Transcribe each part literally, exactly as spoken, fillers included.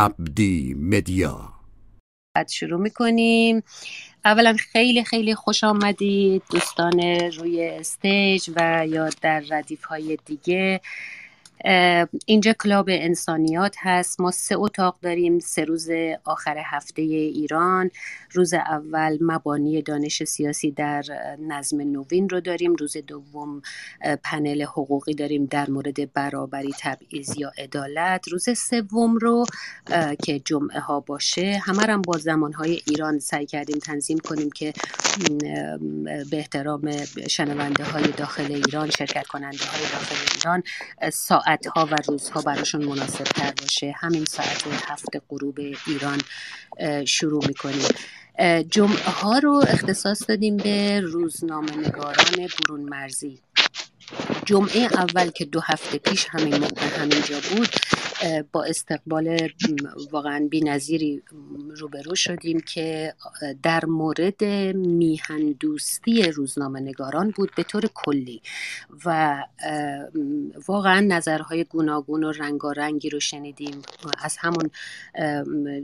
عبدی مدیا. شروع میکنیم. اولا خیلی خیلی خوش آمدید دوستان روی استیج و یا در ردیف های دیگه. اینجا کلاب انسانیات هست. ما سه اتاق داریم، سه روز آخر هفته ایران. روز اول مبانی دانش سیاسی در نظم نوین رو داریم. روز دوم پنل حقوقی داریم در مورد برابری، تبعیض یا عدالت. روز سوم رو که جمعه ها باشه، همه هم با زمانهای ایران سعی کردیم تنظیم کنیم که به احترام شنونده های داخل ایران، شرکت کننده های داخل ایران، ساعت ساعتها و روزها براشون مناسب تر باشه. همین ساعت هفت غروب ایران شروع میکنیم. جمعه ها رو اختصاص دادیم به روزنامه نگاران برون مرزی. جمعه اول که دو هفته پیش همین موقع همینجا بود، با استقبال واقعا بی‌نظیری روبرو شدیم که در مورد میهن دوستی روزنامه نگاران بود به طور کلی و واقعا نظرهای گوناگون و رنگارنگی رو شنیدیم. از همون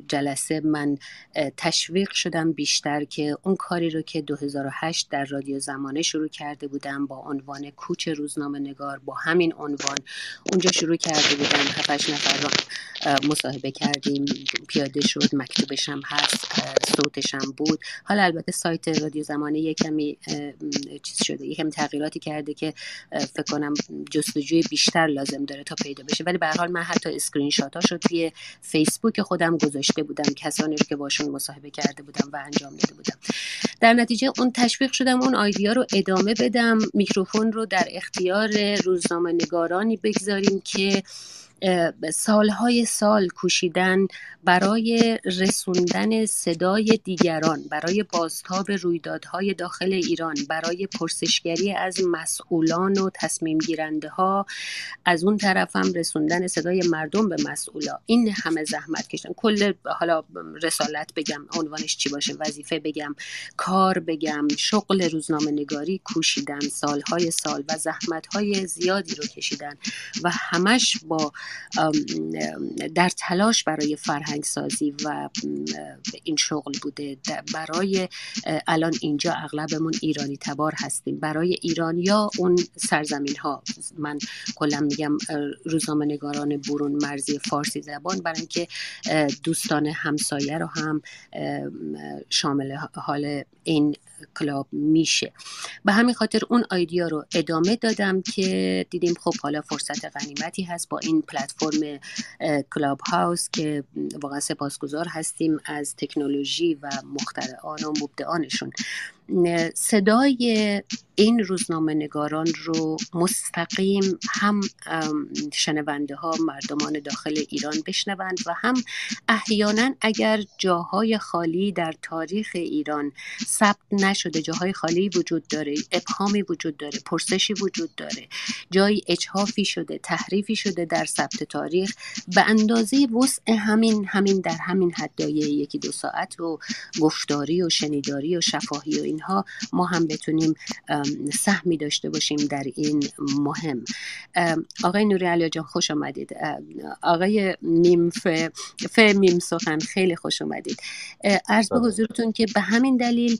جلسه من تشویق شدم بیشتر که اون کاری رو که دو هزار و هشت در رادیو زمانه شروع کرده بودم با عنوان کوچ روزنامه نگار، با همین عنوان اونجا شروع کرده بودم. هفتش نفر رو مصاحبه کردیم، پیاده شد، مکتوبش هم هست، صوتش هم بود. حالا البته سایت رادیو زمانه یک کمی چیز شده، یک کمی تغییراتی کرده که فکر کنم جستجوی بیشتر لازم داره تا پیدا بشه، ولی به هر حال من حتی اسکرین شات‌هاش رو توی فیسبوک خودم گذاشته بودم، کسانی رو که باشون مصاحبه کرده بودم و انجام داده بودم. در نتیجه اون تشویق شدم اون ایده رو ادامه بدم، میکروفون رو در اختیار روزنامه نگارانی بگذاریم که سالهای سال کوشیدن برای رسوندن صدای دیگران، برای بازتاب رویدادهای داخل ایران، برای پرسشگری از مسئولان و تصمیم گیرنده ها، از اون طرف هم رسوندن صدای مردم به مسئولا. این همه زحمت کشیدن، کل حالا رسالت بگم، عنوانش چی باشه، وظیفه بگم، کار بگم، شغل روزنامه نگاری کوشیدن سالهای سال و زحمتهای زیادی رو کشیدن و همش با در تلاش برای فرهنگ سازی و این شغل بوده. برای الان اینجا اغلبمون ایرانی تبار هستیم، برای ایران یا اون سرزمین ها. من کلا میگم روزنامه نگاران برون مرزی فارسی زبان، برای اینکه دوستان همسایه رو هم شامل حال این کلاب میشه. به همین خاطر اون ایده رو ادامه دادم که دیدیم خب حالا فرصت غنیمتی هست با این پلتفرم کلاب هاوس که واقعا سپاسگزار هستیم از تکنولوژی و مخترعان و مبدعانشون. صدای این روزنامه نگاران رو مستقیم هم شنونده ها، مردمان داخل ایران بشنوند و هم احیانا اگر جاهای خالی در تاریخ ایران ثبت نشده، جاهای خالی وجود داره، ابهامی وجود داره، پرسشی وجود داره، جای اجحافی شده، تحریفی شده در ثبت تاریخ، به اندازه وسع همین همین در همین حدای یکی دو ساعت و گفتاری و شنیداری و شفاهی و اینها ما هم بتونیم سهمی داشته باشیم در این مهم. آقای نوری علا جان خوش آمدید. آقای میم ف... ف میم سخن خیلی خوش آمدید. عرض به حضورتون که به همین دلیل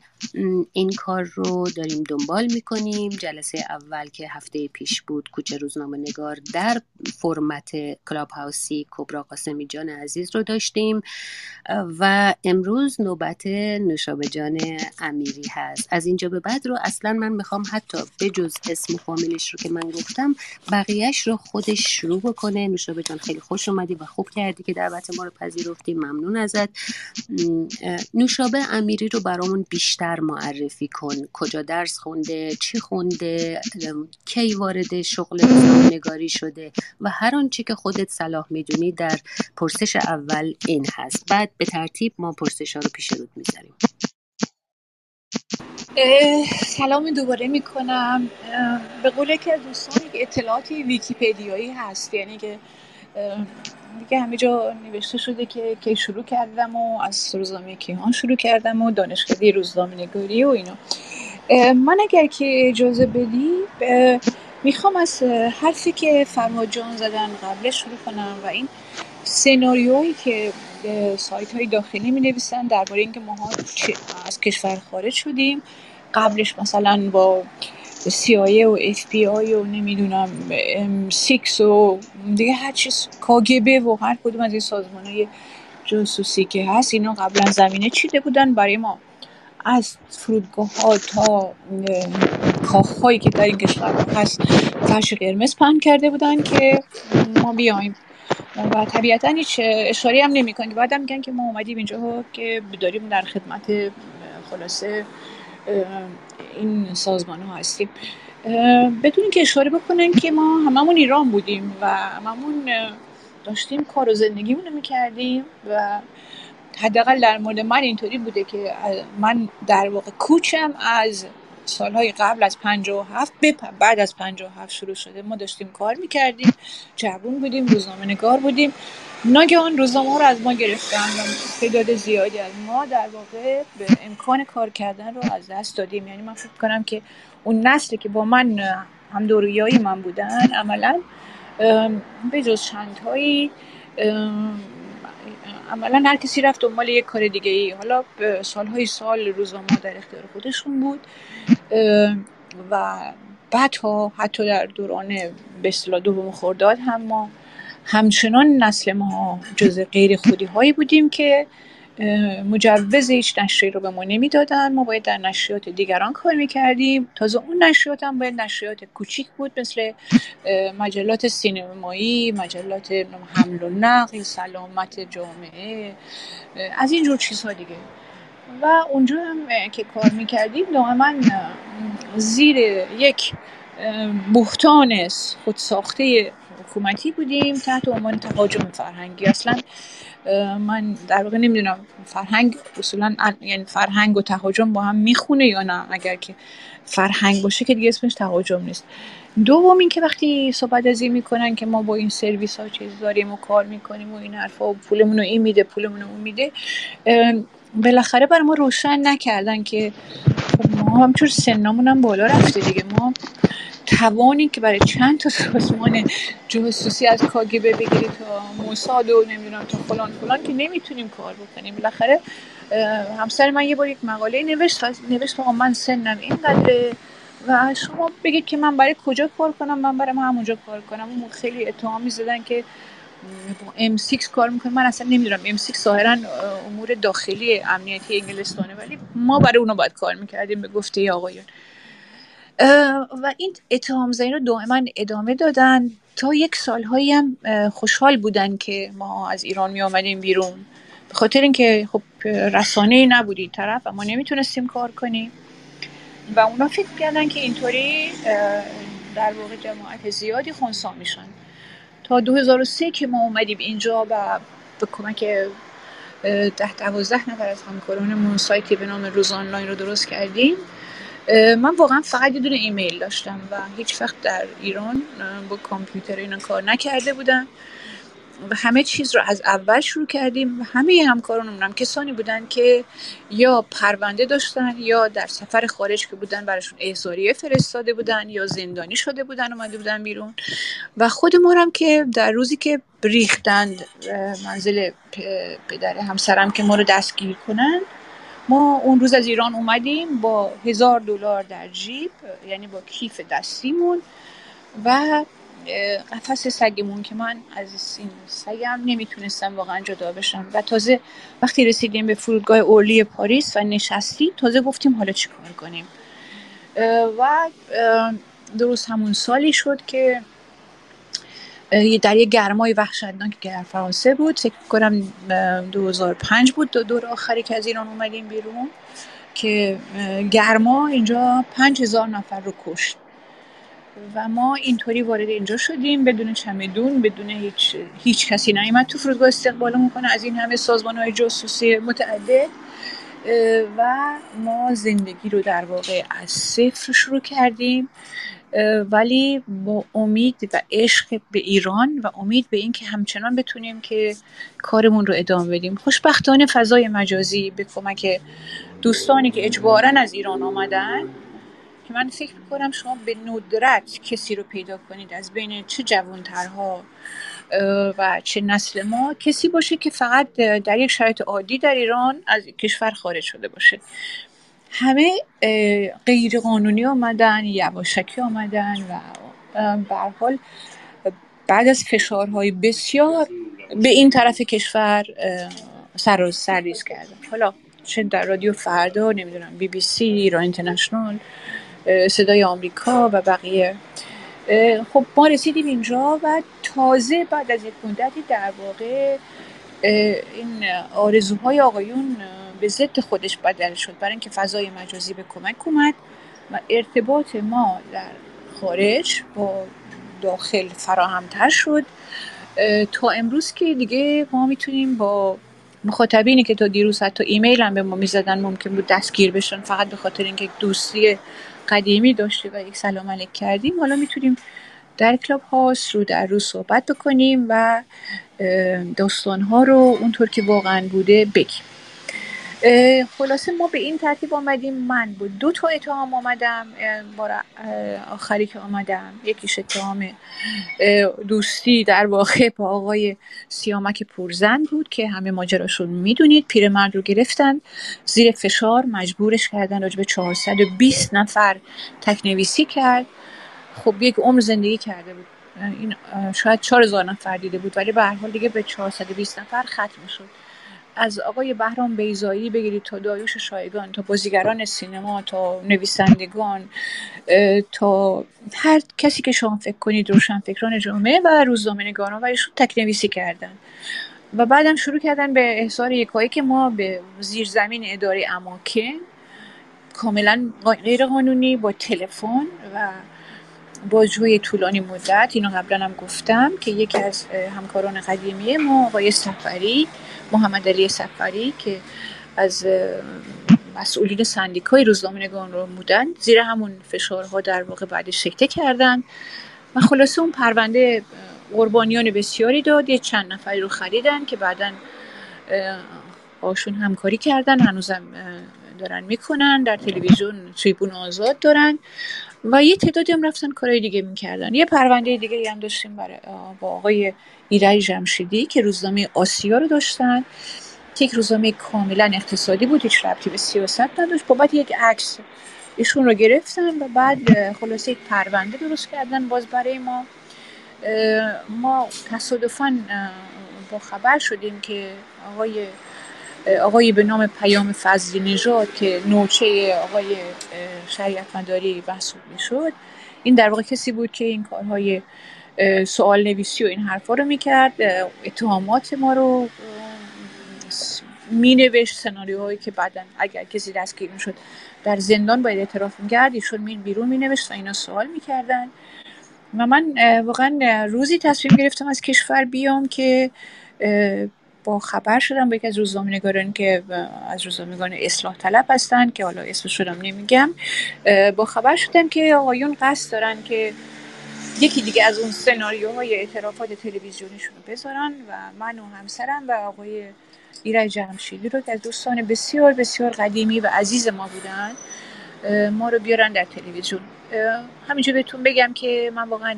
این کار رو داریم دنبال میکنیم. جلسه اول که هفته پیش بود، کوچه روزنامه نگار در فرمت کلاب هاوسی کبرا قاسمی جان عزیز رو داشتیم و امروز نوبت نوشابه جان امیری هست. از اینجا به بعد رو اصلا من میخوام حتی بجز اسم فامیلش رو که من گفتم، بقیهش رو خودش شروع بکنه. نوشابه جان خیلی خوش اومدی و خوب کردی که دعوت ما رو پذیرفتی، ممنون ازت. نوشابه امیری رو برامون بیشتر معرفی کن. کجا درس خونده، چی خونده، کی وارد شغل نگاری شده و هر آنچه که خودت صلاح میدونی در پرسش اول این هست. بعد به ترتیب ما پرسش‌ها رو پیش رو میذاریم. سلام دوباره میکنم. به قول که دوستان اطلاعاتی ویکی‌پدیایی هست، یعنی که دیگه همه جا نوشته شده که که شروع کردم و از روزنامه کیهان شروع کردم و دانشکده روزنامه نگاری و اینا. من اگر که اجازه بدی میخوام از حرفی که فرهاد جان زدن قبل شروع کنم و این سناریویی که سایت‌های داخلی می‌نویسن درباره اینکه ماها از کشور خارج شدیم، قبلش مثلا با سی‌آی‌ای و اف بی آی و نمیدونم سیکس و دیگه هر چیز کاگبه و هر کدوم از این سازمان‌های جاسوسی که هست، اینا قبلا زمینه چیده بودن برای ما، از فرودگاه‌ها تا کاخ‌هایی که در این کشور هست فرش قرمز پهن کرده بودن که ما بیایم و طبیعتاً هیچ اشاری هم نمی‌کنن. بعدم میگن که ما اومدیم اینجا که داریم در خدمت خلاصه این سازمان ها هستیم، بدون که اشاره بکنن که ما هممون ایران بودیم و هممون داشتیم کار و زندگیمون رو میکردیم و حداقل در مورد من اینطوری بوده که من در واقع کوچم از سالهای قبل از پنجاه و هفت به بعد از پنجاه و هفت شروع شده. ما داشتیم کار میکردیم، جوون بودیم، روزنامه‌نگار بودیم، ناگهان روزنامه ها رو از ما گرفتن و تعداد زیادی از ما در واقع به امکان کار کردن رو از دست دادیم. یعنی من فکر کنم که اون نسلی که با من هم دورویای من بودن عملا به جز چندهایی عملا هر کسی رفت دنبال یک کار دیگه ای. حالا سالهای سال روزنامه در اختیار خودشون بود و بعدها حتی در دوران به اصطلاح دوم خرداد هم ما همچنان نسل ما جزء غیر خودی هایی بودیم که مجوز هیچ نشریه رو به ما نمیدادن، ما باید در نشریات دیگران کار میکردیم. تازه اون نشریات هم باید نشریات کوچیک بود، مثل مجلات سینمایی، مجلات حمل و نقل، سلامت جامعه، از این جور چیزها دیگه. و اونجا هم که کار میکردیم دائما زیر یک بحتان خودساخته حکومتی بودیم تحت عنوان تهاجم فرهنگی. اصلا من در واقع نمیدونم فرهنگ اصولا یعنی فرهنگ و تهاجم با هم میخونه یا نه، اگر که فرهنگ باشه که دیگه اسمش تهاجم نیست. دوم این که وقتی صحبت از این میکنن که ما با این سرویس ها چیز داریم و کار میکنیم و این حرفا و پولمون رو این میده پولمون رو اون میده، بالاخره برای ما روشن نکردن که ما همچون سنمون هم بالا رفته دیگه. ما توانی که برای چند تا سازمان جاسوسی از کاگبه بگیری تا موساد و نمیدونم تا فلان فلان که نمیتونیم کار بکنیم. بالاخره همسر من یه بار یک مقاله نوشت نوشت آقا من سنم اینقدره و شما بگید که من برای کجا کار کنم، من برای همونجا کار کنم. اون خیلی اتهامی زدن که با ام سیکس کار میکنه. من اصلا نمیدونم ام سیکس ظاهرا امور داخلی امنیتی انگلستانه، ولی ما برای اونا باید کار میکردیم به گفته آقایون. و این اتهام‌زنی رو دائما ادامه دادن تا یک سالهایی هم خوشحال بودن که ما از ایران می آمدیم بیرون، به خاطر اینکه خب رسانه‌ای نبود این طرف و ما نمیتونستیم کار کنیم و اونا فکر کردن که اینطوری در واقع جماعت زیادی خنثی میشن. تا دو هزار و سه که ما اومدیم اینجا و به کمک ده دوازده نفر از همکارانمون سایتی به نام روز آنلاین رو درست کردیم. من واقعا فقط یه دونه ایمیل داشتم و هیچ وقت در ایران با کامپیوتر اینا کار نکرده بودم و همه چیز رو از اول شروع کردیم و همه همکارانمون هم کسانی بودن که یا پرونده داشتن یا در سفر خارج که بودن براشون احضاریه فرستاده بودن یا زندانی شده بودن اومده بودن بیرون. و خود ما هم که در روزی که ریختند منزل پدر همسرم که ما رو دستگیر کنن، ما اون روز از ایران اومدیم با هزار دلار در جیب، یعنی با کیف دستیمون و قفس سگمون که من از این سگم نمیتونستم واقعا جدا بشم. و تازه وقتی رسیدیم به فرودگاه اورلی پاریس و نشستیم، تازه گفتیم حالا چی کار کنیم. و درست همون سالی شد که در یه گرمای وحشتناک که در فرانسه بود، فکر کنم دو هزار و پنج بود دور آخری که از ایران اومدیم بیرون، که گرما اینجا پنج هزار نفر رو کشت و ما اینطوری وارد اینجا شدیم بدون چمدون، بدون هیچ هیچ کسی نیامد تو فرودگاه استقبالمون کنه از این همه سازمان‌های جاسوسی متعدد. و ما زندگی رو در واقع از صفر شروع کردیم، ولی با امید و عشق به ایران و امید به این که همچنان بتونیم که کارمون رو ادامه بدیم. خوشبختانه فضای مجازی به کمک دوستانی که اجباراً از ایران آمدن، که من فکر می‌کنم شما به ندرت کسی رو پیدا کنید از بین چه جوان‌ترها و چه نسل ما کسی باشه که فقط در یک شرایط عادی در ایران از کشور خارج شده باشه. همه غیر قانونی آمدن، یواشکی آمدن و به هر حال بعد از فشارهای بسیار به این طرف کشور سر سرریز کردن. حالا چه در رادیو فردا، نمیدونم بی بی سی، ایران اینترنشنال، صدای آمریکا و بقیه. خب ما رسیدیم اینجا و تازه بعد از یک مدتی در واقع این آرزوهای آقایون به ضد خودش بدل شد، برای اینکه فضای مجازی به کمک اومد و ارتباط ما در خارج با داخل فراهمتر شد تا امروز که دیگه ما میتونیم با مخاطبینی که تا دیروز حتی ایمیل هم به ما میزدن ممکن بود دستگیر بشن فقط به خاطر اینکه یک دوستی قدیمی داشته و یک سلام علیک کردیم، حالا میتونیم در کلاب هاوس رو در رو صحبت بکنیم و داستانها رو اونطور که واقعا بوده بگیم. خلاصه ما به این ترتیب آمدیم. من بود دو تا اتهام آمدم بار آخری که آمدم، یکیش اتهام دوستی در واقع با آقای سیامک پورزند بود که همه ماجراشون میدونید. پیرمرد رو گرفتن زیر فشار، مجبورش کردن راجب چهارصد و بیست نفر تکنویسی کرد. خب یک عمر زندگی کرده بود، این شاید چهار هزار نفر دیده بود، ولی به هر حال دیگه به چهارصد و بیست نفر ختم شد. از آقای بهرام بیزایی بگیرید تا دایوش شایگان، تا بازیگران سینما، تا نویسندگان، تا هر کسی که شما فکر کنید، روشنفکران جامعه و روزنامه‌نگاران و ایشون تک‌نویسی کردن و بعدم شروع کردن به احضار یکایی که ما به زیرزمین اداره اماکن کاملا غیر قانونی با تلفن و با جوی طولانی مدت. اینو قبلا هم گفتم که یکی از همکاران قدیمی ما آقای سفاری، محمد علی سفاری، که از مسئولین سندیکای روزنامه‌نگاران رو بودن، زیر همون فشارها در واقع بعدش سکته کردن و خلاصه اون پرونده قربانیان بسیاری داد. یه چند نفری رو خریدن که بعداً باشون همکاری کردن، هنوزم دارن میکنن، در تلویزیون تریبون آزاد دارن و یه تعدادی هم رفتن کارهای دیگه میکردن. یه پرونده دیگه هم داشتیم برای با آقای ایرج جمشیدی که روزنامه آسیا رو داشتن که یک روزنامه کاملا اقتصادی بود، هیچ ربطی به سیاست نداشت. بابت یک عکس ایشون رو گرفتن و بعد خلاصه یک پرونده درست کردن باز برای ما. ما تصادفاً با خبر شدیم که آقای آقایی به نام پیام فزری نژاد که نوچه آقای شریعتمداری محسوب میشد، این در واقع کسی بود که این کارهای سوال نویسی و این حرفا رو میکرد، اتهامات ما رو مینوشت، سناریوهایی که بعداً اگر کسی دستگیر میشد در زندان باید اعتراف میکرد، ایشون می بیرون مینوشت و اینا سوال میکردن. و من واقعا روزی تصمیم گرفتم از کشور بیام که با خبر شدم به یکی از روزنامه‌نگاران که از روزنامه‌نگاران اصلاح طلب هستن که حالا اسمش رو نمیگم، با خبر شدم که آقایون قصد دارن که یکی دیگه از اون سناریوهای اعترافات تلویزیونیشون رو بذارن و من و همسرم و آقای ایرج جمشیدی رو که از دوستان بسیار بسیار قدیمی و عزیز ما بودن، ما رو بیارن در تلویزیون. همینجا بهتون بگم که من واقعا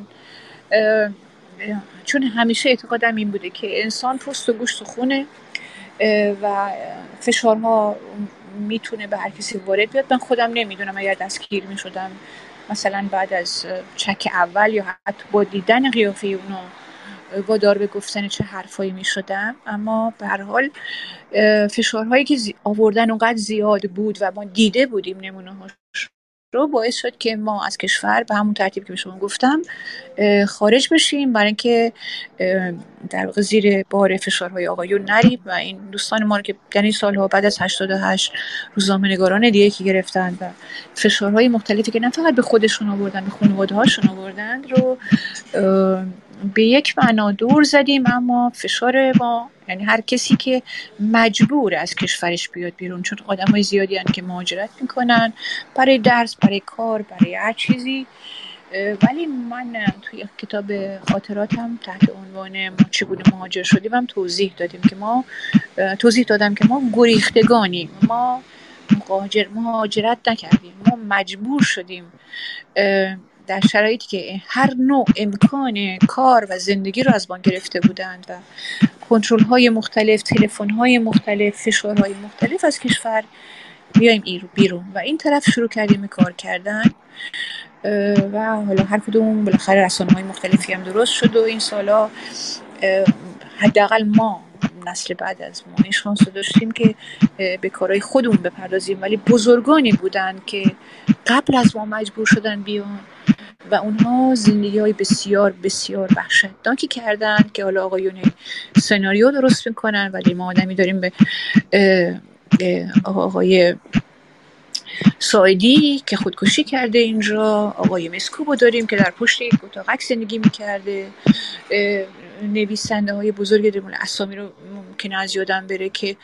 چون همیشه اعتقادم این بوده که انسان پوست و گوشت و خونه و فشارها میتونه به هر کسی وارد بیاد. من خودم نمیدونم اگر دستگیر میشدم مثلا بعد از چک اول یا حتی با دیدن قیافه اونا وادار به گفتن چه حرفایی میشدم، اما به هر حال فشارهایی که آوردن اونقدر زیاد بود و ما دیده بودیم نمونه هاش رو، باعث شد که ما از کشور به همون ترتیب که به شما گفتم خارج بشیم برای اینکه در واقع زیر بار فشارهای آقایون نریم و این دوستان ما رو که در این سالها بعد از هشتاد و هشت روزنامه‌نگاران دیگه که گرفتن و فشارهای مختلفی که نه فقط به خودشون آوردن، به خانواده‌هاشون آوردن رو به یک معنا دور زدیم. اما فشار ما، یعنی هر کسی که مجبور از کشورش بیاد بیرون، چون آدمای زیادی هستند که مهاجرت میکنن برای درس، برای کار، برای هر چیزی. ولی من توی کتاب خاطراتم تحت عنوان ما چگونه مهاجر شدیم هم توضیح دادیم که ما توضیح دادم که ما گریختگانیم، ما مهاجرت نکردیم، ما مجبور شدیم در شرایطی که هر نوع امکان کار و زندگی رو از بان گرفته بودند و کنترل‌های مختلف، تلفن‌های مختلف، فشارهای مختلف از کشور بیایم ایرو بیرون و این طرف شروع کردیم کار کردن و حالا هر کدوم بالاخره رسانه‌های مختلفی هم درست شد و این سالا حداقل ما نسل بعد از ما این شانس رو داشتیم که به کارهای خودمون بپردازیم، ولی بزرگانی بودن که قبل از ما مجبور شدن بیان و اونها زندگی‌های بسیار بسیار وحشتناکی کردن که حالا آقایون سناریو درست میکنن، ولی ما آدمی داریم به آقای ساعدی که خودکشی کرده اینجا، آقای مسکوبو داریم که در پشت یک اتاقک زندگی میکرده، نویسنده های بزرگ درمون اسامی رو ممکنه از یادم بره که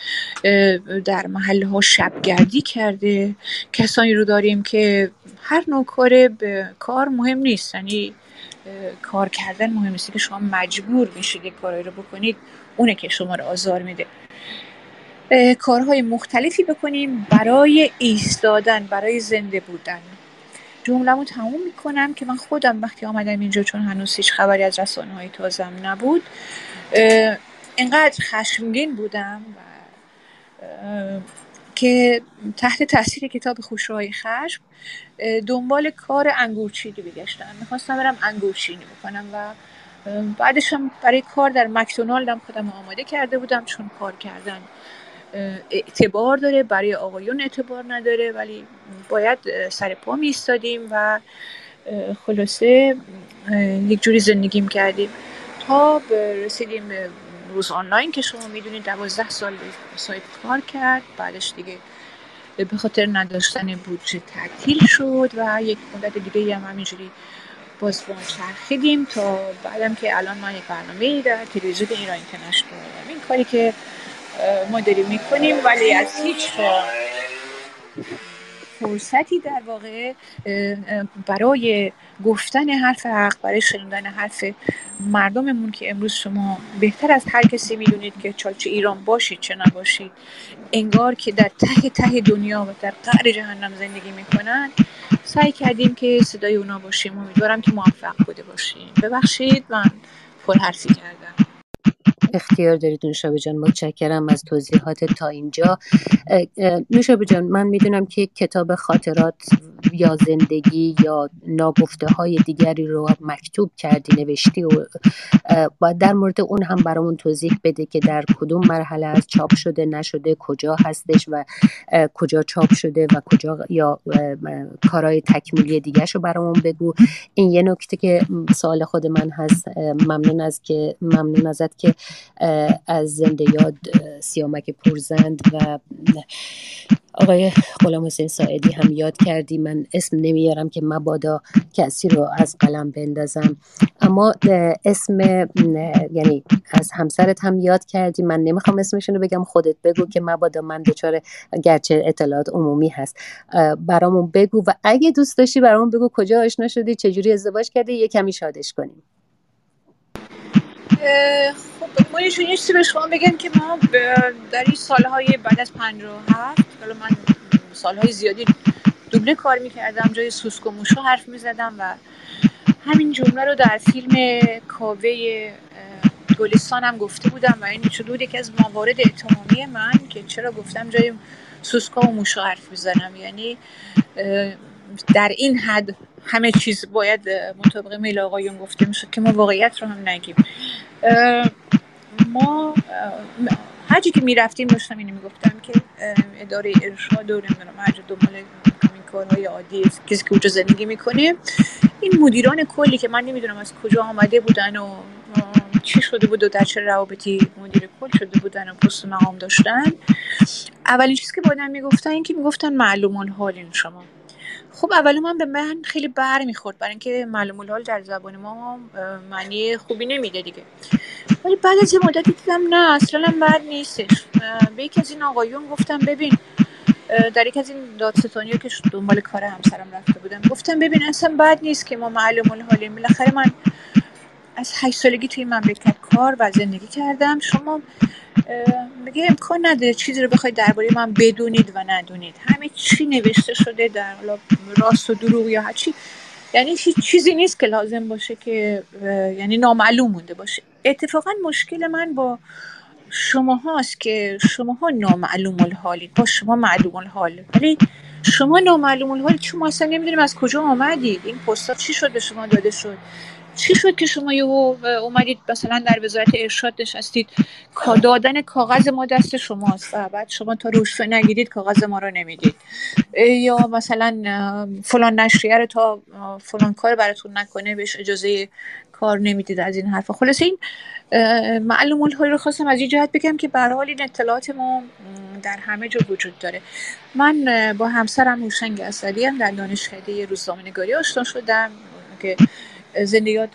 در محله ها شبگردی کرده، کسانی رو داریم که هر نوع کار به کار مهم نیست، یعنی کار کردن مهم نیست که شما مجبور میشید یک کاری رو بکنید، اونه که شما رو آزار میده. کارهای مختلفی بکنیم برای ایستادن، برای زنده بودن. جمله‌مو تموم میکنم که من خودم وقتی آمدم اینجا چون هنوز هیچ خبری از رسانه‌های تازم نبود انقدر خشمگین بودم و که تحت تاثیر کتاب خوشروهای خشم دنبال کار انگورچینی بگشتم، میخواستم برم انگورچینی بکنم و بعدش هم برای کار در مکدونالد هم خودم آماده کرده بودم، چون کار کردن اعتبار داره، برای آقایون اعتبار نداره، ولی باید سر پا می ایستادیم و خلاصه یک جوری زندگی می کردیم تا رسیدیم روز آنلاین که شما می دونید دوازده سال سایت کار کرد، بعدش دیگه به خاطر نداشتن بودجه تعطیل شد و یک مدت دیگه هم همینجوری باز با چرخیدیم تا بعدم که الان من یک برنامه در تلویزیون ایران اینترنشنال دارم. این کاری که ما داریم میکنیم ولی از هیچ فرصتی در واقع برای گفتن حرف حق، برای شنیدن حرف مردممون که امروز شما بهتر از هر کسی میدونید که چه ایران باشید چه نباشید، انگار که در ته ته دنیا و در قعر جهنم زندگی میکنن، سعی کردیم که صدای اونا باشیم. امیدوارم که موفق بوده باشیم. ببخشید من پرحرفی کردم. اختیار دارید نوشابه جان. متشکرم از توضیحات تا اینجا. نوشابه جان، من میدونم که کتاب خاطرات یا زندگی یا ناگفته های دیگری رو مکتوب کردی، نوشتی و باید در مورد اون هم برامون توضیح بده که در کدوم مرحله از چاپ شده، نشده، کجا هستش و کجا چاپ شده و کجا یا کارهای تکمیلی دیگه شو برامون بگو. این یه نکته که سوال خود من هست. ممنون از که ممنون ازت که از زنده یاد سیامک پورزند و آقای غلامحسین ساعدی هم یاد کردی. من اسم نمیارم که مبادا کسی رو از قلم بندازم، اما اسم یعنی از همسرت هم یاد کردی، من نمیخوام اسمشون رو بگم، خودت بگو که مبادا من دچار گرچه اطلاعات عمومی هست، برامون بگو و اگه دوست داشتی برامون بگو کجا آشنا شدی، چجوری ازدواج کردی، یه کمی شادش کنیم. خب من ایشون یه چیزی به شما بگم که ما در این سالهای بعد از پنجاه و هفت، حالا من سالهای زیادی دوبله کار میکردم، جای سوسک و موشو حرف میزدم و همین جمله رو در فیلم کاوه گلستان هم گفته بودم و این شده یکی از موارد اتهامی من که چرا گفتم جای سوسکا و موشو حرف میزنم، یعنی در این حد همه چیز باید مطابق میل آقایون گفته میشد که ما واقعیت رو هم نگیم. ما هر جایی که میرفتیم داشتم اینو میگفتم که اداره ارشاد و نمیدونم هر جا دنبال این کارهای عادی کسی که اونجا زندگی میکنه، این مدیران کلی که من نمیدونم از کجا آمده بودن و چی شده بود و در چه روابطی مدیر کل شده بودن و پست مقام داشتن، اولین چیزی که با آدم میگفتن این که میگفتن معلوم الحالین شما. خب اولا من به من خیلی بر میخورد، برای اینکه معلوم الحال در زبان ما معنی خوبی نمیده دیگه، ولی بعد از یه مدتی دیدم نه اصلا هم بد نیستش. به یکی از این آقایون گفتم ببین، در یک از این دادستانی‌ها که دنبال کار همسرم رفته بودم گفتم ببین اصلا بد نیست که ما معلوم الحالیم، بالاخره من از هشت سالگی توی مملکت کار و زندگی کردم، شما میگه امکان نداره چیزی رو بخواید درباره من بدونید و ندونید، همه چی نوشته شده در راست و دروغ یا هر چی یعنی هیچ چیزی نیست که لازم باشه که یعنی نامعلوم مونده باشه. اتفاقا مشکل من با شما هاست که شما ها نامعلوم الحالید، با شما معلوم الحال، ولی شما نامعلوم الحالید چون ما اصلا نمیدونیم از کجا آمدید، این پستا چی شد به شما داده شد، چی شد که شما یهو اومدید مثلا در وزارت ارشاد نشستید، دادن کاغذ ما دست شماست و بعد شما تا رشوه نگیرید کاغذ ما رو نمیدید، یا مثلا فلان نشریه رو تا فلان کار براتون نکنه بهش اجازه کار نمیدید، از این حرفا. خلاصه این معلوم الحال رو خواستم از این جهت بگم که به هر حال این اطلاعات ما در همه جا وجود داره. من با همسرم هوشنگ اصلی هم در دانشکده روزنامه‌نگاری آشنا شدم که زنده یاد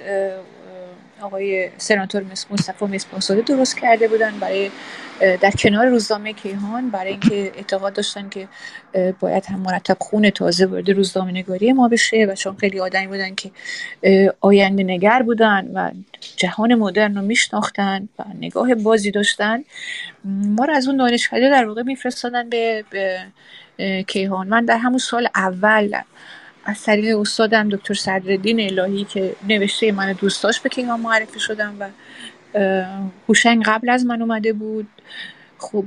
آقای سناتور مصطفی مصطفی درست کرده بودن برای در کنار روزنامه کیهان، برای اینکه اعتقاد داشتن که باید هم مرتب خون تازه وارد روزنامه نگاری ما بشه و چون خیلی آدمی بودن که آینده نگر بودن و جهان مدرن رو میشناختن و نگاه بازی داشتن، ما رو از اون دانشکده در واقع میفرستادن به, به کیهان. من در همون سال اول از طریق استادم دکتر صدرالدین الهی که نوشته من دوست داشت به کیهان معرفی شدم و هوشنگ قبل از من اومده بود. خب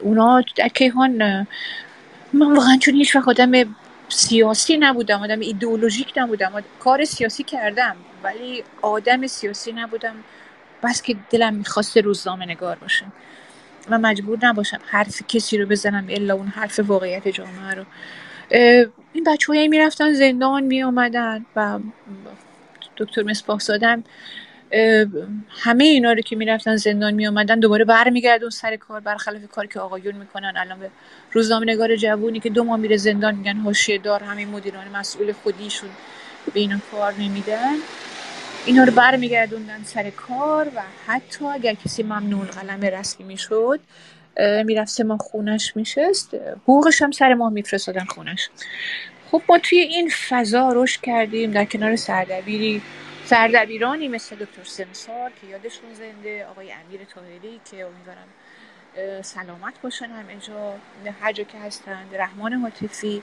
اونا در کیهان، من واقعا چون هیچ وقت آدم سیاسی نبودم، آدم ایدئولوژیک نبودم، کار سیاسی کردم ولی آدم سیاسی نبودم، بس که دلم میخواست روزنامه نگار باشم و مجبور نباشم حرف کسی رو بزنم الا اون حرف واقعیت جامعه رو. این بچه هایی می رفتن زندان می آمدن و دکتر مصباح زادم همه اینا رو که می رفتن زندان می آمدن دوباره بر می گردون سر کار، برخلاف کار که آقایون می کنن. الان به روزنامه نگار جوونی که دو ماه میره زندان میگن حاشیه دار، همین مدیران مسئول خودیشون به اینا کار نمیدن، اینا رو بر می گردوندن سر کار و حتی اگر کسی ممنوع القلم رسمی می شد میرفت سه ماه خونش میشست، حقوقش هم سر ماه میفرستادن خونش. خب ما توی این فضا رشد کردیم در کنار سردبیری سردبیرانی مثل دکتر سمسار که یادشون زنده، آقای امیر طاهری که امیدوارم سلامت باشن همینجا هر جا که هستند، رحمان حاطفی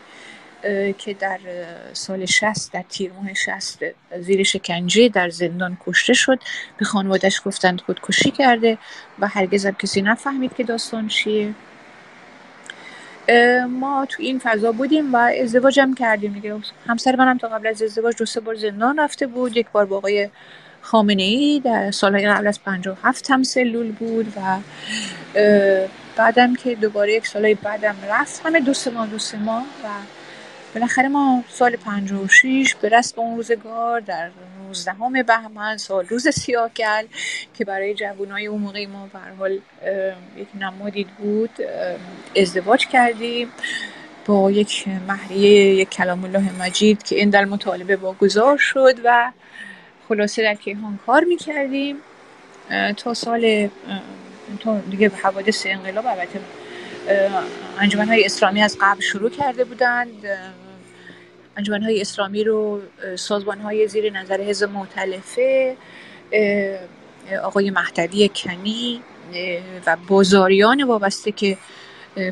که در سال شصت در تیر ماه شصت زیر شکنجه در زندان کشته شد، به خانواده‌اش گفتند خودکشی کرده و هرگز هم کسی نفهمید که داستان چیه. ما تو این فضا بودیم و ازدواج هم کردیم دیگه. همسر منم تا قبل از ازدواج دو سه بار زندان رفته بود، یک بار با آقای خامنه‌ای در سالهای قبل از پنجاه و هفت هم سلول بود و بعدم که دوباره یک سالهای بعدم رفت، همه دو سه ماه دو سه ماه و بالاخره ما سال پنجاه و شش به رسم اون روزگار در نوزدهم بهمن، سال روز سیاه‌گل که برای جوانای اون موقع ما به هر حال یک نمادی بود، ازدواج کردیم با یک مهریه، یک کلام الله مجید که این در مطالبه واگذار شد و خلاصه در کیهان کار می‌کردیم تا سال تا دیگه حوادث انقلاب. البته انجمن‌های اسلامی از قبل شروع کرده بودند، انجمن‌های اسلامی رو سازمان‌های زیر نظر حزب مؤتلفه، آقای مهدوی کنی و بازاریان وابسته که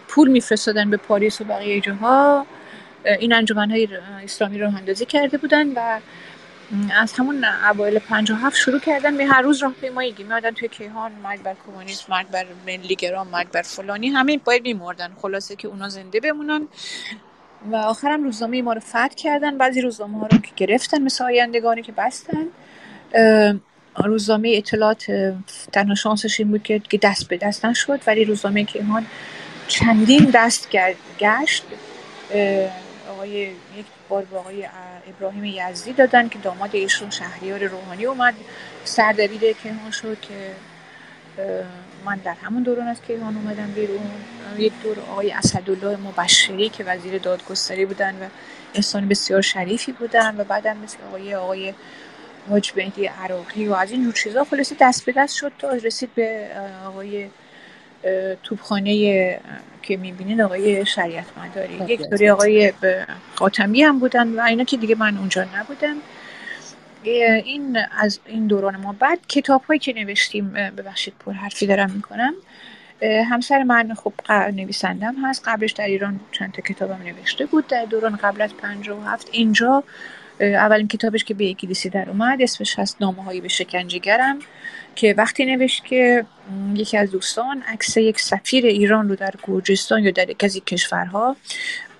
پول می‌فرستادن به پاریس و بقیه جاها، این انجمن‌های اسلامی رو اندازی کرده بودند و از همون اوایل پنجاه و هفت شروع کردن به هر روز راهپیماییگی میادن توی کیهان، مرگ بر کمونیسم، مرگ بر ملیگرام، مرگ بر فلانی، همه باید میمردن خلاصه که اونا زنده بمونن. و آخرم روزنامه ما رو فتح کردن، بعضی روزنامه ها رو که گرفتن مثل آیندگانی که بستن. روزنامه اطلاعات تنها شانسش این بود که دست به دست نشد، ولی روزنامه کیهان چندین دست گشت. آقای بار با آقای ابراهیم یزدی دادن که داماد ایشون شهریار روحانی اومد سردبیر کیهان شد که من در همون دوران از کیهان اومدم بیرون. یک دور آقای اسدالله مبشری که وزیر دادگستری بودن و انسان بسیار شریفی بودن و بعدم مثل آقای آقای حاج مهدی عراقی و از این جور چیزا، خلاصه دست به دست شد تا رسید به آقای توپخانه که می‌بینید آقای شریعت مداری. یک دوری آقای خاتمی هم بودن و اینا که دیگه من اونجا نبودم. این از این دوران ما. بعد کتاب‌هایی که نوشتیم، ببخشید پر حرفی دارم می‌کنم، همسر من خب نویسندم هست، قبلش در ایران چند تا کتابم نوشته بود در دوران قبل از پنجاه و هفت. اینجا اولین کتابش که به انگلیسی در اومد اسمش هست نامه‌هایی به شکنجه‌گرم، که وقتی نوشت که یکی از دوستان عکس یک سفیر ایران رو در گرجستان یا در یک از کشورها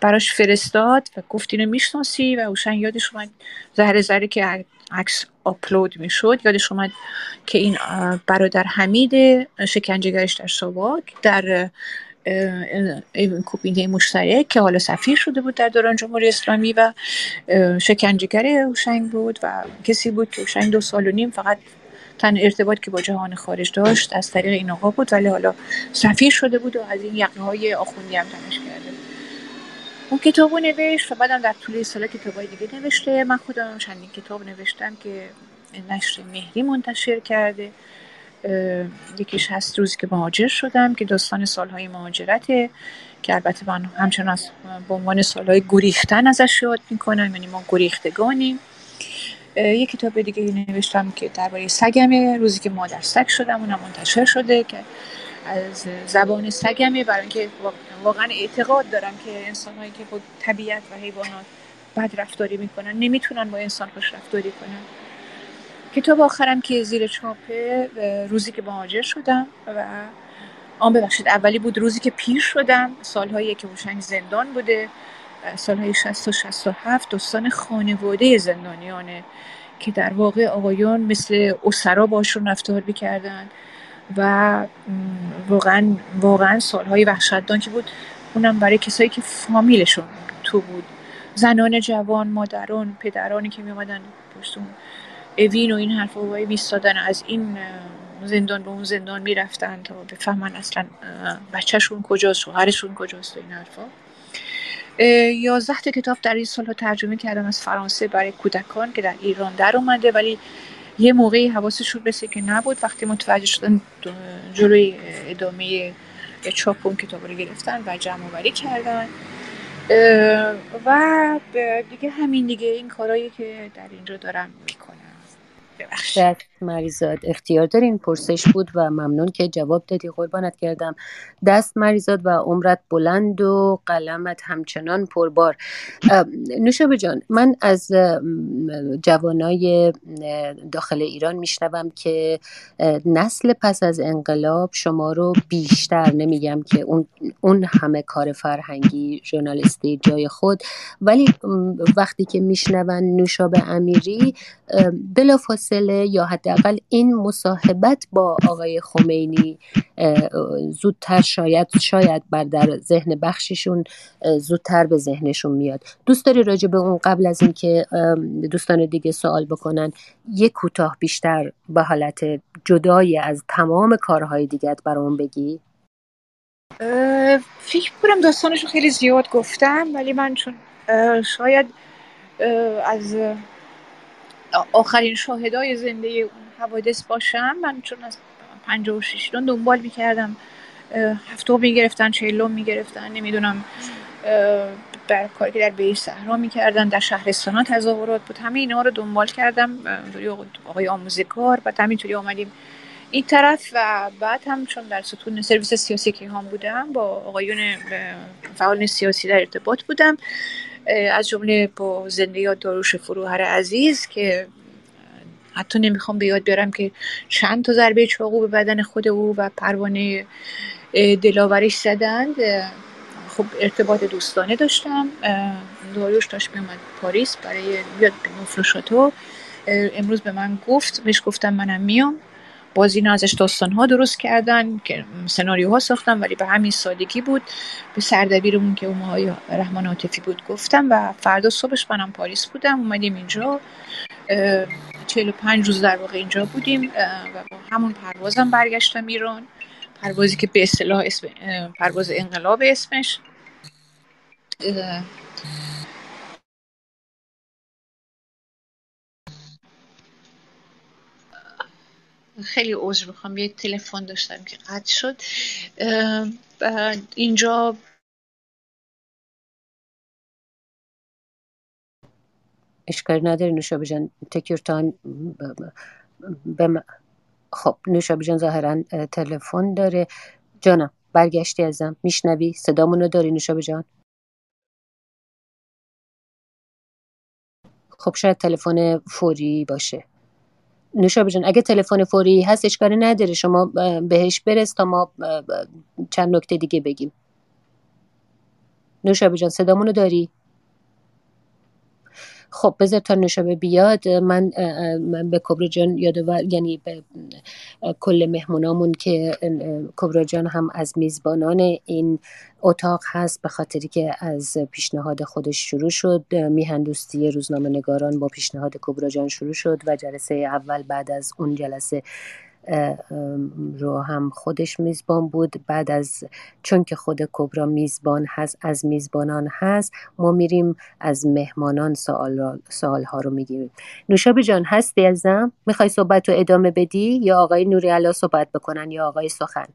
براش فرستاد و گفت اینو میشناسی، و هوشنگ یادش اومد ذره ذره که عکس آپلود میشد یادش اومد که این برادر حمید شکنجه‌گرش در ساواک در این کوپینده مشترک که حالا سفیر شده بود در دوران جمهوری اسلامی و شکنجه‌گر هوشنگ بود و کسی بود که هوشنگ دو سال و نیم فقط تن ارتباط که با جهان خارج داشت از طریق این آقا بود، ولی حالا سفیر شده بود و از این یقه‌های آخوندی هم تنش کرده. اون کتابو نوشت و بعدم در طول سالا کتابای دیگه نوشته. من خودم چندین کتاب نوشتم که نشر مهری منتشر کرده. یکیش هست روزی که مهاجر شدم که داستان سالهای مهاجرته، که البته من همچنان به عنوان سالهای گریختن ازش یاد میکنم، یعنی ما گریختگانیم. یک کتاب دیگه نوشتم که درباره سگمه، روزی که مادر سگ شدم، اونم منتشر شده که از زبان سگمه، برای اینکه واقعا اعتقاد دارم که انسانهایی که با طبیعت و حیوانات بد رفتاری میکنن نمیتونن با انسان خوش رفتاری کنن. کتاب آخرم که زیر چاپه روزی که مهاجر شدم و آن ببخشید اولی بود روزی که پیر شدم، سالهایی که هوشنگ زندان بوده، سالهای شصت و شصت و هفت، داستان خانواده زندانیانه که در واقع آقایان مثل اسرا باشون رفتار می‌کردن و واقعا واقعا سالهای وحشتناکی بود، اونم برای کسایی که فامیلشون تو بود، زنان جوان، مادران، پدرانی که می‌اومدن پشتون اوین و این حرفا وای میستادن، از این زندان به اون زندان میرفتن تا بفهمن اصلا بچه‌شون کجاست، شوهرشون کجاست و این حرفا. یازده تا کتاب در این سال‌ها ترجمه کردم از فرانسه برای کودکان که در ایران در اومده، ولی یه موقعی حواسشون بسه که نبود، وقتی متوجه شدن جلوی ادامه چاپ اون کتابا رو گرفتن و جمع‌آوری کردن و دیگه همین دیگه این کارهایی که در اینجا دارم میکنم. شکر مریزاد اختیار دارین، پرسش بود و ممنون که جواب دادی، قربانت کردم. دست مریزاد و عمرت بلند و قلمت همچنان پربار. نوشابه جان، من از جوانای داخل ایران میشنوم که نسل پس از انقلاب شما رو بیشتر، نمیگم که اون, اون همه کار فرهنگی ژورنالیستی جای خود، ولی وقتی که میشنون نوشابه امیری بلافاصله یا حداقل این مصاحبت با آقای خمینی زودتر شاید شاید بر در ذهن بخششون زودتر به ذهنشون میاد. دوست داری راجع به اون قبل از این که دوستان دیگه سوال بکنن یک کوتاه بیشتر به حالت جدای از تمام کارهای دیگت برام بگی؟ فکر کنم داستانشو خیلی زیاد گفتم، ولی من چون شاید از آخرین شاهدای زنده اون حوادث باشم، من چون از پنجاه و شش دون دنبال میکردم، هفتم میگرفتن، چهلم میگرفتن، نمیدونم در کاری که در بیع صحرا میکردن، در شهرستان تظاهرات بود، همه اینا رو دنبال کردم، اونطوری آقای آموزگار، بعد همینطوری اومدیم این طرف و بعد هم چون در ستون سرویس سیاسی کیهان بودم با آقایون فعالان سیاسی در ارتباط بودم، از جمله با زنده یاد داریوش فروهر عزیز که حتی نمیخوام به یاد بیارم که چند تا ضربه چاقو به بدن خود او و پروانه دلاورش زدند. خب ارتباط دوستانه داشتم، داریوش داشت میومد پاریس برای یاد نفروشاتو، امروز به من گفت، بهش گفتم منم میام، باز اینا ازش داستان‌ها درست کردن که سناریوها ساختم، ولی به همین سادگی بود. به سردبیرمون که اون آقای رحمان حاطفی بود گفتم و فردا صبحش منم پاریس بودم، اومدیم اینجا، چهل و پنج روز در واقع اینجا بودیم و با همون پروازم برگشتم ایران، پروازی که به اصطلاح اسم پرواز انقلاب اسمش. خیلی عذر میخوام، یه تلفن داشتم که قطع شد. اینجا اشکال نداره نوشابه جان، تکیور تان بم... خب نوشابه جان ظاهرا تلفن داره. جانم برگشتی ازم، میشنوی صدامونو داری نوشابه جان؟ خب شاید تلفن فوری باشه. نوشابه جان اگه تلفن فوری هست اشکالی نداره، شما بهش برس تا ما چند نکته دیگه بگیم. نوشابه جان صدامونو داری؟ خب بذار تا نوشابه بیاد من, من به کبرا جان یادآور، یعنی به کل مهمونامون که کبرا جان هم از میزبانان این اتاق هست به خاطری که از پیشنهاد خودش شروع شد، میهندوستی روزنامه نگاران با پیشنهاد کبرا جان شروع شد و جلسه اول بعد از اون جلسه رو هم خودش میزبان بود. بعد از چون که خود کبرا میزبان هست، از میزبانان هست، ما میریم از مهمانان سوال سوال‌ها رو میگیریم. نوشابه جان هستی عزیزم؟ میخوای صحبت رو ادامه بدی یا آقای نوری علا صحبت بکنن یا آقای سخن؟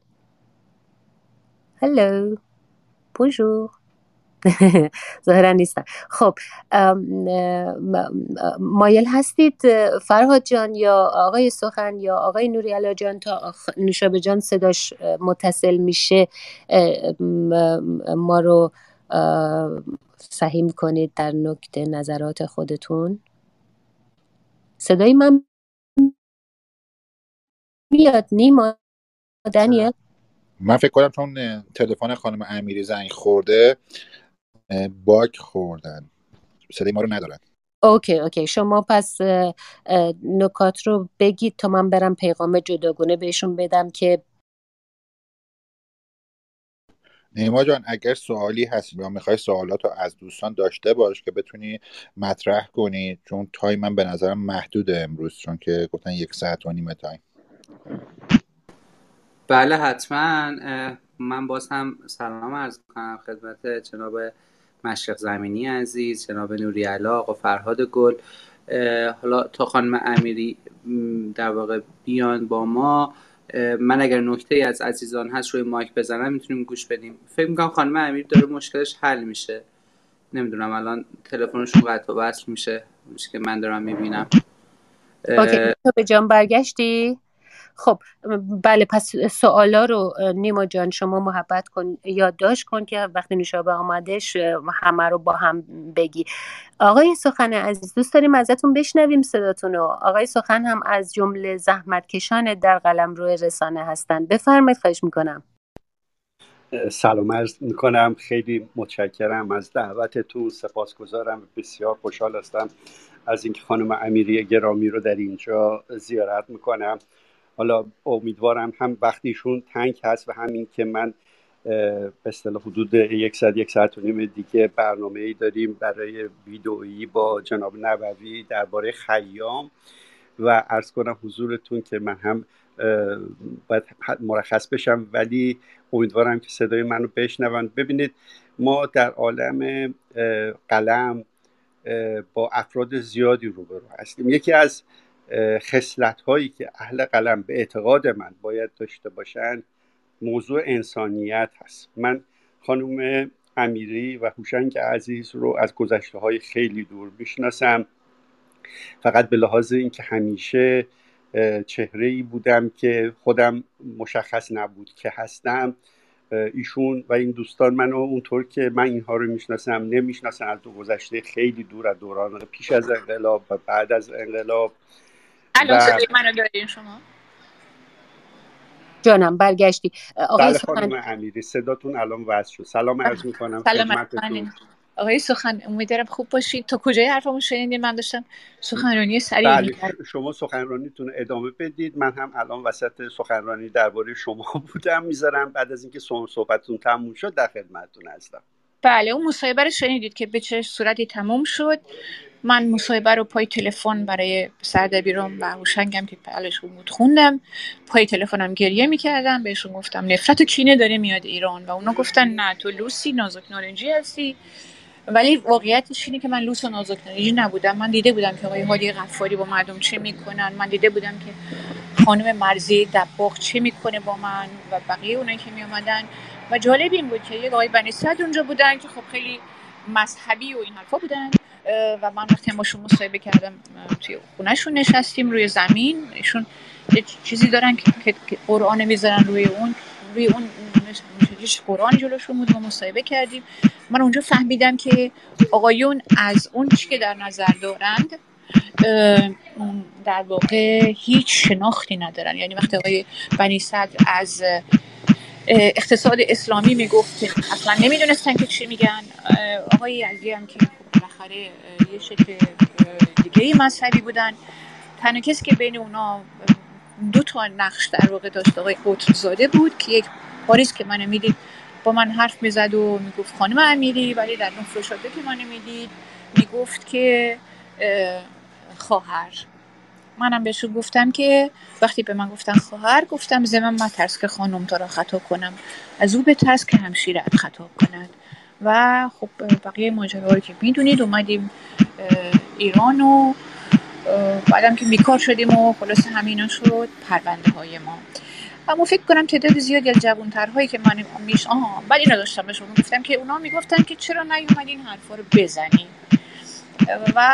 هلو بونژور ظاهرا نیستن. خب مایل هستید فرهاد جان یا آقای سخن یا آقای نوری علا جان تا نوشابه جان صداش متصل میشه ما رو سهیم کنید در نکته نظرات خودتون؟ صدای من میاد نیما دانیال؟ من فکر کنم چون تلفن خانم امیری زنگ خورده باک خوردن صدای ما رو ندارن. اوکی اوکی شما پس نکات رو بگید تا من برم پیغام جداگونه بهشون بدم که نیما جان اگر سوالی هست یا میخوای سوالات رو از دوستان داشته باش که بتونی مطرح کنی، چون تایم من به نظرم محدوده امروز، چون که گفتن یک ساعت و نیمه تایم. بله حتما. من باز هم سلام عرض می‌کنم خدمت جناب مشرق زمینی عزیز، جناب نوری علا، آقا فرهاد گل، حالا تا خانم امیری در واقع بیان با ما. من اگر نکته‌ای از عزیزان هست روی مایک بزنم میتونیم گوش بدیم. فکر می‌کنم خانم امیری داره مشکلش حل میشه، نمیدونم الان تلفنشون قطع و وصل میشه که من دارم میبینم. اوکی تو به جان برگشتی؟ خب بله، پس سوالا رو نیما جان شما محبت کن، یادداشت کن که وقتی نوشابه آمدش همه رو با هم بگی. آقای سخن عزیز دوست داریم ازتون بشنویم صداتون رو. آقای سخن هم از جمله زحمتکشان در قلمرو رسانه هستند. بفرمایید خواهش میکنم. سلام عرض میکنم، خیلی متشکرم از دعوتتون، سپاسگزارم، بسیار خوشحال هستم از اینکه خانم امیری گرامی رو در اینجا زیارت میکنم. حالا امیدوارم هم وقتیشون تنگ هست و همین که من به اصطلاح حدود یک ساعت یک ساعت و نیم دیگه برنامه‌ای داریم برای ویدئویی با جناب نووی درباره خیام و عرض کنم حضورتون که من هم باید مرخص بشم، ولی امیدوارم که صدای منو بشنون. ببینید ما در عالم قلم با افراد زیادی روبرو هستیم. یکی از خصلت هایی که اهل قلم به اعتقاد من باید داشته باشن موضوع انسانیت هست. من خانم امیری و هوشنگ عزیز رو از گذشته های خیلی دور میشناسم، فقط به لحاظ اینکه همیشه چهره ای بودم که خودم مشخص نبود که هستم. ایشون و این دوستان منو اونطور که من اینها رو میشناسم نمیشناسن، از دو گذشته خیلی دور از دوران پیش از انقلاب و بعد از انقلاب. الان صدای منو دارین شما؟ جانم برگشتی آقای بله سخن. خانم امیری صداتون الان وصل شد. سلام عرض میکنم خدمتتون. آقای سخن امیدوارم خوب باشید. تا کجای حرفمو شنیدین؟ من داشتم سخنرانی سریع بله. میکردم. شما سخنرانیتون ادامه بدید، من هم الان وسط سخنرانی درباره شما بودم، میذارم بعد از اینکه صحبتتون تموم شد در خدمتتون هستم. بله اون مصاحبه رو شنیدید که به چه صورتی تموم شد. من مصاحبه رو پای تلفن برای سردبیرم و هوشنگم که پلشون بود خوندم، پای تلفنم گریه میکردم، بهشون گفتم نفرت و کینه داره میاد ایران و اونا گفتن نه تو لوسی نازک نارنجی هستی، ولی واقعیتش اینه که من لوس و نازک نارنجی نبودم. من دیده بودم که آقای هادی غفاری با مردم چه میکنن، من دیده بودم که خانم مرزی دباغ چه میکنه با من و بقیه اونایی که میومدن. و جالب این بود که یک آقای بنی صدر اونجا بودن که خب خیلی مذهبی و این حرفا بودن و من وقتی باشون مصاحبه کردم توی خونهشون نشستیم روی زمین، ایشون یه چیزی دارن که قرآن میذارن روی اون روی اون پیش قرآن جلوشون بود و مصاحبه کردیم. من اونجا فهمیدم که آقایون از اون چی که در نظر دارند در واقع هیچ شناختی ندارن. یعنی وقتی آقای بنی صدر از اقتصاد اسلامی میگفت که اصلا نمیدونستن که چی میگن، آقای عزیزی هم که بالاخره یه شکل دیگه مذهبی بودن، تنها کسی که بین اونا دو تا نقش در واقع داشت آقای قطرزاده بود که یک پاریس که منو میدید با من حرف میزد و میگفت خانم امیری، ولی در نفر شده که منو میدید میگفت که خواهر. منم بهش گفتم که وقتی به من گفتن خواهر، گفتم زمن من ترس که خانم تا را خطا کنم، از او به ترس که همشیره خطا کند. و خب بقیه ماجرایی که میدونید، اومدیم ایران و بعدم که بیکار شدیم و خلاص همینا شد پرونده های ما. اما فکر کنم تعداد زیادی از جوانترهایی که من میش آها ولی نداشتم بهشون گفتم که اونا میگفتن که چرا نیومدین حرفا رو بزنین. و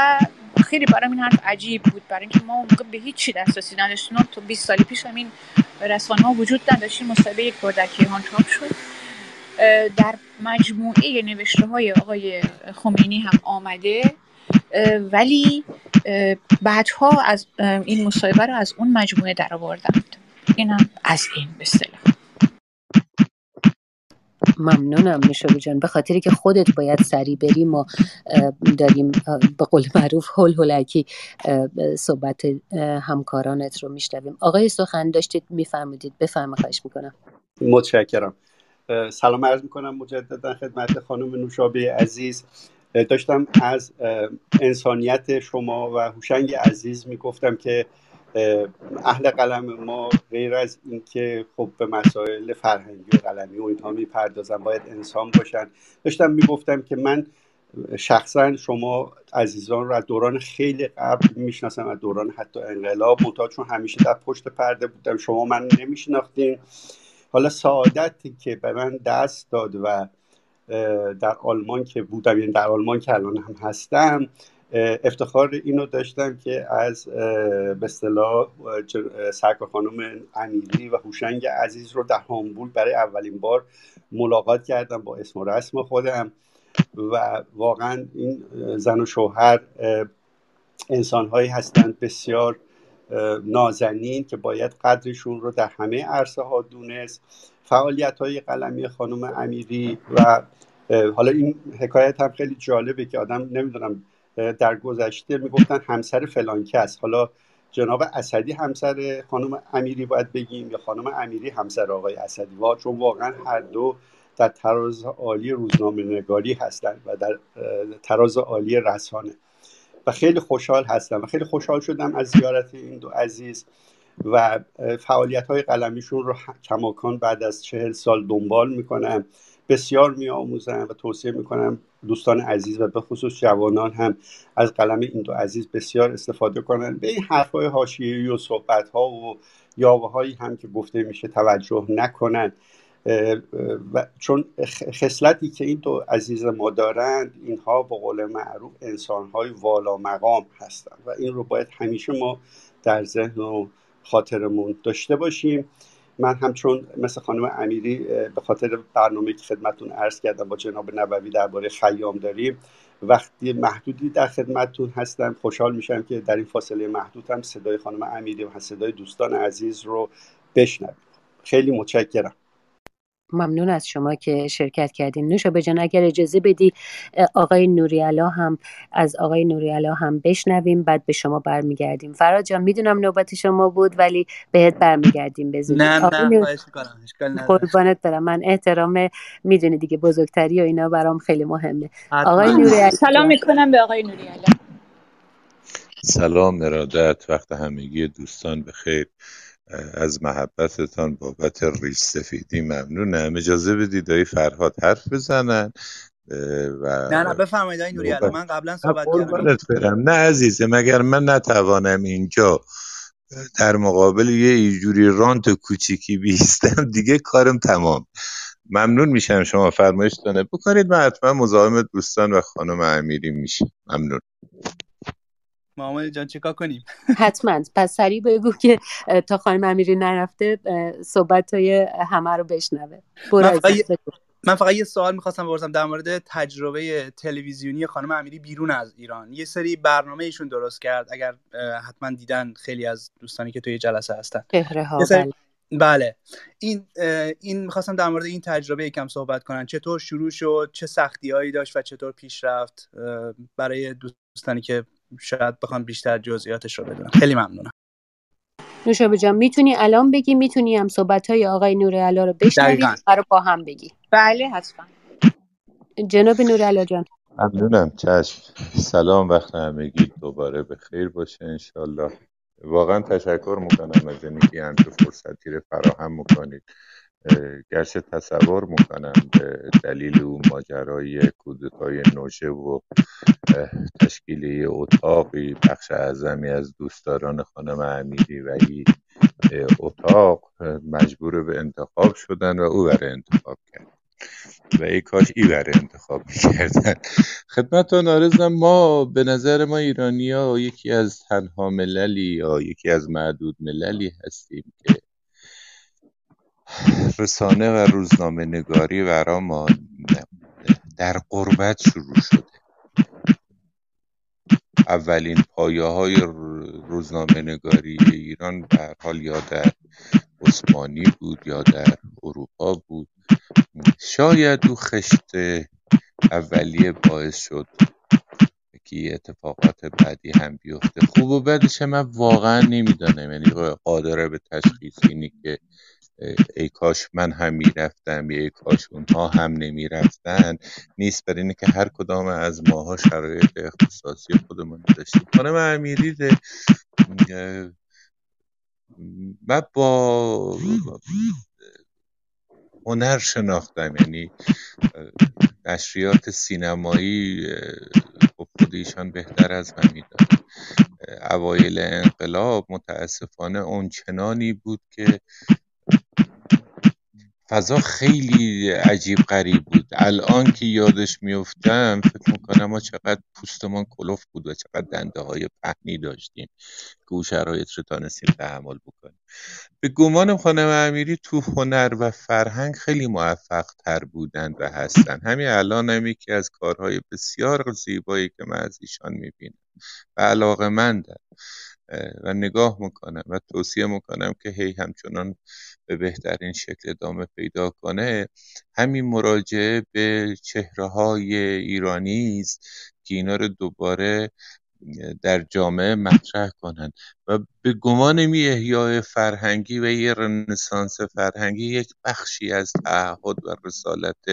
خیلی برام این حرف عجیب بود، برای اینکه ما اون موقع به هیچ چی دسترسی نداشتیم. تو بیست سال پیش هم این رسانه‌ها وجود نداشت. مصاحبه یک بار در کیهان چاپ شد، در مجموعه نوشته‌های آقای خمینی هم آمده، ولی بعدها از این مصاحبه رو از اون مجموعه درآوردند. اینم از این به اصطلاح. ممنونم نوشابه جان، به خاطری که خودت باید سریع بری ما داریم به قول معروف هول هولکی صحبت همکارانت رو میشنویم. آقای سخن داشتید میفرمودید، بفرمایید. خواهش میکنم. متشکرم. سلام عرض میکنم مجددا خدمت خانم نوشابه عزیز. داشتم از انسانیت شما و هوشنگ عزیز میگفتم که اهل قلم ما غیر از اینکه خب به مسائل فرهنگی و قلمی و اینها میپردازن باید انسان باشن، داشتم میگفتم که من شخصا شما عزیزان رو از دوران خیلی قبل میشناسم، از دوران حتی انقلاب، منتها چون همیشه در پشت پرده بودم شما من نمیشناختین. حالا سعادتی که به من دست داد و در آلمان که بودم، یعنی در آلمان که الان هم هستم، افتخار اینو داشتم که از به اصطلاح سرکار خانم امیری و هوشنگ عزیز رو در هامبورگ برای اولین بار ملاقات کردم با اسم و رسم خودم. و واقعا این زن و شوهر انسان‌هایی هستند بسیار نازنین که باید قدرشون رو در همه عرصه ها دونست. فعالیت‌های قلمی خانم امیری و حالا این حکایت هم خیلی جالبه که آدم نمیدونم در گذشته میگفتن همسر فلان کس، حالا جناب اسدی همسر خانم امیری باید بگیم یا خانم امیری همسر آقای اسدی، چون واقعا هر دو در تراز عالی روزنامه‌نگاری هستند و در تراز عالی رسانه. و خیلی خوشحال هستم و خیلی خوشحال شدم از زیارت این دو عزیز و فعالیت‌های قلمیشون رو کماکان بعد از چهل سال دنبال میکنم. بسیار میآموزم و توصیه میکنم دوستان عزیز و به خصوص جوانان هم از قلم این دو عزیز بسیار استفاده کنند. به این حرف‌های حاشیه‌ای و صحبت‌ها و یاوه‌هایی هم که گفته میشه توجه نکنند، و چون خصلتی که این دو عزیز ما دارند، اینها به قول معروف انسان‌های والا مقام هستند و این رو باید همیشه ما در ذهن و خاطرمون داشته باشیم. من همچون مثل خانم امیری به خاطر برنامه‌ای که خدمتتون عرض کردم با جناب نبوی درباره خیام داریم، وقتی محدودی در خدمتتون هستم، خوشحال میشم که در این فاصله محدود هم صدای خانم امیری و صدای دوستان عزیز رو بشنوم. خیلی متشکرم. ممنون از شما که شرکت کردین. نوشابه جان اگر اجازه بدی آقای نوری علا هم از آقای نوری علا هم بشنویم، بعد به شما برمیگردیم. فرهاد جان میدونم نوبت شما بود ولی بهت برمیگردیم بزودی. نه نه خواهش می‌کنم. قربانت برم، من احترام میدونی دیگه بزرگتری و اینا برام خیلی مهمه. آقای نوری علا سلام میکنم به آقای نوری علا. سلام ارادت وقت همگی دوستان بخیر. از محبتتان بابت ریش سفیدی ممنونم. اجازه بدید دایی فرهاد حرف بزنن و نه نه بفرمایید دایی نوری علا. من قبلا صحبت کردم. نه عزیزه مگر من نتوانم اینجا در مقابل یه ایجوری رانت کوچیکی بیستم؟ دیگه کارم تمام. ممنون میشم شما فرمایشتانه بکنید، من حتما مزاحم دوستان و خانم امیری میشم. ممنون. مامان جان چیکار کنیم؟ حتما. پس سریع بگو که تا خانم امیری نرفته صحبت‌های همه رو بشنوه. برو. من فقط یه سوال می‌خواستم بپرسم در مورد تجربه تلویزیونی خانم امیری بیرون از ایران. یه سری برنامه ایشون درست کرد، اگر حتما دیدن خیلی از دوستانی که توی جلسه هستن. بهره‌ها سری... بله. این این می‌خواستم در مورد این تجربه یکم صحبت کنن. چطور شروع شد، چه سختی‌هایی داشت و چطور پیش رفت، برای دوستانی که شاید بخوام بیشتر جزئیاتش رو بدونم. خیلی ممنونم. نوشابه جان میتونی الان بگی، میتونی هم صحبت‌های آقای نوری علا رو بشنوید برای با هم بگی. بله حتما. جناب نوری علا جان. ممنونم. چشم. سلام، وقت همگی دوباره بخیر باشه انشالله. واقعا تشکر میکنم از اینکه همچین فرصتی رو فراهم میکنید. گرچه تصور میکنم به دلیل اون ماجرای کودتای نوشه و تشکیل اتاقی بخش اعظمی از دوستداران خانم امیری و این اتاق مجبور به انتخاب شدن و او برای انتخاب کرد و ای کاش ای برای انتخاب کردن. خدمتتون عرضم ما به نظر ما ایرانی‌ها یکی از تنها مللی یا یکی از معدود مللی هستیم که رسانه و روزنامه نگاری برای ما در غربت شروع شده. اولین پایه های روزنامه نگاری ایران به هر حال یا در عثمانی بود یا در اروپا بود. شاید او خشت اولیه باعث شد که اتفاقات بعدی هم بیفته. خوب و بدش من واقعا نمیدانم، یعنی قادره به تشخیص اینی که ای کاش من هم میرفتم یا ای کاش اونها هم نمیرفتن نیست، برای اینکه هر کدام از ماها شرایط اختصاصی خودمون داشتیم. خانم امیری من با هنر شناختم، یعنی نشریات سینمایی خود ایشان بهتر از من میدونم. اوایل انقلاب متاسفانه اونچنانی بود که فضا خیلی عجیب غریب بود. الان که یادش میافتم فکر میکنم ما چقدر پوستمان کلوف بود و چقدر دنده های پهنی داشتیم که او شرایط رو تانستیم تحمل بکنیم. به گمانم خانم امیری تو هنر و فرهنگ خیلی موفق تر بودند و هستند. همین الان هم یکی از کارهای بسیار زیبایی که من از ایشان میبینم و علاقه‌مندم و نگاه میکنم و توصیه میکنم که هی همچنان به بهترین شکل ادامه پیدا کنه، همین مراجعه به چهره های ایرانی است که اینا رو دوباره در جامعه مطرح کنند و به گمان می احیای فرهنگی و یه رنسانس فرهنگی یک بخشی از تعهد و رسالت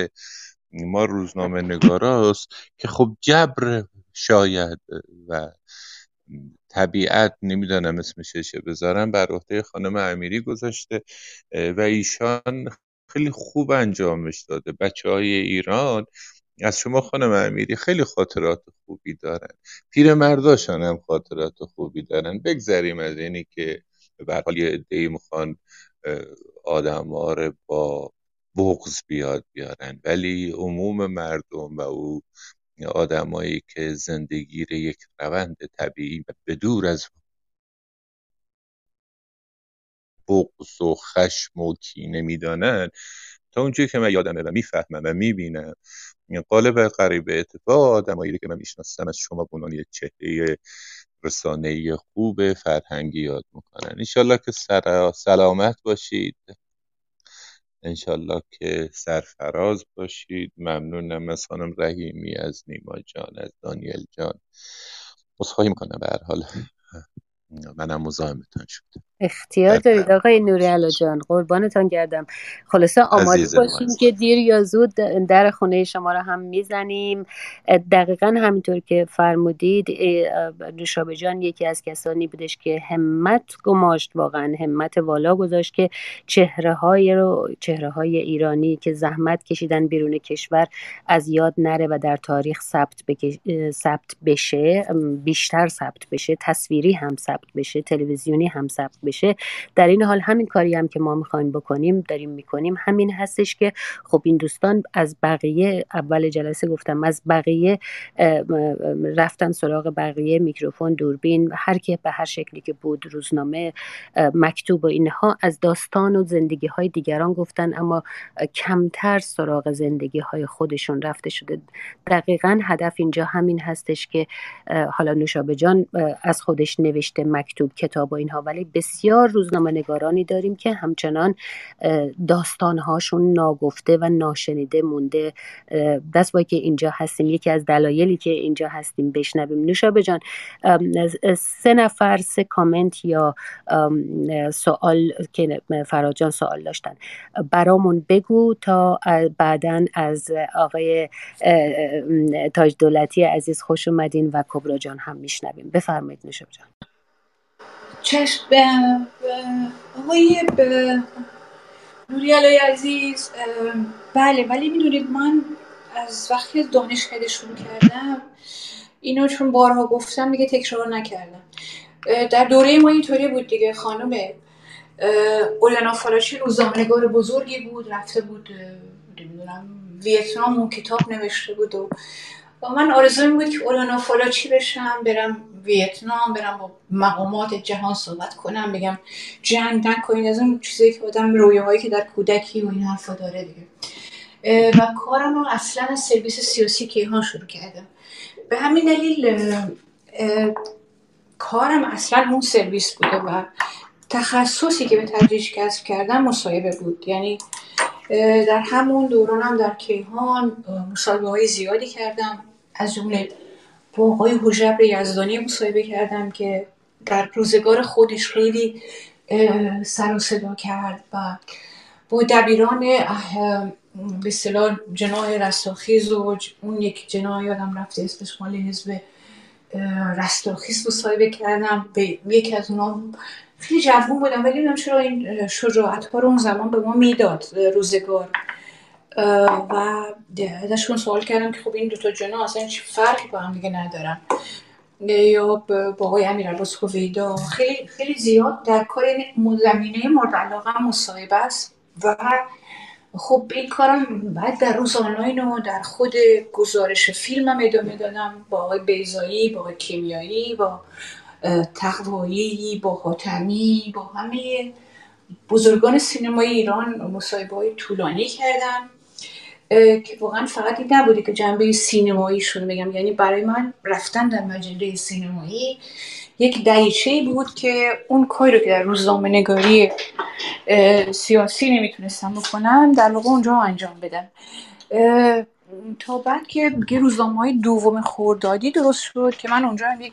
ما روزنامه نگاراست که خب جبر شاید و طبیعت نمیدانم اسمش چه بذارم بر عهده خانم امیری گذاشته و ایشان خیلی خوب انجامش داده. بچه‌های ایران از شما خانم امیری خیلی خاطرات خوبی دارن، پیرمرداشان هم خاطرات خوبی دارن. بگذریم از اینی که به هر حال یه عده‌ای میخوان آدم‌ها رو با بغض بیاد بیارن، ولی عموم مردم و او آدمایی که زندگی رو یک روند طبیعی به دور از بغض و خشم و کینه میدانند، تا اونجایی که من یادمه و میفهمم و میبینم غالب قریب اتفاق آدمایی که من میشناسم از شما بنان یک چهره رسانه‌ای خوب فرهنگی یاد میکنن. انشالله که سر... سلامت باشید، انشالله که سرفراز باشید. ممنونم از خانم رحیمی، از نیما جان، از دانیال جان. عذرخواهی میکنم به هر حال منم مزاحمتون شدم. اختیار دارید آقای نوری علا جان، قربانتان گردم. خلاصه آماده باشیم که دیر یا زود در خونه شما را هم میزنیم. دقیقا همینطور که فرمودید نوشابه جان یکی از کسانی بودش که همت گماشت، واقعا همت والا گذاشت که چهره های رو چهره های ایرانی که زحمت کشیدن بیرون کشور از یاد نره و در تاریخ ثبت ثبت بشه، بیشتر ثبت بشه، تصویری هم ثبت بشه، تلویزیونی هم ثبت بشه. در این حال همین کاری هم که ما میخوایم بکنیم داریم میکنیم. همین هستش که خب این دوستان از بقیه، اول جلسه گفتم، از بقیه رفتن سراغ بقیه، میکروفون، دوربین، هر کی به هر شکلی که بود، روزنامه، مکتوب و اینها، از داستان و زندگی های دیگران گفتن اما کمتر سراغ زندگی های خودشون رفته شده. دقیقاً هدف اینجا همین هستش که حالا نوشابه جان از خودش نوشته، مکتوب، کتاب و اینها، ولی بسیار روزنامه نگارانی داریم که همچنان داستانهاشون ناگفته و ناشنیده مونده. دست باید که اینجا هستیم، یکی از دلایلی که اینجا هستیم بشنویم. نوشابه جان، سه نفر سه کامنت یا سوال که فرهاد جان سوال داشتن برامون بگو تا بعداً از آقای تاج دولتی عزیز خوش اومدین و کبرا جان هم میشنویم. بفرمایید نوشابه جان. چشم آقای نوری علای عزیز، بله، ولی میدونید من از وقتی دانشکده شروع کردم اینو چون بارها گفتم دیگه تکرار نکردم. در دوره ما اینطوری بود دیگه، خانم اولنا فالاچی روزنامه‌نگار بزرگی بود، رفته بود نمیدونم ویتنام و کتاب نوشته بود و من آرزوی بود که اولانا فالاچی بشم، برم ویتنام، برم با مقامات جهان صحبت کنم، بگم جنگ نکنید، از اون چیزایی که آدم رویاهایی که در کودکی و این حرفا داره دیگه. و کارم رو اصلا از سرویس سیاسی کیهان شروع کردم، به همین دلیل کارم اصلا اون سرویس بوده و تخصصی که به تدریج کسب کردم مصاحبه بود. یعنی در همون دورانم در کیهان مصاحبه های زیادی کردم، از جمله با آقای هوشنگ یزدانی مصاحبه کردم که در روزگار خودش خیلی سر و صدا کرد و با دبیران به اصطلاح جناح رستاخیز و اون یک جناح یادم رفته اسمش، مال حزب رستاخیز مصاحبه کردم. به یکی از اونا خیلی جوون بودم ولی نمیدونم چرا این شجاعت‌ها رو اون زمان به ما میداد روزگار و ازشون سوال کردم که خب این دوتا جناح اصلا چه فرقی با هم دیگه ندارن. یا با آقای امیرعباس هویدا خیلی خیلی زیاد در کار زمینه مورد علاقه مصاحبه است و خب این کارم بعد در روز آنلاین و در خود گزارش فیلمم ادامه دادم، با آقای بیزایی، با آقای کیمیایی، با تقوایی، با خاتمی، با همه بزرگان سینمای ایران مصاحبه‌های طولانی کردم که واقعا فقط این نبوده که جنبه سینماییشون بگم، یعنی برای من رفتن در مجله سینمایی یک دریچه‌ای بود که اون کاری رو که در روزنامه‌نگاری سیاسی نمیتونستم بکنم در واقع اونجا انجام بدم. تا بعد که روزنامه‌های دوم خردادی درست شد که من اونجا هم یک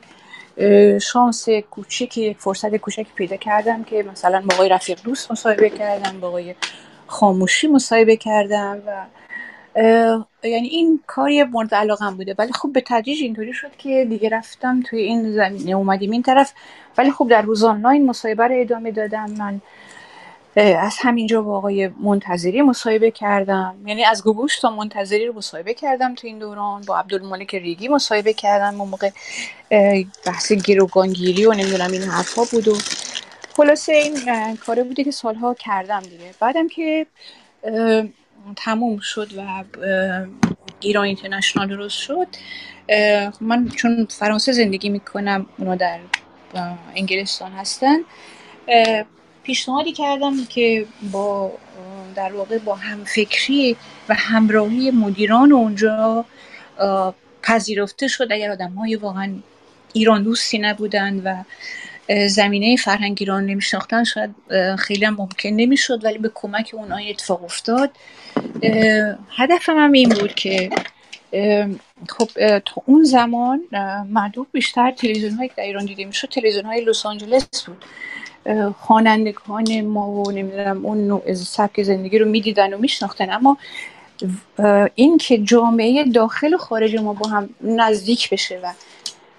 شانس کوچیکی، یک فرصت کوچکی پیدا کردم که مثلا با آقای رفیق دوست مصاحبه کردم، با آقای خاموشی مصاحبه کردم و یعنی این کاری مورد علاقم بوده. ولی خب به تدریج اینطوری شد که دیگه رفتم توی این زمینه، اومدیم این طرف، ولی خب در روز آنلاین مصاحبه رو ادامه دادم. من از همینجا با آقای منتظری مصاحبه کردم، یعنی از گوگوش تا منتظری رو مصاحبه کردم تو این دوران. با عبدالملک ریگی مصاحبه کردم، اون موقع بحث گروگانگیری و نمیدونم این حرفا بود و خلاصه این کاره بوده که سالها کردم دیگه. بعدم که تموم شد و ایران اینترنشنال درست شد، من چون فرانسه زندگی میکنم، اونا در انگلستان هستن، پیشنهادی کردم که با در واقع با همفکری و همراهی مدیران اونجا پذیرفته شد. اگر آدم‌های واقعا ایران دوستی نبودن و زمینه فرهنگ ایران نمیشناختن شاید خیلی هم ممکن نمیشد، ولی به کمک اونها اتفاق افتاد. هدفم هم این بود که خب تو اون زمان معدود بیشتر تلویزیون‌هایی که در ایران دیده میشد تلویزیون‌های لس آنجلس بود، خوانندگان ما و نمیدونم اون نوع سبک زندگی رو میدیدن و میشناختن، اما این که جامعه داخل و خارج ما با هم نزدیک بشه و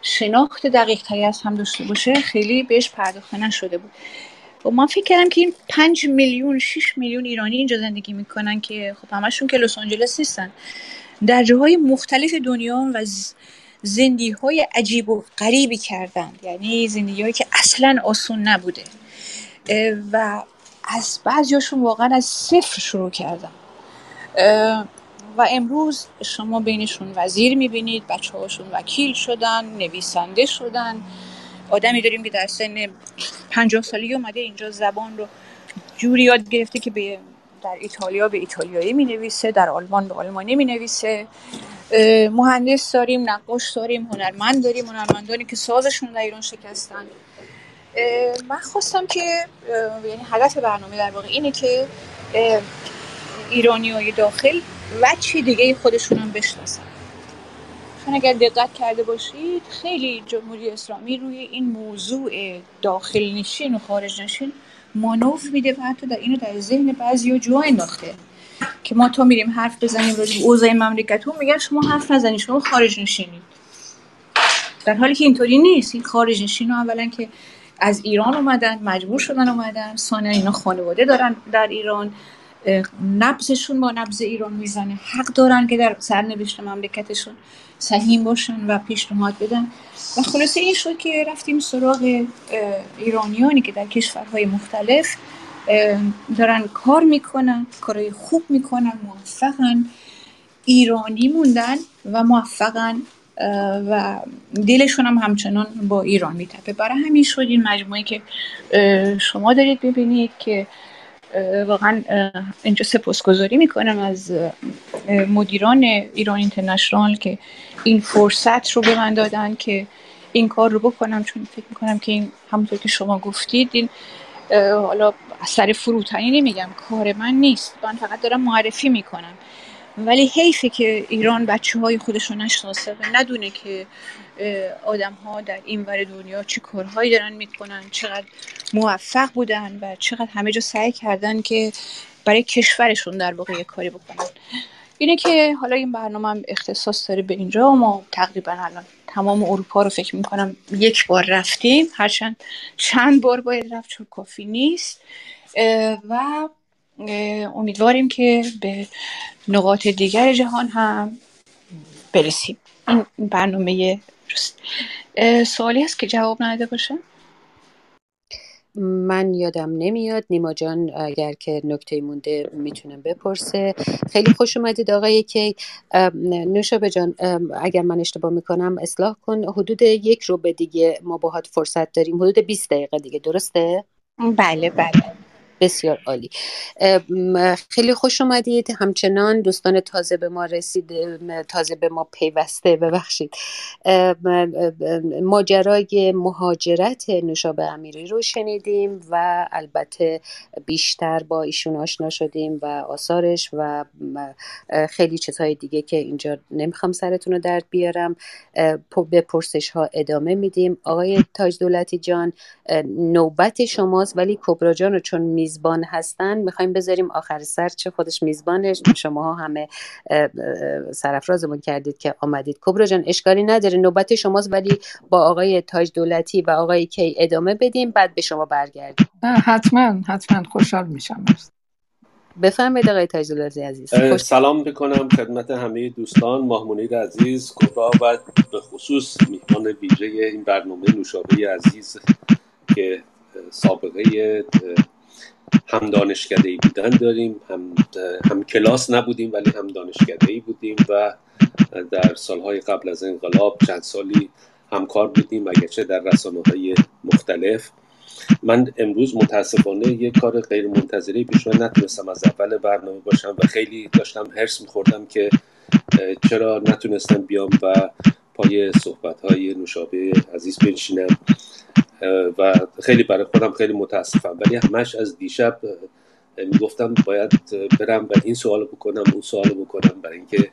شناخت دقیق تری از هم داشته باشه خیلی بهش پرداخته نشده بود. و من فکر کردم که این پنج میلیون شش میلیون ایرانی اینجا زندگی میکنن که خب همشون که لس آنجلس نیستن، در جاهای مختلف دنیا و زندگی های عجیب و غریبی کردند، یعنی زندگی هایی که اصلا آسون نبوده. و از بعضیاشون واقعا از صفر شروع کردم و امروز شما بینشون وزیر میبینید، بچه هاشون وکیل شدن، نویسنده شدن. آدمی داریم که در سن پنجاه سالی اومده اینجا زبان رو جوری یاد گرفته که به در ایتالیا به ایتالیایی می نویسه، در آلمان به آلمانی می نویسه. مهندس داریم، نقاش داریم، هنرمند داریم، هنرمندانی که سازشون در ایران شکستن. من خواستم که، یعنی هدف برنامه در واقع اینه که ایرانیای داخل و چی دیگه خودشون هم بشناسن. چون اگر دقت کرده باشید خیلی جمهوری اسلامی روی این موضوع داخل نشین و خارج نشین مانور میده و حتی در اینو در ذهن بعضی‌ها جا انداخته که ما تا میریم حرف بزنیم راجع به اوضاع مملکتون میگن شما حرف نزنید، شما خارج نشینید، در حالی که اینطوری نیست. این خارج نشین‌ها اولا که از ایران اومدن، مجبور شدن اومدن، ثانیاً اینا خانواده دارن در ایران، نبضشون با نبض ایران میزنه، حق دارن که در سرنوشت مملکتشون سهیم باشن و پیشنهاد بدن. و خلاصه این شد که رفتیم سراغ ایرانیانی که در کشورهای مختلف دارن کار میکنن، کارهای خوب میکنن، موفقن، ایرانی موندن و موفقن و دلشون هم همچنان با ایران میتپه. برای همین شد این مجموعه که شما دارید ببینید که واقعا اینجا سپاسگزاری میکنم از مدیران ایران اینترنشنال که این فرصت رو به من دادن که این کار رو بکنم، چون فکر میکنم که این همونطور که شما گفتید این حالا اثر فروتنی نمیگم، کار من نیست، من فقط دارم معرفی میکنم، ولی حیفه که ایران بچه های خودشون نشناسه و ندونه که آدم ها در این ور دنیا چه کارهایی دارن میکنن، چقدر موفق بودن و چقدر همه جا سعی کردن که برای کشورشون در واقع یک کاری بکنن. اینه که حالا این برنامه هم اختصاص داره به اینجا. ما تقریبا الان تمام اروپا رو فکر میکنم یک بار رفتیم، هرچند چند بار باید رفت چون کافی نیست، و امیدواریم که به نقاط دیگر جهان هم برسیم. این برنامه رست. سوالی هست که جواب نداده باشه؟ من یادم نمیاد. نیما جان اگر که نکته مونده میتونم بپرسه. خیلی خوش اومدید آقای کی. نوشابه جان اگر من اشتباه میکنم اصلاح کن، حدود یک رو به دیگه ما باهات فرصت داریم، حدود بیست دقیقه دیگه، درسته؟ بله بله، بسیار عالی. خیلی خوش اومدید. همچنان دوستان تازه به ما رسید، تازه به ما پیوسته، ببخشید. ماجرای مهاجرت نوشابه امیری رو شنیدیم و البته بیشتر با ایشون آشنا شدیم و آثارش و خیلی چیزهای دیگه که اینجا نمیخوام سرتون رو درد بیارم. به پرسش ها ادامه میدیم. آقای تاج دولتی جان نوبت شماست، ولی کبرا جان رو چون می میزبان هستن میخوایم بذاریم آخر سر، چه خودش میزبانش، شما همه سرافرازمون کردید که آمدید. کبرا جان اشکالی نداره، نوبت شماست، ولی با آقای تاج دولتی و آقای کی ادامه بدیم، بعد به شما برگردیم. حتما حتما خوشحال میشم. بفرمایید آقای تاج دولتی عزیز. خوش... سلام بکنم خدمت همه دوستان، ماهمنیر عزیز، کبرا و به خصوص میهمان ویژه این برنامه نوشابه عزیز که سابقه هم دانشکده‌ای بودن داریم، هم هم کلاس نبودیم ولی هم دانشکده‌ای بودیم و در سالهای قبل از انقلاب چند سالی همکار بودیم اگرچه در رسانه‌های مختلف. من امروز متاسفانه یک کار غیر منتظره پیش اومد، نتونستم از اول برنامه باشم و خیلی داشتم هرس می‌خوردم که چرا نتونستم بیام و پای صحبت‌های نوشابه عزیز بنشینم و خیلی برای خودم خیلی متاسفم، ولی همش از دیشب میگفتم باید برم و این سوالو بکنم اون سوالو بکنم، برای اینکه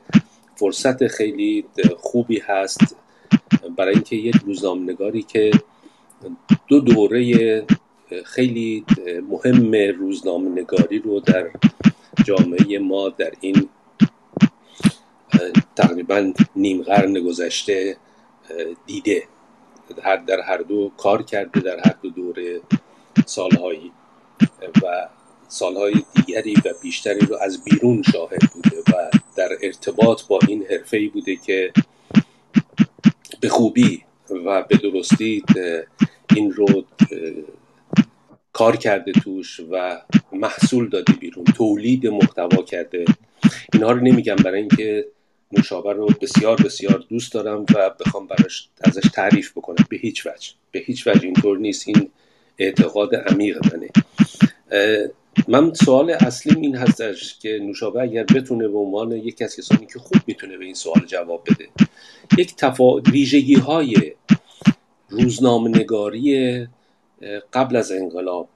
فرصت خیلی خوبی هست برای اینکه یک روزنامه‌نگاری که دو دوره خیلی مهم روزنامه‌نگاری رو در جامعه ما در این تقریبا نیم قرن گذشته دیده، هر در هر دو کار کرده، در هر دو دوره سالهایی و سالهای دیگری و بیشتری رو از بیرون شاهد بوده و در ارتباط با این حرفه‌ای بوده که به خوبی و به درستی این رو کار کرده توش و محصول داده بیرون، تولید محتوا کرده. اینها رو نمیگم برای اینکه نوشابه رو بسیار بسیار دوست دارم و بخوام براش ازش تعریف بکنم، به هیچ وجه، به هیچ وجه اینطور نیست. این اعتقاد عمیق منه. من سوال اصلیم این هستش که نوشابه اگر بتونه به عنوان یکی از کسانی که خوب میتونه به این سوال جواب بده، یک تفا... ویژگی های روزنامه‌نگاری قبل از انقلاب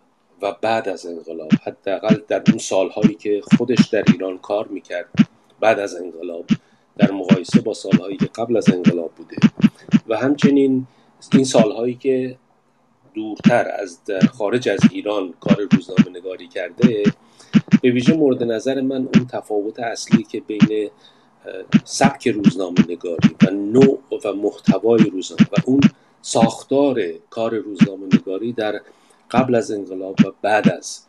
و بعد از انقلاب، حداقل در اون سالهایی که خودش در ایران کار میکرد بعد از انقلاب در مقایسه با سالهایی که قبل از انقلاب بوده، و همچنین این سالهایی که دورتر از در خارج از ایران کار روزنامه نگاری کرده، به ویژه مورد نظر من اون تفاوت اصلی که بین سبک روزنامه نگاری و نوع و محتوای روزنامه و اون ساختار کار روزنامه نگاری در قبل از انقلاب و بعد از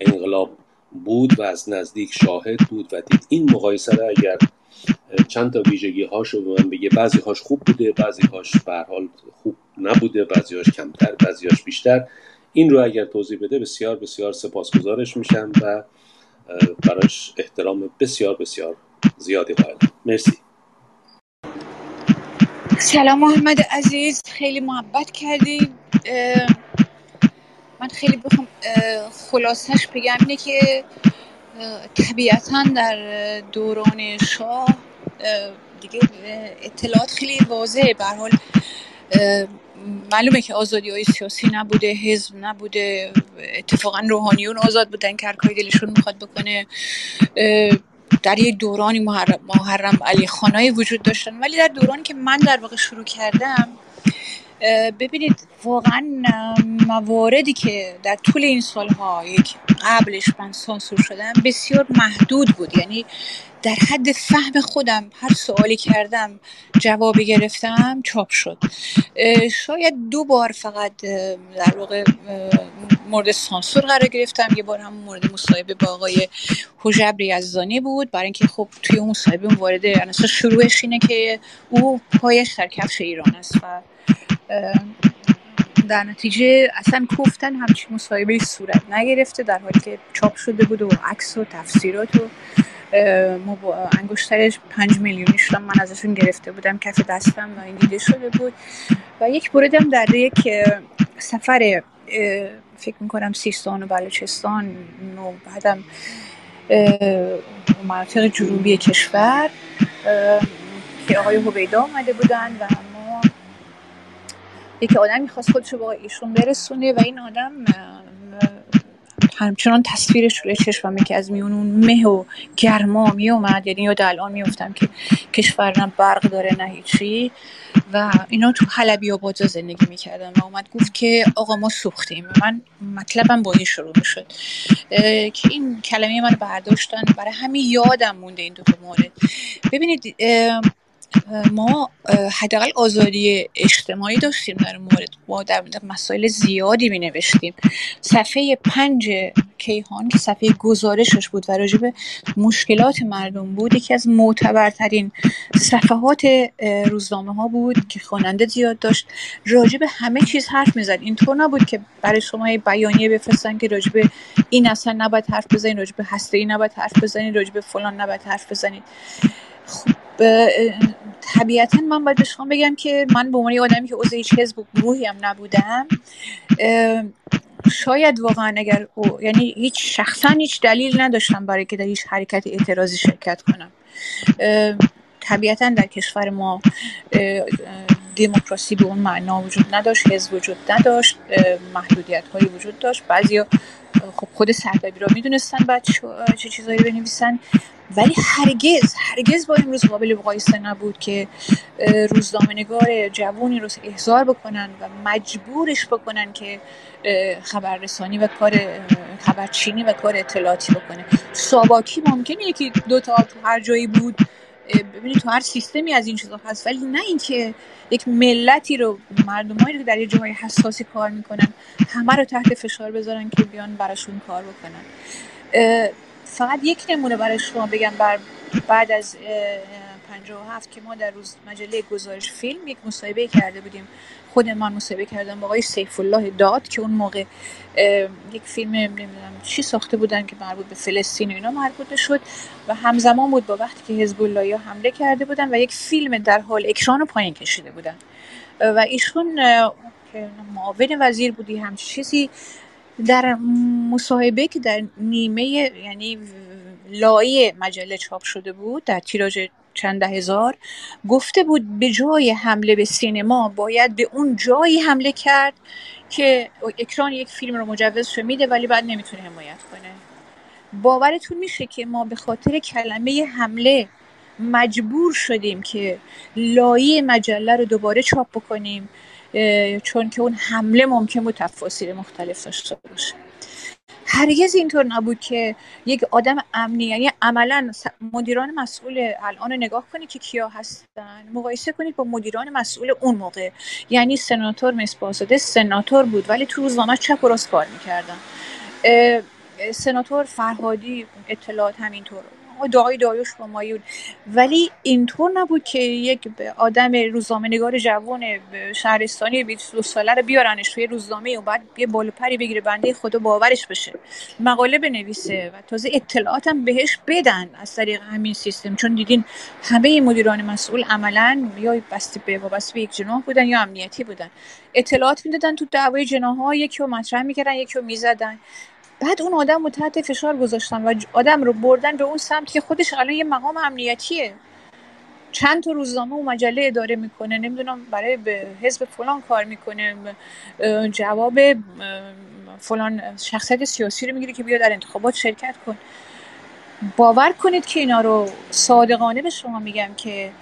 انقلاب بود و از نزدیک شاهد بود و دید. این مقایسه را اگر چند تا ویژگی هاشو به من بگه، بعضی هاش خوب بوده، بعضی هاش به هر حال خوب نبوده، بعضی هاش کمتر، بعضی هاش بیشتر، این رو اگر توضیح بده بسیار بسیار سپاسگزارش میشم و براش احترام بسیار بسیار زیادی قائلم. مرسی. سلام محمد عزیز، خیلی محبت کردی. من خیلی بخوام خلاصش بگم اینه که طبیعتاً در دوران شاه دیگه اطلاعات خیلی واضحه، به هر حال معلومه که آزادی‌های سیاسی نبوده، حزب نبوده، اتفاقاً روحانیون آزاد بودن که هر کاری دلشون میخواد بکنه. در یه دورانی محرم علی خانایی وجود داشتن، ولی در دورانی که من در واقع شروع کردم، ببینید واقعا مواردی که در طول این سالها یک قبلش من سانسور شدم بسیار محدود بود، یعنی در حد فهم خودم هر سوالی کردم جوابی گرفتم چاپ شد. شاید دو بار فقط در واقع مورد سانسور قرار گرفتم، یه بار هم مورد مصاحبه با آقای حجاب ریزدانی بود، برای اینکه خب توی اون مصاحبه وارد اصلا شروعش اینه که او پایش در کفش ایران است و در نتیجه اصلا گفتن همچین مصاحبه‌ای صورت نگرفته، در حالی که چاپ شده بود و عکس و تفسیرات و انگشترش پنج میلیونی شدم من ازشون گرفته بودم کف دستم و این دیده شده بود. و یک بردم در یک سفر فکر میکنم سیستان و بلوچستان و بعدم مناطق جنوبی کشور که آقای حویدا آمده بودن و ما یک آدم میخواست خودشو با ایشون برسونه و این آدم همچنان تصویرش روی چشمم که از میون اون مه و گرما می اومد، یعنی یاد الان میافتم که کشور نه برق داره نه هیچی و اینا. تو حلبی آباد زندگی میکردم و اومد گفت که آقا ما سوختیم. من مطلبم با این شروع میشد که این کلمه من برداشتن، برای همین یادم مونده این دو تا مورد. ببینید اه ما حداقل آزادی اجتماعی داشتیم، در مورد ما در مسائل زیادی می نوشتیم. صفحه پنج کیهان که صفحه گزارشش بود و راجع به مشکلات مردم بود، یکی از معتبرترین صفحات روزنامه ها بود که خواننده زیاد داشت، راجع به همه چیز حرف می زد. اینطور نبود که برای شما بیانیه بفرستن که راجع به این اصلا نباید حرف بزنید، راجع به هسته ای نباید حرف بزنید، راجع به فلان نباید حرف بزنید. خب طبیعتا من باید به شما بگم که من به عنوان یه آدمی که عضو هیچ حزب و گروهی هم نبودم، شاید واقعا اگر او یعنی هیچ شخصا هیچ دلیل نداشتم برای که در هیچ حرکت اعتراضی شرکت کنم. طبیعتا در کشور ما دموکراسی به اون معنا وجود نداشت، حزب وجود نداشت، محدودیت هایی وجود داشت. بعضیا خب خود سردبیر را میدونستن بعد چه چیزهایی بنویسن، ولی هرگز هرگز با امروز قابل مقایسه نبود که روزنامه نگار جوانی رو احضار بکنن و مجبورش بکنن که خبررسانی و کار خبرچینی و کار اطلاعاتی بکنه. ساواکی ممکنه یکی دو تا تو هر جایی بود، ببینید تو هر سیستمی از این چیزا هست، ولی نه اینکه یک ملتی رو، مردمایی رو در یه جای حساسی کار میکنن همه رو تحت فشار بذارن که بیان براشون کار بکنن. فقط یک نمونه برای شما بگم بر بعد از پنجاه و هفت که ما در روز مجله گزارش فیلم یک مصاحبه کرده بودیم، خود من مصاحبه کردم با آقای سیف الله داد که اون موقع یک فیلم نمیدونم چی ساخته بودن که مربوط به فلسطین و اینا مربوط شد و همزمان بود با وقتی که حزب اللهیا حمله کرده بودن و یک فیلم در حال اکران رو پایین کشیده بودن و ایشون که معاون وزیر بودی هم چیزی در مصاحبه که در نیمه یعنی لایه مجله چاپ شده بود در تیراژ چند ده هزار گفته بود به جای حمله به سینما باید به اون جایی حمله کرد که اکران یک فیلم رو مجوز شو میده ولی بعد نمیتونه حمایت کنه. باورتون میشه که ما به خاطر کلمه حمله مجبور شدیم که لایه مجله رو دوباره چاپ بکنیم چون که اون حمله ممکن بود تفاسیر مختلف داشته باشه. هرگز اینطور نبود که یک آدم امنی، یعنی عملا مدیران مسئول الان نگاه کنید که کیا هستن، مقایسه کنید با مدیران مسئول اون موقع، یعنی سناتور مسپاسده سناتور بود ولی تو روزنامه چپ و راست کار میکردن، سناتور فرهادی اطلاعات همینطور، دعای دایوش با مایون، ولی اینطور نبود که یک آدم روزنامه نگار جوان شهرستانی بیست و دو ساله رو بیارنش توی روزنامه و بعد یه بالوپری بگیره بنده خدا باورش بشه مقاله بنویسه و تازه اطلاعات هم بهش بدن از طریق همین سیستم. چون دیدین همه مدیران مسئول عملاً یا بسته به وابسته به یک جناح بودن یا امنیتی بودن، اطلاعات میدادن تو دعوای جناح‌ها، یکی رو مطرح می‌کردن یکی رو می‌زدن، بعد اون آدم رو تحت فشار گذاشتن و آدم رو بردن به اون سمت که خودش الان یه مقام امنیتیه، چند تا روزنامه و مجله اداره میکنه، نمیدونم برای حزب فلان کار میکنه، جواب فلان شخصیت سیاسی رو میگیره که بیا در انتخابات شرکت کن. باور کنید که اینا رو صادقانه به شما میگم که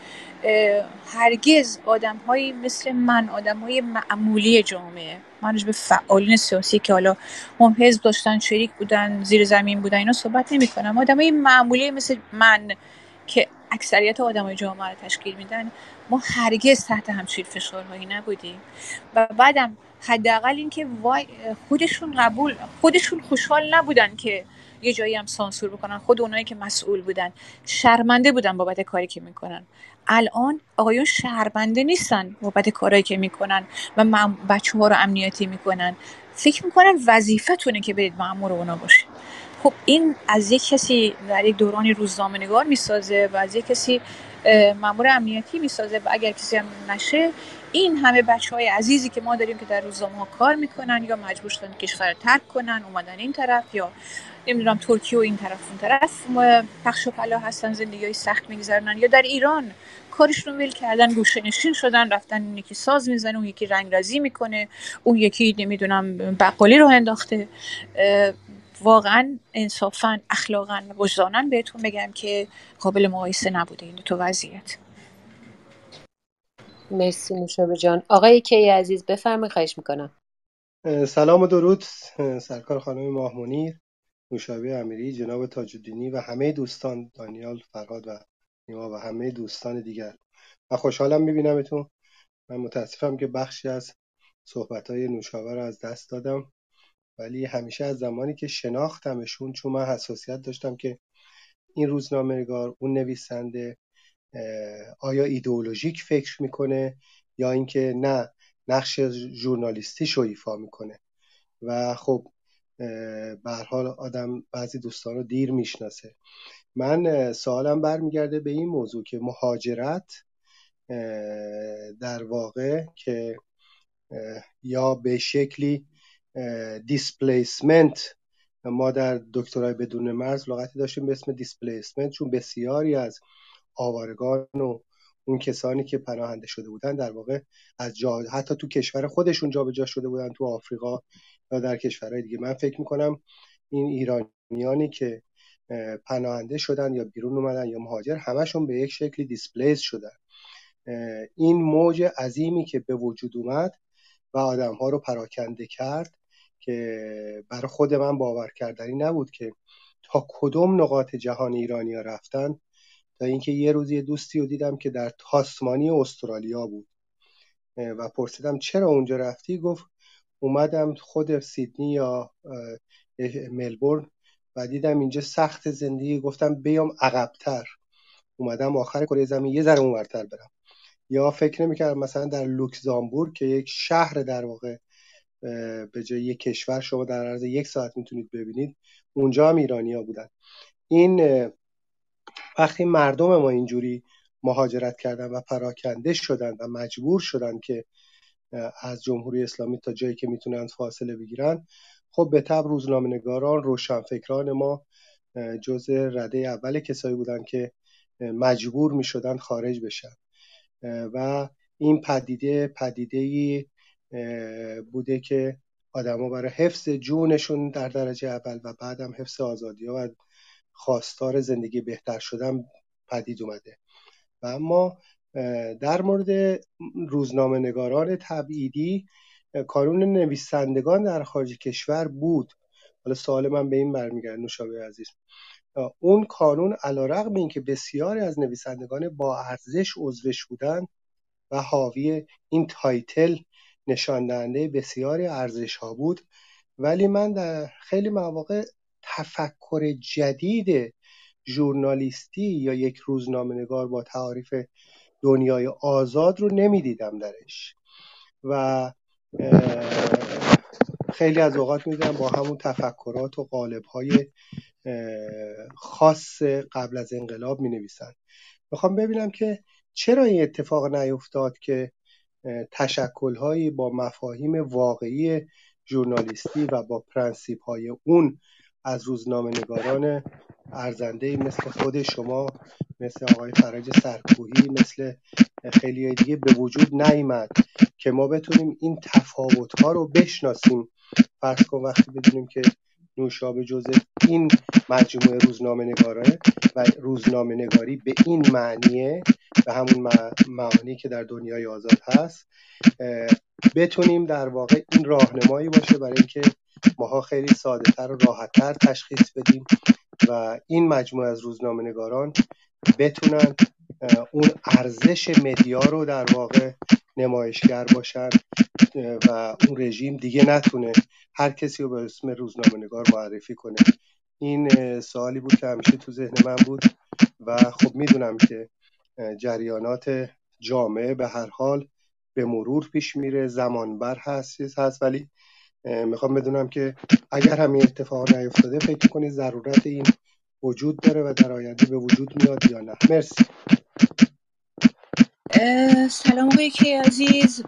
هرگز آدم هایی مثل من، آدم های معمولی جامعه، من به فعالین سیاسی که حالا هم حزب داشتن، شریک بودن، زیر زمین بودن، اینا صحبت نمی کنم، آدم های معمولی مثل من که اکثریت آدم های جامعه رو تشکیل میدن، ما هرگز تحت همچین فشارهایی نبودیم و بعدم حداقل این که وای خودشون قبول، خودشون خوشحال نبودن که یه جایی هم سانسور بکنن، خود اونایی که مسئول بودن شرمنده بودن بابت کاری که میکنن. الان آقایون شرمنده نیستن بابت کارایی که میکنن و بچه ها رو امنیتی میکنن، فکر میکنن وظیفتونه که برید مأمور اونا باشید. خب این از یک کسی در یک دورانی روزنامه نگار میسازه و از یک کسی مأمور امنیتی میسازه و اگر کسی هم نشه، این همه بچهای عزیزی که ما داریم که در روزنامه ها کار میکنن یا مجبور شدن کشور رو ترک کنن اومدن این طرف یا نمیدونم ترکیه و این طرف اون طرف پخش و پلا هستن، زندگی های سخت میگذرونن، یا در ایران کارشون ول کردن گوشه نشین شدن رفتن، اون یکی ساز میزنه، اون یکی رنگرزی میکنه، اون یکی نمیدونم بقالی رو انداخته. واقعا انصافا اخلاقا وجدانن بهتون بگم که قابل مقایسه نبوده این تو وضعیت. مرسی نوشابه جان. آقای کی عزیز بفرمایید، خواهش میکنم. سلام و درود سرکار خانم ماهمنیر، نوشابه امیری، جناب تاج‌الدینی و همه دوستان دانیال، فرهاد و نیما و همه دوستان دیگر. من خوشحالم میبینمتون. من متاسفم که بخشی از صحبت‌های نوشابه رو از دست دادم، ولی همیشه از زمانی که شناختمشون، چون من حساسیت داشتم که این روزنامه‌نگار، اون نویسنده آیا ایدئولوژیک فکر میکنه یا اینکه نه نقش ژورنالیستیشو ایفا میکنه. و خب به هر حال آدم بعضی دوستان رو دیر میشناسه. من سوالم برمیگرده به این موضوع که مهاجرت در واقع که یا به شکلی دیسپلیسمنت، ما در دکترای بدون مرز لغتی داشتیم به اسم دیسپلیسمنت، چون بسیاری از آوارگان و اون کسانی که پناهنده شده بودن در واقع از جا حتی تو کشور خودشون جابجا شده بودن، تو آفریقا یا در کشورهای دیگه. من فکر میکنم این ایرانیانی که پناهنده شدن یا بیرون اومدن یا مهاجر، همشون به یک شکلی دیسپلیس شدن. این موج عظیمی که به وجود اومد و آدمها رو پراکنده کرد که برای خود من باور کردنی نبود که تا کدوم نقاط جهان ایرانی‌ها رفتن، تا اینکه یه روز یه دوستی رو دیدم که در تاسمانی استرالیا بود و پرسیدم چرا اونجا رفتی؟ گفت اومدم خود سیدنی یا ملبورن و دیدم اینجا سخت زندگی، گفتم بیام عقب‌تر. اومدم آخر کره زمین یه ذره اونورتر برم، یا فکر نمی‌کردم مثلا در لوکزامبورگ که یک شهر در واقع به جای یک کشور شما در عرض یک ساعت میتونید ببینید، اونجا هم ایرانی‌ها بودن. این وقتی مردم ما اینجوری مهاجرت کردن و پراکنده شدن و مجبور شدن که از جمهوری اسلامی تا جایی که میتونن فاصله بگیرن، خب به تبع روزنامه‌نگاران، روشنفکران ما جزء رده اول کسایی بودن که مجبور میشدن خارج بشن و این پدیده پدیده‌ای بوده که آدم‌ها برای حفظ جونشون در درجه اول و بعدم حفظ آزادی‌ها و خواستار زندگی بهتر شدن پدید اومده. و اما در مورد روزنامه نگاران تبعیدی، کانون نویسندگان در خارج کشور بود. حالا سوال من به این برمیگرده نوشابه عزیز، اون کانون علی‌رغم اینکه بسیاری از نویسندگان با ارزش عضوش بودند و حاوی این تایتل نشان دهنده بسیاری ارزش ها بود، ولی من در خیلی مواقع تفکر جدید ژورنالیستی یا یک روزنامه‌نگار با تعاریف دنیای آزاد رو نمیدیدم درش و خیلی از اوقات میدیدم با همون تفکرات و قالب‌های خاص قبل از انقلاب مینویسن. میخوام ببینم که چرا این اتفاق نیفتاد که تشکل‌هایی با مفاهیم واقعی ژورنالیستی و با پرنسیپ‌های اون از روزنامه‌نگاران ارزنده مثل خود شما، مثل آقای فرج سرکوهی، مثل خیلی دیگه به وجود نیامد که ما بتونیم این تفاوت‌ها رو بشناسیم. فرض کن وقتی بدونیم که نوشابه جزء این مجموعه روزنامه‌نگاره و روزنامه‌نگاری به این معنیه، به همون معانی که در دنیای آزاد هست، بتونیم در واقع این راهنمایی باشه برای اینکه ماها خیلی ساده‌تر و راحت‌تر تشخیص بدیم و این مجموعه از روزنامه‌نگاران بتونن اون ارزش مدیا رو در واقع نمایشگر باشن و اون رژیم دیگه نتونه هر کسی رو به اسم روزنامه‌نگار معرفی کنه. این سوالی بود که همیشه تو ذهن من بود و خب میدونم که جریانات جامعه به هر حال به مرور پیش میره، زمانبر هست هست ولی میخوام بدونم که اگر همین اتفاق نیفتاده فکر کنید ضرورت این وجود داره و در آینده به وجود میاد یا نه؟ مرسی. سلام آقای کی عزیز،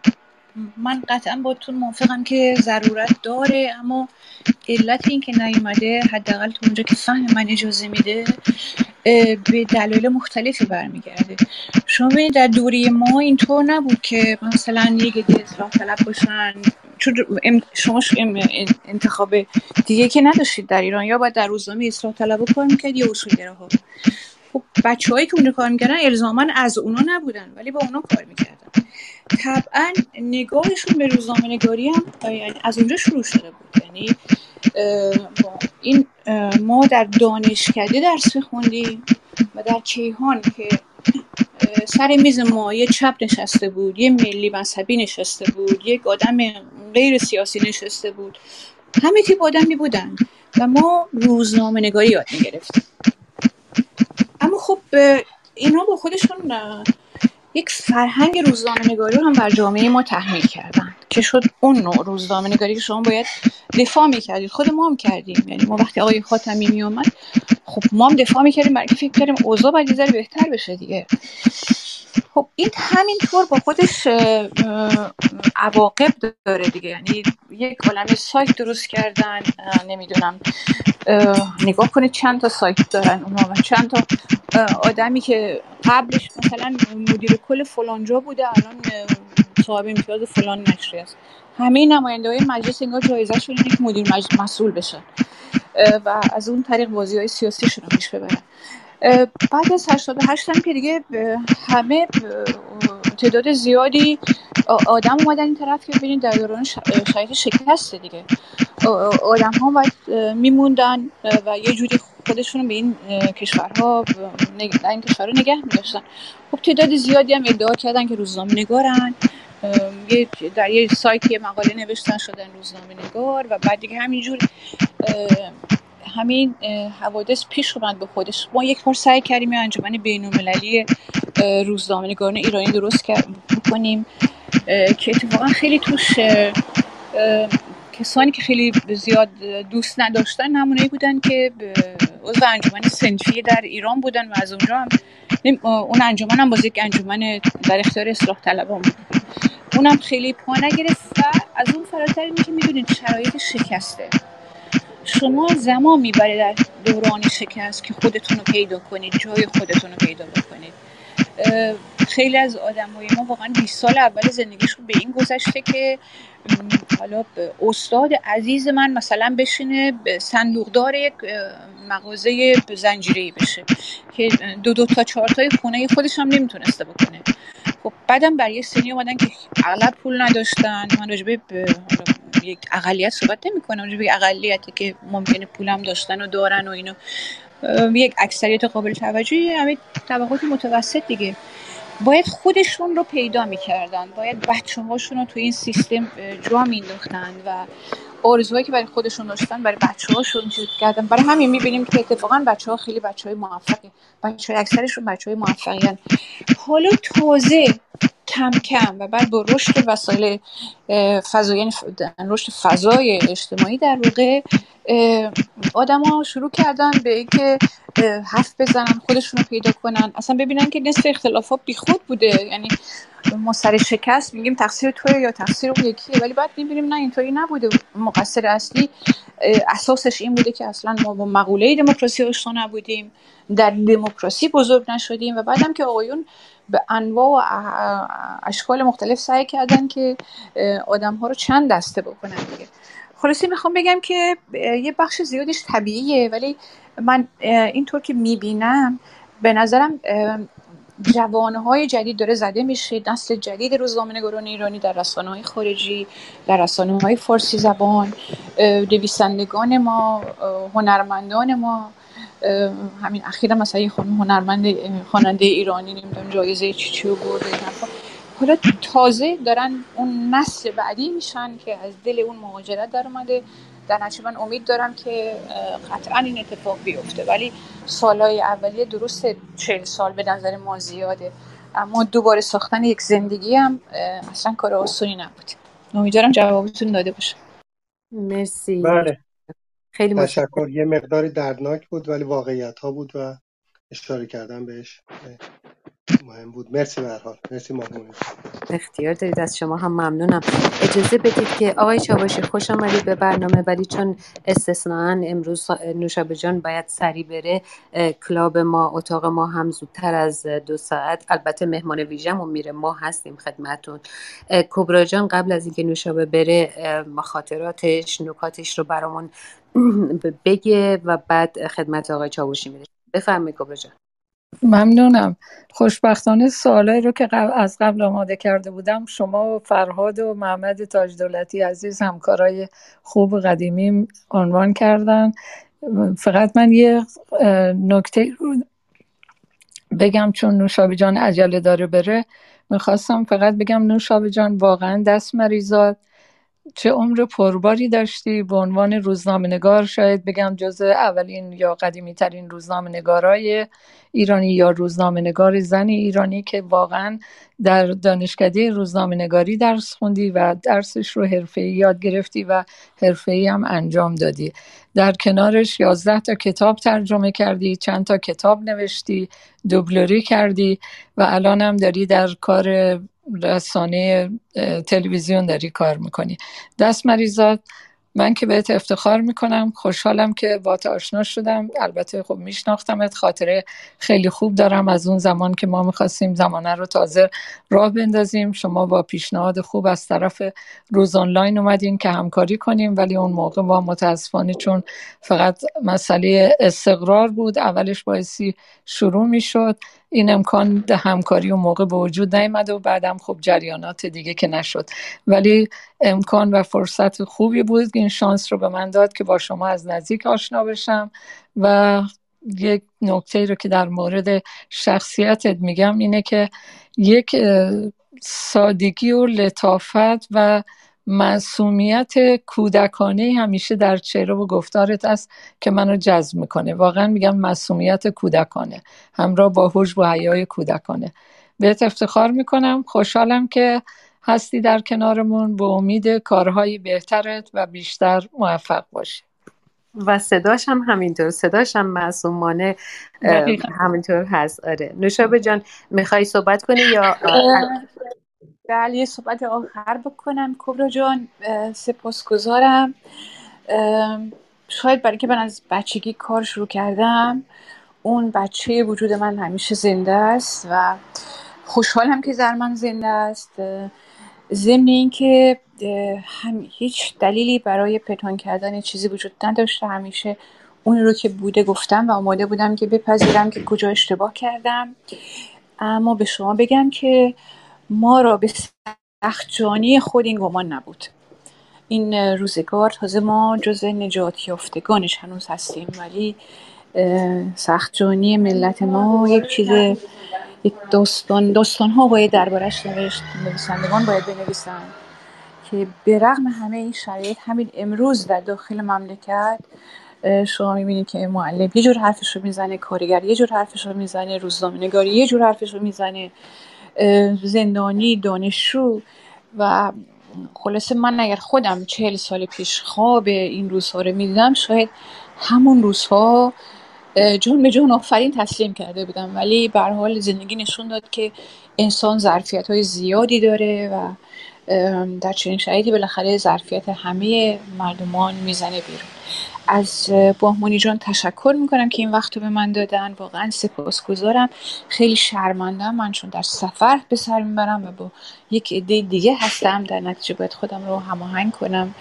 من قطعا با تون موافقم که ضرورت داره، اما علت این که نیومده حداقل تو اونجا که فهم من اجازه میده به دلایل مختلفی برمیگرده. شما ببینید در دوره ما اینطور نبود که مثلا یک عده اصلاح طلب باشن، چون شما انتخاب دیگه که نداشتید در ایران، یا باید در روزنامه اصلاح طلب‌ها کار میکرد یا اصولگراها. خب بچه‌هایی که اونجا کار میکردن الزاماً از اونا نبودن ولی با اونا کار میکردن، طبعاً نگاهشون به روزنامه‌نگاری هم از اونجا شروع شده بود. یعنی با این ما در دانشکده درس می‌خوندیم و در کیهان که سر میز ما یه چپ نشسته بود، یه ملی مذهبی نشسته بود، یک آدم غیر سیاسی نشسته بود، همه تیپ آدمی بودن و ما روزنامه نگاری یاد میگرفتیم. اما خب اینا با خودشون یک فرهنگ روزنامه نگاری رو هم بر جامعه ما تحمیل کردن که شد اون نوع روزنامه نگاری که شما باید دفاع میکردید. خود ما هم کردیم، یعنی ما وقتی آقای خاتمی میومد خب ما هم دفاع میکردیم برای اینکه فکر کردیم اوضاع باید یه ذره بهتر بشه دیگه. خب این همینطور با خودش عواقب داره دیگه، یعنی یک عالمه سایت درست کردن، نمیدونم نگاه کنید چند تا سایت دارن اونا و چند تا آدمی که قبلش مثلا مدیر کل فلان جا بوده الان صاحب امتیاز فلان نشریه است. همه نماینده‌های مجلس انگار جایزه‌شون اینه که مدیر مجلس مسئول بشن و از اون طریق بازی‌های سیاسیشون رو پیش ببرن. بعد از هشتاد و هشت هم که دیگه همه تعداد زیادی آدم اومدن این طرف که ببینید در دوران شرایط شکسته دیگه آدم ها باید میموندن و یه جوری خودشون به این کشورها در این کشورها نگه می‌داشتن. خب تعداد زیادی هم ادعا کردن که روزنامه نگارن، در یه سایتی مقاله نوشتن شدن روزنامه نگار و بعد دیگه همینجور همین حوادث پیش اومد به خودش. ما یک بار سعی کردیم یه انجمن بین‌المللی روزنامه‌نگاران ایرانی درست بکنیم که اتفاقا خیلی توش کسانی که خیلی زیاد دوست نداشتن همونایی بودن که عضو انجمن صنفی در ایران بودن و از اونجا هم اون انجمن هم باز یک انجمن در اختیار اصلاح طلبان بود، اونم خیلی پا نگرفت. از اون فراتر اینه که میدونید شرایط شکسته شما زمان میبره در دوران شکست که خودتون رو پیدا کنید، جای خودتون رو پیدا بکنید. خیلی از آدمای ما واقعا بیست سال اول زندگیشون به این گذشته که حالا استاد عزیز من مثلا بشینه صندوقدار یک مغازه زنجیره‌ای بشه که دو دو تا چهار تای خونه خودش هم نمیتونسته بکنه. خب بعدم برای سنی اومدن که اغلب پول نداشتن. من راجبه یک اقلیت صحبت نمی‌کنم، راجبه یک اقلیتی که ممکنه پولم داشتن و دارن و اینو، یک اکثریت قابل توجهی همین طبقات متوسط دیگه باید خودشون رو پیدا میکردن، باید بچه هاشون رو تو این سیستم جا مینداختن و آرزوهایی که برای خودشون داشتن برای بچه هاشون چیز کردن. برای همین میبینیم که اتفاقا بچه ها خیلی بچه های موفقی، بچه های اکثرشون بچه های موفقی هن. حالا تازه کم کم و بعد با رشد وسایل فضا، یعنی رشد فضای اجتماعی در واقع، آدما شروع کردن به اینکه حرف بزنن، خودشون رو پیدا کنن، اصلا ببینن که نصف اختلافات بیخود بوده. یعنی ما سر شکست میگیم تقصیر توئه یا تقصیر اون یکیه، ولی بعد میبینیم نه اینطوری نبوده، مقصر اصلی اساسش این بوده که اصلا ما با مقوله دموکراسی آشنا نبودیم، در دموکراسی بزرگ نشدیم. و بعدم که آقایون به انواع و اشکال مختلف سعی کردن که آدم‌ها رو چند دسته بکنن دیگه. خلاصه میخوام بگم که یه بخش زیادش طبیعیه، ولی من اینطور که میبینم به نظرم جوانهای جدید داره زده میشه، نسل جدید روزنامه‌نگاران ایرانی در رسانه‌های خارجی، در رسانه‌های فارسی زبان، نویسندگان ما، هنرمندان ما. همین اخیرا مثلا یه خانم هنرمند خواننده ایرانی نمیدونم جایزه چی چی رو برده، حالا تازه دارن اون نسل بعدی میشن که از دل اون مهاجرت در اومده. در نتیجه من امید دارم که قطعا این اتفاق بیفته، ولی سالهای اولیه درست چهل سال به نظر ما زیاده، اما دوباره ساختن یک زندگی هم اصلا کار آسونی نبود. امیدوارم جوابتون داده باشه. مرسی. بله. خیلی تشکر. یه مقدار دردناک بود ولی واقعیت ها بود و اشاره کردم بهش مهم بود. مرسی به هر حال. مرسی مامان. اختیار دارید. از شما هم ممنونم. اجازه بدید که آقای چاوشی خوش آمدید به برنامه، ولی چون استثناً امروز نوشابه جان باید سری بره، کلاب ما، اتاق ما هم زودتر از دو ساعت، البته مهمان ویژه‌مون میره، ما هستیم خدمتتون. کبرا جان قبل از اینکه نوشابه بره خاطراتش، نکاتش رو برامون بگه و بعد خدمت آقای چاوشی میره. بفرمایید کبرا جان. ممنونم. خوشبختانه سوالایی رو که قبل از قبل آماده کرده بودم، شما و فرهاد و محمد تاج دولتی عزیز، همکارای خوب قدیمیم، عنوان کردن. فقط من یه نکته رو بگم چون نوشابه جان عجله داره بره، میخواستم فقط بگم نوشابه جان واقعا دست مریزاد، چه عمر پرباری داشتی. به عنوان روزنامه‌نگار شاید بگم جزو اولین یا قدیمی‌ترین روزنامه‌نگارای ایرانی یا روزنامه‌نگار زن ایرانی که واقعا در دانشکده روزنامه‌نگاری درس خوندی و درسش رو حرفه‌ای یاد گرفتی و حرفه‌ای هم انجام دادی. در کنارش یازده تا کتاب ترجمه کردی، چند تا کتاب نوشتی، دوبلوری کردی و الان هم داری در کار رسانه تلویزیون داری کار میکنی. دست مریزاد، من که بهت افتخار میکنم، خوشحالم که با تو آشنا شدم. البته خب میشناختمت، خاطره خیلی خوب دارم از اون زمان که ما میخواستیم زمانه رو تازه راه بندازیم. شما با پیشنهاد خوب از طرف روز آنلاین اومدین که همکاری کنیم، ولی اون موقع ما متاسفانه چون فقط مسئله استقرار بود، اولش بایستی شروع میشد، این امکان همکاری اون موقع به وجود نیامد و بعدم خب جریانات دیگه که نشد، ولی امکان و فرصت خوبی بود که این شانس رو به من داد که با شما از نزدیک آشنا بشم. و یک نکته رو که در مورد شخصیتت میگم اینه که یک سادگی و لطافت و معصومیت کودکانه همیشه در چهره و گفتارت است که منو جذب میکنه. واقعا میگم معصومیت کودکانه همراه با هوش و حیای کودکانه. بهت افتخار میکنم، خوشحالم که هستی در کنارمون. با امید کارهای بهترت و بیشتر موفق باشی. و صداش هم همینطور، صداش هم معصومانه همینطور هست. آره نوشابه جان میخوای صحبت کنی یا؟ بله صحبت آخر بکنم. کبرا جان سپاسگزارم، شاید برای که من از بچگی کار شروع کردم اون بچه وجود من همیشه زنده است و خوشحالم که در من زنده است. ضمن این که هم هیچ دلیلی برای پنهان کردن چیزی وجود نداشته، همیشه اون رو که بوده گفتم و آماده بودم که بپذیرم که کجا اشتباه کردم. اما به شما بگم که ما را به سختجانی خود این گمان نبود. این روزگار تازه ما جز نجات یافتگانش هنوز هستیم، ولی سختجانی ملت ما یک چیز، یک داستان، داستان ها باید دربارش نوشت، نویسندگان باید بنویسن که به رغم همه این شرایط همین امروز در داخل مملکت شما میبینید که معلم یه جور حرفش رو میزنه، کارگر یه جور حرفش رو میزنه، روزنامه‌نگار یه جور حرفش رو میزنه، زندانی، دانشجو. و خلاصه من اگر خودم چهل سال پیش خواب این روزها رو میدیدم شاید همون روزها جون به جون آفرین تسلیم کرده بودم، ولی به هر حال زندگی نشون داد که انسان ظرفیت‌های زیادی داره و در چنین شرایطی بالاخره ظرفیت همه مردمان میزنه بیرون. از بهمنی جان تشکر میکنم که این وقت رو به من دادن، واقعا سپاسگزارم. خیلی شرمندم من چون در سفر به سر میبرم و با یک عده دیگه هستم، در نتیجه باید خودم رو هماهنگ کنم.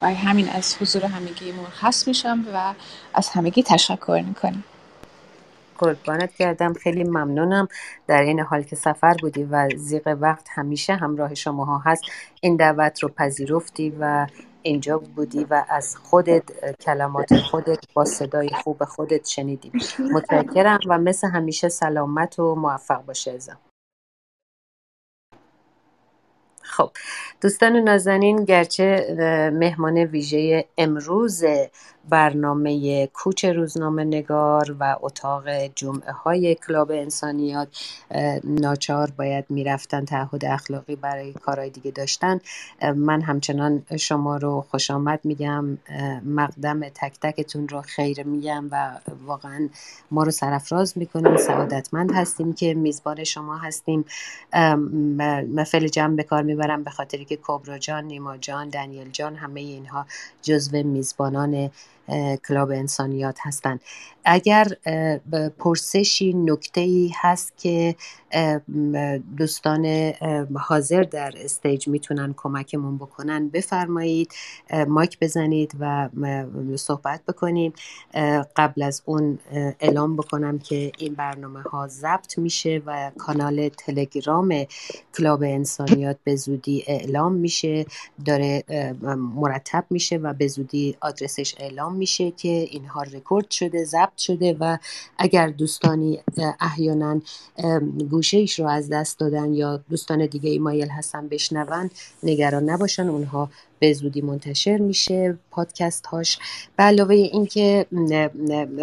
برای همین از حضور همگی مرخص میشم و از همگی تشکر میکنم. قربانت گردم، خیلی ممنونم. در این حال که سفر بودی و زیغ وقت همیشه همراه شماها هست، این دعوت رو پذیرفتی و اینجا بودی و از خودت، کلمات خودت با صدای خوب خودت شنیدی. متشکرم و مثل همیشه سلامت و موفق باشی ازم. خب دوستان و نازنین، گرچه مهمان ویژه امروز برنامه کوچ روزنامه نگار و اتاق جمعه های کلاب انسانیات ناچار باید میرفتن، تعهد اخلاقی برای کارهای دیگه داشتن، من همچنان شما رو خوش آمد میگم، مقدم تک تکتون رو خیر میگم و واقعا ما رو سرفراز میکنیم. سعادتمند هستیم که میزبان شما هستیم. مفعل جمع به کار میبرم به خاطری که کبرا جان، نیما جان، دانیال جان، همه اینها جزو میزبانان کلاب انسانیات هستند. اگر پرسشی، نکته‌ای هست که دوستان حاضر در استیج میتونن کمکمون بکنن بفرمایید، مایک بزنید و صحبت بکنیم. قبل از اون اعلام بکنم که این برنامه ها ضبط میشه و کانال تلگرام کلاب انسانیات به زودی اعلام میشه، داره مرتب میشه و به زودی آدرسش اعلام میشه که اینها رکورد شده، ضبط شده و اگر دوستانی احیانا گوشه ایش رو از دست دادن یا دوستان دیگه ای مایل هستن بشنون، نگران نباشن، اونها به زودی منتشر میشه پادکست هاش. به علاوه این که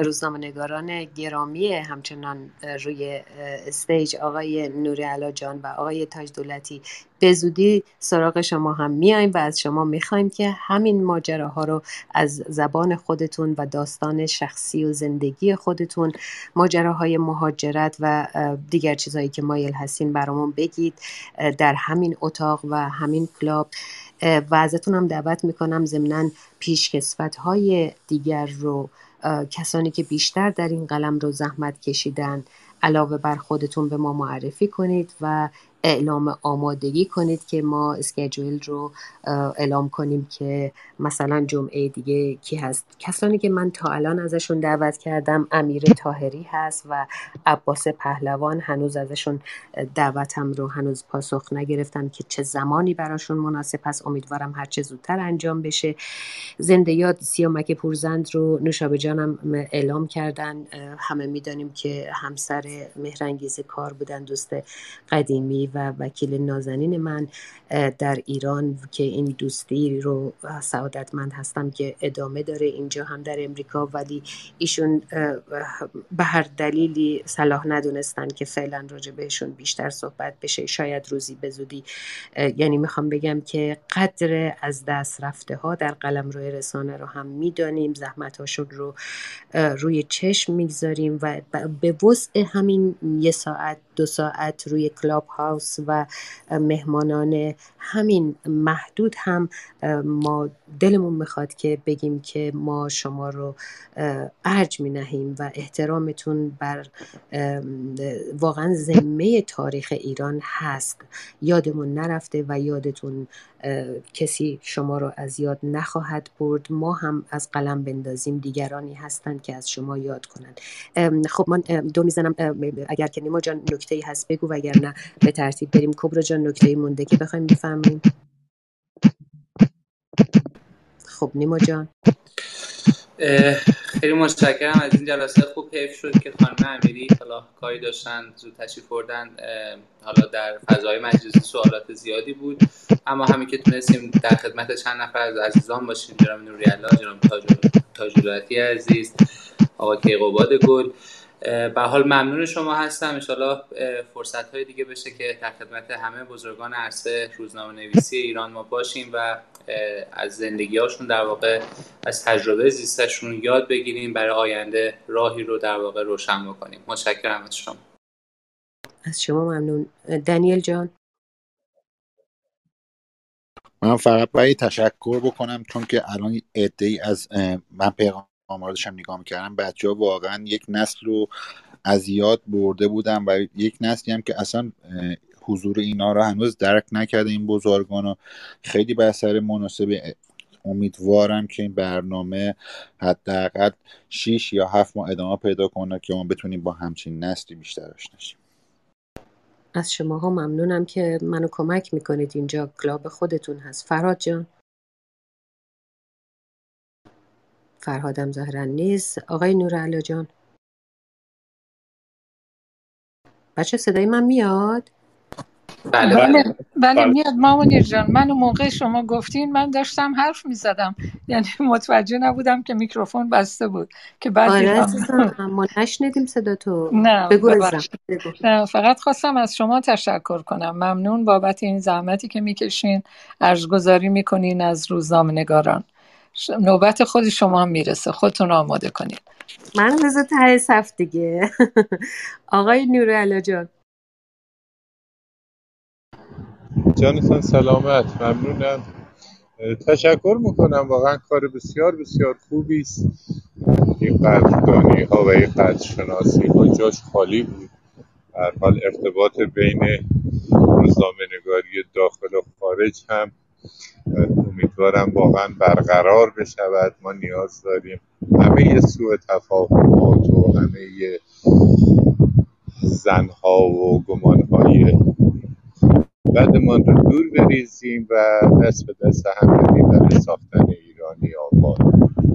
روزنامه نگاران گرامی همچنان روی استیج، آقای نوری علا جان و آقای تاج دولتی، به زودی سراغ شما هم میایم و از شما میخوایم که همین ماجراها رو از زبان خودتون و داستان شخصی و زندگی خودتون، ماجراهای مهاجرت و دیگر چیزهایی که مایل هستین برامون بگید در همین اتاق و همین کلاب. و ازتون هم دعوت میکنم ضمناً پیشکسوت‌های دیگر رو، کسانی که بیشتر در این قلم رو زحمت کشیدن، علاوه بر خودتون به ما معرفی کنید و اعلام آمادگی کنید که ما اسکیجول رو اعلام کنیم که مثلا جمعه دیگه کی هست. کسانی که من تا الان ازشون دعوت کردم، امیر طاهری هست و عباس پهلوان، هنوز ازشون دعوتم رو هنوز پاسخ نگرفتم که چه زمانی براشون مناسب هست، امیدوارم هر چه زودتر انجام بشه. زنده یاد سیامک پورزند رو نوشابه جانم اعلام کردن، همه میدانیم که همسر مهرانگیز کار بودن، دوست قدیمی و وکیل نازنین من در ایران که این دوستی رو سعادتمند هستم که ادامه داره اینجا هم در امریکا، ولی ایشون به هر دلیلی صلاح ندونستن که فعلا راجع بهشون بیشتر صحبت بشه، شاید روزی به زودی. یعنی میخوام بگم که قدر از دست رفته ها در قلمرو رسانه رو هم میدانیم، زحمتاشون رو روی چشم میگذاریم و به وسع همین یه ساعت دو ساعت روی کلاب هاوس و مهمانان همین محدود هم ما دلمون میخواد که بگیم که ما شما رو ارج می نهیم و احترامتون بر واقعا ذمه تاریخ ایران هست، یادمون نرفته و یادتون کسی شما رو از یاد نخواهد برد. ما هم از قلم بندازیم دیگرانی هستند که از شما یاد کنند. خب من دو میزنم، اگر که نیما جان نکته‌ای هست بگو و اگر نه به ترتیب بریم. کبرا جان نکته‌ای مونده که بخوایم بفهمیم؟ خب نیما جان خیلی متشکرم از این جلسه. خوب حیف شد که خانم امیری حالا کاری داشتن زود تشریف بردن، حالا در فضای مجلسی سوالات زیادی بود، اما همین که تونستیم در خدمت چند نفر از عزیزان باشیم، جناب نوری علا، جناب تاج دولتی عزیز، آقای کیقوباد گل، به حال ممنون شما هستم. انشالله فرصت های دیگه بشه که در خدمت همه بزرگان عرصه روزنامه نویسی ایران ما باشیم و از زندگی هاشون در واقع از تجربه زیستشون یاد بگیریم، برای آینده راهی رو در واقع روشن بکنیم. متشکرم از شما. از شما ممنون. دانیال جان؟ من فقط باید تشکر بکنم چون که الان عده‌ای از من پیغام آماردش هم نگاه میکردم، بچه ها واقعا یک نسل رو از یاد برده بودم و یک نسلی هم که اصلا حضور اینا رو هنوز درک نکرده این بزرگان رو. خیلی به اثر مناسبه امیدوارم که این برنامه حداقل شیش یا هفت ماه ادامه پیدا کنه که ما بتونیم با همچین نسلی بیشتر آشنا شیم. از شماها ممنونم که منو کمک میکنید، اینجا کلاب خودتون هست. فرهاد جان؟ فرهادم ظاهرا نیست. آقای نورعلا جان؟ بچه صدای من میاد؟ بله بله, بله. بله میاد مامونیر جان. من اون موقع شما گفتین من داشتم حرف میزدم، یعنی متوجه نبودم که میکروفون بسته بود که بعد دیدم. ما نشنیدیم صدا تو. نه بگو. نه فقط خواستم از شما تشکر کنم، ممنون بابت این زحمتی که میکشین، ارزگذاری میکنین از روزنامه نگاران. نوبت خود شما هم میرسه، خودتون آماده کنید. من روزو ته صف دیگه. آقای نورعلا جان؟ جانتون سلامت. ممنونم، تشکر میکنم، واقعا کار بسیار بسیار خوبی است. این قدردانی ها و این قدرشناسی کجاش خالی بود. در حال ارتباط بین روزنامه نگاری داخل و خارج هم امیدوارم واقعا برقرار بشود. ما نیاز داریم همه سوء تفاهمات و همه زنها و گمانهای بدمان رو دور بریزیم و دست به دست هم بدیم برای ساختن ایرانی آباد.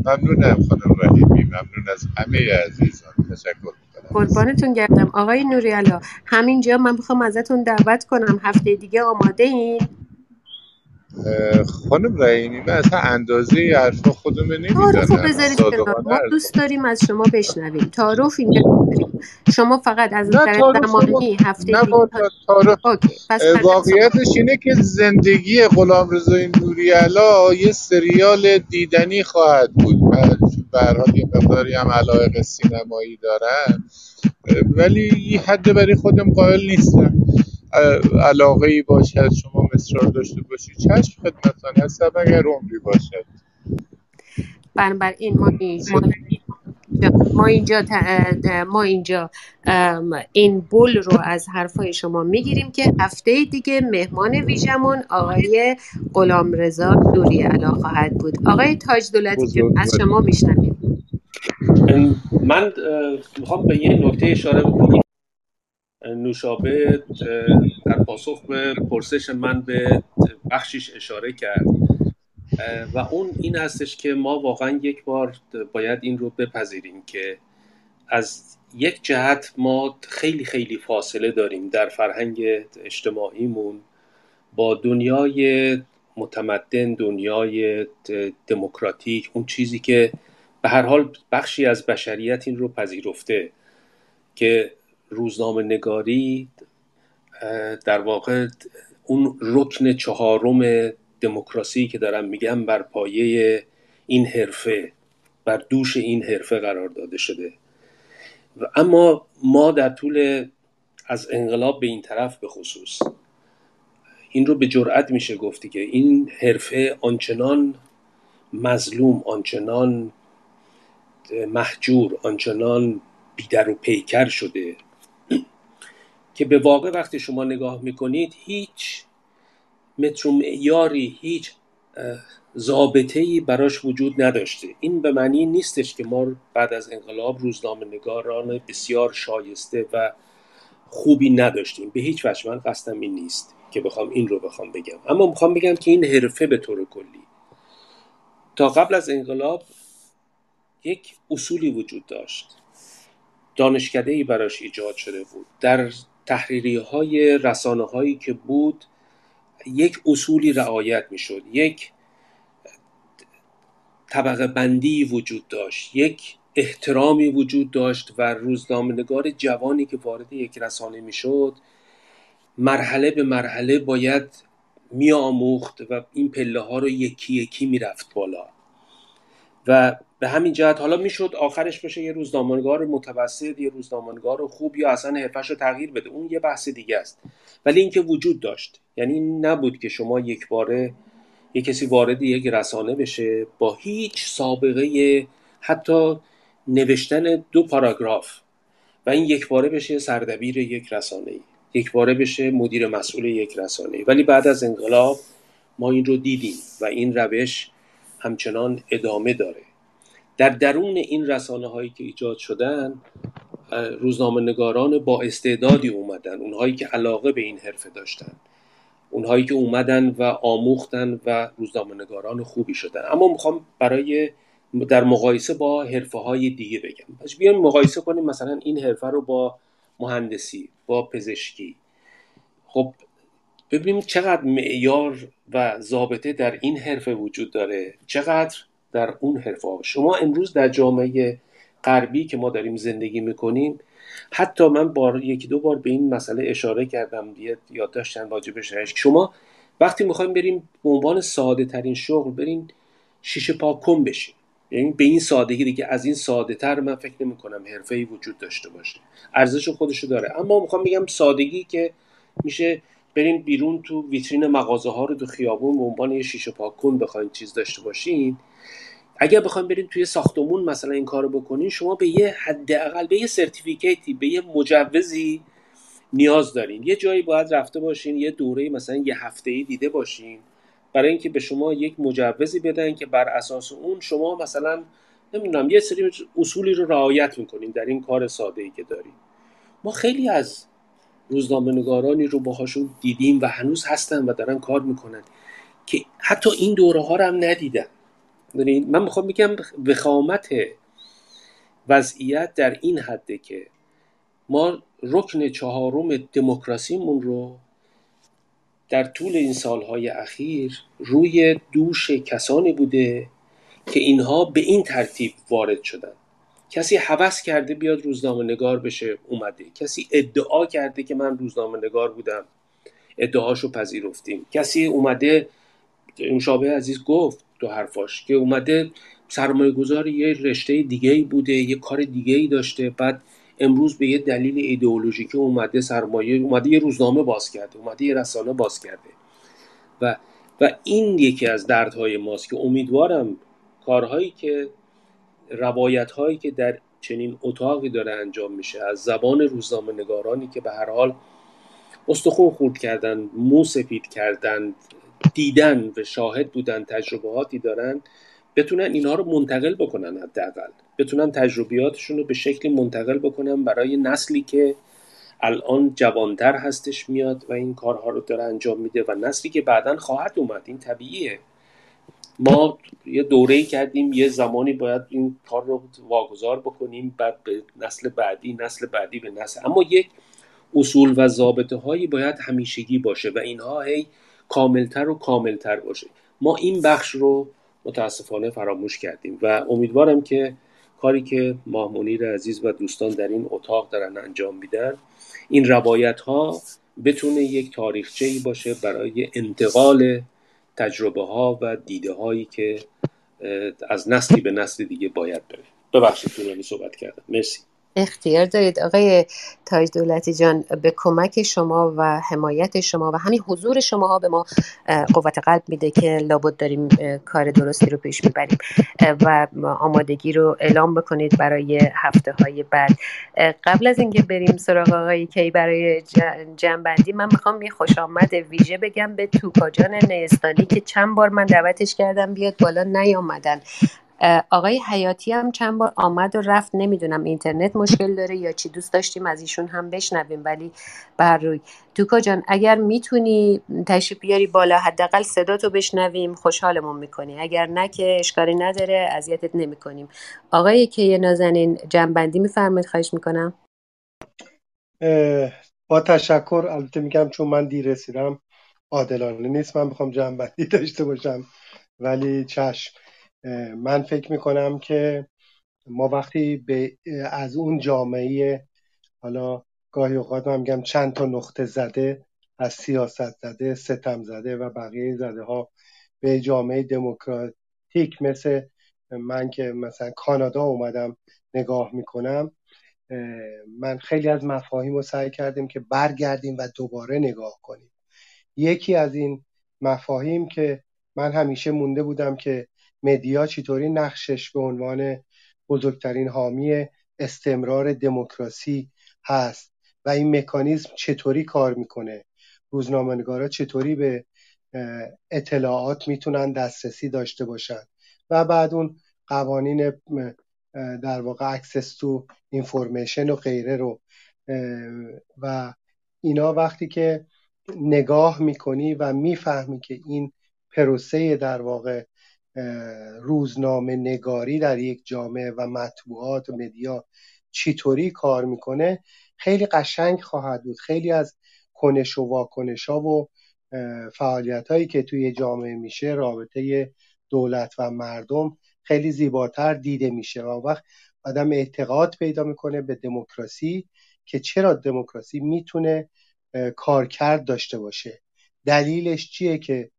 ممنونم خانم رحیمی، ممنون از همه عزیزان، تشکر. قربانتون گردم. آقای نوری علا همینجا من میخوام ازتون دعوت کنم هفته دیگه آماده این؟ خانم رحیمی من اصلا اندازه حرفا خودم نمیدونم، تعارفو بذارید کنار، ما دوست داریم از شما بشنویم، تعارف اینجا نداریم، شما فقط از طرف زمانی هفته نه با تعارف. واقعیتش اینه که زندگی غلامرضا نوری علا یه سریال دیدنی خواهد بود، به هر حال یه مقداری هم علاقه سینمایی دارن ولی حد برای خودم قائل نیستم، علاقه ای باشد شما مصرار داشته باشید چشم خدمتان هستم اگر عمری باشد. بنابراین ما اینجا ما اینجا, ما اینجا این بول رو از حرفای شما میگیریم که هفته دیگه مهمان ویژمون آقای غلامرضا نوری علا خواهد بود. آقای تاج دولتی از شما میشنویم. من میخوام به یه نکته اشاره بکنم. نوشابه در پاسخ به پرسش من به بخشیش اشاره کرد و اون این هستش که ما واقعا یک بار باید این رو بپذیریم که از یک جهت ما خیلی خیلی فاصله داریم در فرهنگ اجتماعیمون با دنیای متمدن، دنیای دموکراتیک، اون چیزی که به هر حال بخشی از بشریت این رو پذیرفته که روزنامه نگاری در واقع اون رکن چهارم دموکراسی که دارم میگم بر پایه این حرفه، بر دوش این حرفه قرار داده شده. و اما ما در طول از انقلاب به این طرف به خصوص این رو به جرأت میشه گفتی که این حرفه آنچنان مظلوم، آنچنان محجور، آنچنان بیدر و پیکر شده که به واقع وقتی شما نگاه میکنید هیچ متر و معیاری، هیچ ضابطه‌ای براش وجود نداشته. این به معنی نیستش که ما بعد از انقلاب روزنامه‌نگاران بسیار شایسته و خوبی نداشتیم، به هیچ وجه. من قصدم این نیست که بخوام این رو بخوام بگم، اما میخوام بگم که این حرفه به طور کلی تا قبل از انقلاب یک اصولی وجود داشت، دانشکده‌ای براش ایجاد شده بود، در تحریریه‌های رسانه‌هایی که بود یک اصولی رعایت می‌شد، یک طبقه بندی وجود داشت، یک احترامی وجود داشت و روزنامه‌نگار جوانی که وارد یک رسانه می‌شد مرحله به مرحله باید می‌آموخت و این پله‌ها رو یکی یکی می‌رفت بالا و به همین جهت حالا میشد آخرش بشه یه روزنامه‌نگار متوسط، یه روزنامه‌نگار خوب، یا اصلا حرفه‌شو تغییر بده، اون یه بحث دیگه است. ولی این که وجود داشت، یعنی این نبود که شما یک باره یه کسی وارد یک رسانه بشه با هیچ سابقه حتی نوشتن دو پاراگراف و این یک باره بشه سردبیر یک رسانه، یک باره بشه مدیر مسئول یک رسانه. ولی بعد از انقلاب ما این رو دیدیم و این روش همچنان ادامه داره. در درون این رسانه هایی که ایجاد شدن روزنامه نگاران با استعدادی اومدن، اونهایی که علاقه به این حرفه داشتن، اونهایی که اومدن و آموختن و روزنامه نگاران خوبی شدن. اما میخوام برای در مقایسه با حرفه های دیگه بگم، پس بیایم مقایسه کنیم مثلا این حرفه رو با مهندسی، با پزشکی. خب ببینیم چقدر معیار و ضابطه در این حرفه وجود داره، چقدر در اون حرفه. شما امروز در جامعه غربی که ما داریم زندگی میکنیم، حتی من بار یکی دو بار به این مسئله اشاره کردم، یاد داشتن واجبش هست. شما وقتی میخوایم بریم به عنوان ساده ترین شغل بریم شیشه پاکن بشیم، یعنی به این سادگی دیگه، از این ساده تر من فکر نمی کنم حرفه‌ای وجود داشته باشه، ارزش خودشو داره. اما میخوام بگم سادگی که میشه بریم بیرون تو ویترین مغازه ها رو تو خیابون به عنوان یه شیشه پاکن بخواید چیز داشته باشین، اگر بخوایم برید توی ساختمون مثلا این کارو بکنین، شما به یه حداقل به یه سرتیفیکیتی، به یه مجوزی نیاز دارین. یه جایی باید رفته باشین، یه دوره مثلا یه هفته‌ای دیده باشین برای اینکه به شما یک مجوزی بدن که بر اساس اون شما مثلا نمیدونم یه سری اصولی رو رعایت می‌کنین در این کار ساده‌ای که دارین. ما خیلی از روزنامه‌نگارانی رو باهاشون دیدیم و هنوز هستن و دارن کار می‌کنن که حتی این دوره‌ها رو هم ندیدن. من میخوام بگم وخامت وضعیت در این حده که ما رکن چهارم دموکراسیمون رو در طول این سالهای اخیر روی دوش کسانی بوده که اینها به این ترتیب وارد شدن. کسی هوس کرده بیاد روزنامه نگار بشه، اومده. کسی ادعا کرده که من روزنامه نگار بودم، ادعاشو پذیرفتیم. کسی اومده، نوشابه عزیز گفت تو حرفاش که اومده سرمایه گذار یه رشته دیگه‌ای بوده، یه کار دیگه‌ای داشته، بعد امروز به یه دلیل ایدئولوژیکی اومده سرمایه، اومده یه روزنامه باز کرده، اومده یه رسانه باز کرده. و و این یکی از دردهای ماست که امیدوارم کارهایی که روایت‌هایی که در چنین اتاقی داره انجام میشه از زبان روزنامه‌نگارانی که به هر حال استخون خورد کردن، مو سفید کردن، دیدن و شاهد بودن، تجربهاتی دارن، بتونن اینها رو منتقل بکنن، حداقل بتونن تجربیاتشون رو به شکلی منتقل بکنن برای نسلی که الان جوانتر هستش میاد و این کارها رو داره انجام میده و نسلی که بعداً خواهد اومد. این طبیعیه. ما یه دوره‌ای کردیم، یه زمانی باید این کار رو واگذار بکنیم، بعد به نسل بعدی، نسل بعدی به نسل. اما یک اصول و ضابطه‌هایی باید همیشگی باشه و اینها هی کاملتر و کاملتر باشه. ما این بخش رو متاسفانه فراموش کردیم و امیدوارم که کاری که ماهمنیر عزیز و دوستان در این اتاق دارن انجام میدن، این روایت‌ها بتونه یک تاریخچه‌ای باشه برای انتقال تجربه ها و دیده هایی که از نسلی به نسل دیگه باید بره. ببخشید طولانی صحبت کردم. مرسی. اختیار دارید آقای تاج دولتی جان. به کمک شما و حمایت شما و همین حضور شماها به ما قوت قلب میده که لابد داریم کار درستی رو پیش میبریم و آمادگی رو اعلام بکنید برای هفته های بعد. قبل از اینکه بریم سراغ آقای کی برای جنبندی، من میخوام یه خوش آمد ویژه بگم به توکا جان نیستانی که چند بار من دعوتش کردم بیاد بالا نیامدن. آقای حیاتی هم چند بار آمد و رفت، نمیدونم اینترنت مشکل داره یا چی، دوست داشتیم از ایشون هم بشنویم ولی بر روی. توکا جان اگر میتونی تشریف بیاری بالا، حداقل صداتو بشنویم، خوشحالمون میکنی. اگر نه که اشکالی نداره، اذیتت نمیکنیم. آقای که نازنین جنبندی میفرمایید، خواهش میکنم. با تشکر. البته میگم چون من دیر رسیدم عادلانه نیست من بخوام جنبندی داشته باشم، ولی چشم. من فکر میکنم که ما وقتی به از اون جامعه، حالا گاهی اوقات من میگم چند تا نقطه زده، از سیاست زده، ستم زده و بقیه زده ها، به جامعه دموکراتیک مثل من که مثلا کانادا اومدم نگاه میکنم، من خیلی از مفاهیم رو سعی کردیم که برگردیم و دوباره نگاه کنیم. یکی از این مفاهیم که من همیشه مونده بودم که مدیا چطوری نقشش به عنوان بزرگترین حامی استمرار دموکراسی هست و این مکانیزم چطوری کار میکنه، روزنامه‌نگارا چطوری به اطلاعات میتونن دسترسی داشته باشن و بعد اون قوانین در واقع اکسس تو اینفورمیشن و غیره رو و اینا. وقتی که نگاه میکنی و میفهمی که این پروسه در واقع روزنامه نگاری در یک جامعه و مطبوعات و مدیا چطوری کار میکنه، خیلی قشنگ خواهد بود. خیلی از کنش و واکنش ها و فعالیت هایی که توی جامعه میشه، رابطه دولت و مردم خیلی زیباتر دیده میشه و وقت آدم اعتقاد پیدا میکنه به دموکراسی که چرا دموکراسی میتونه کارکرد داشته باشه، دلیلش چیه که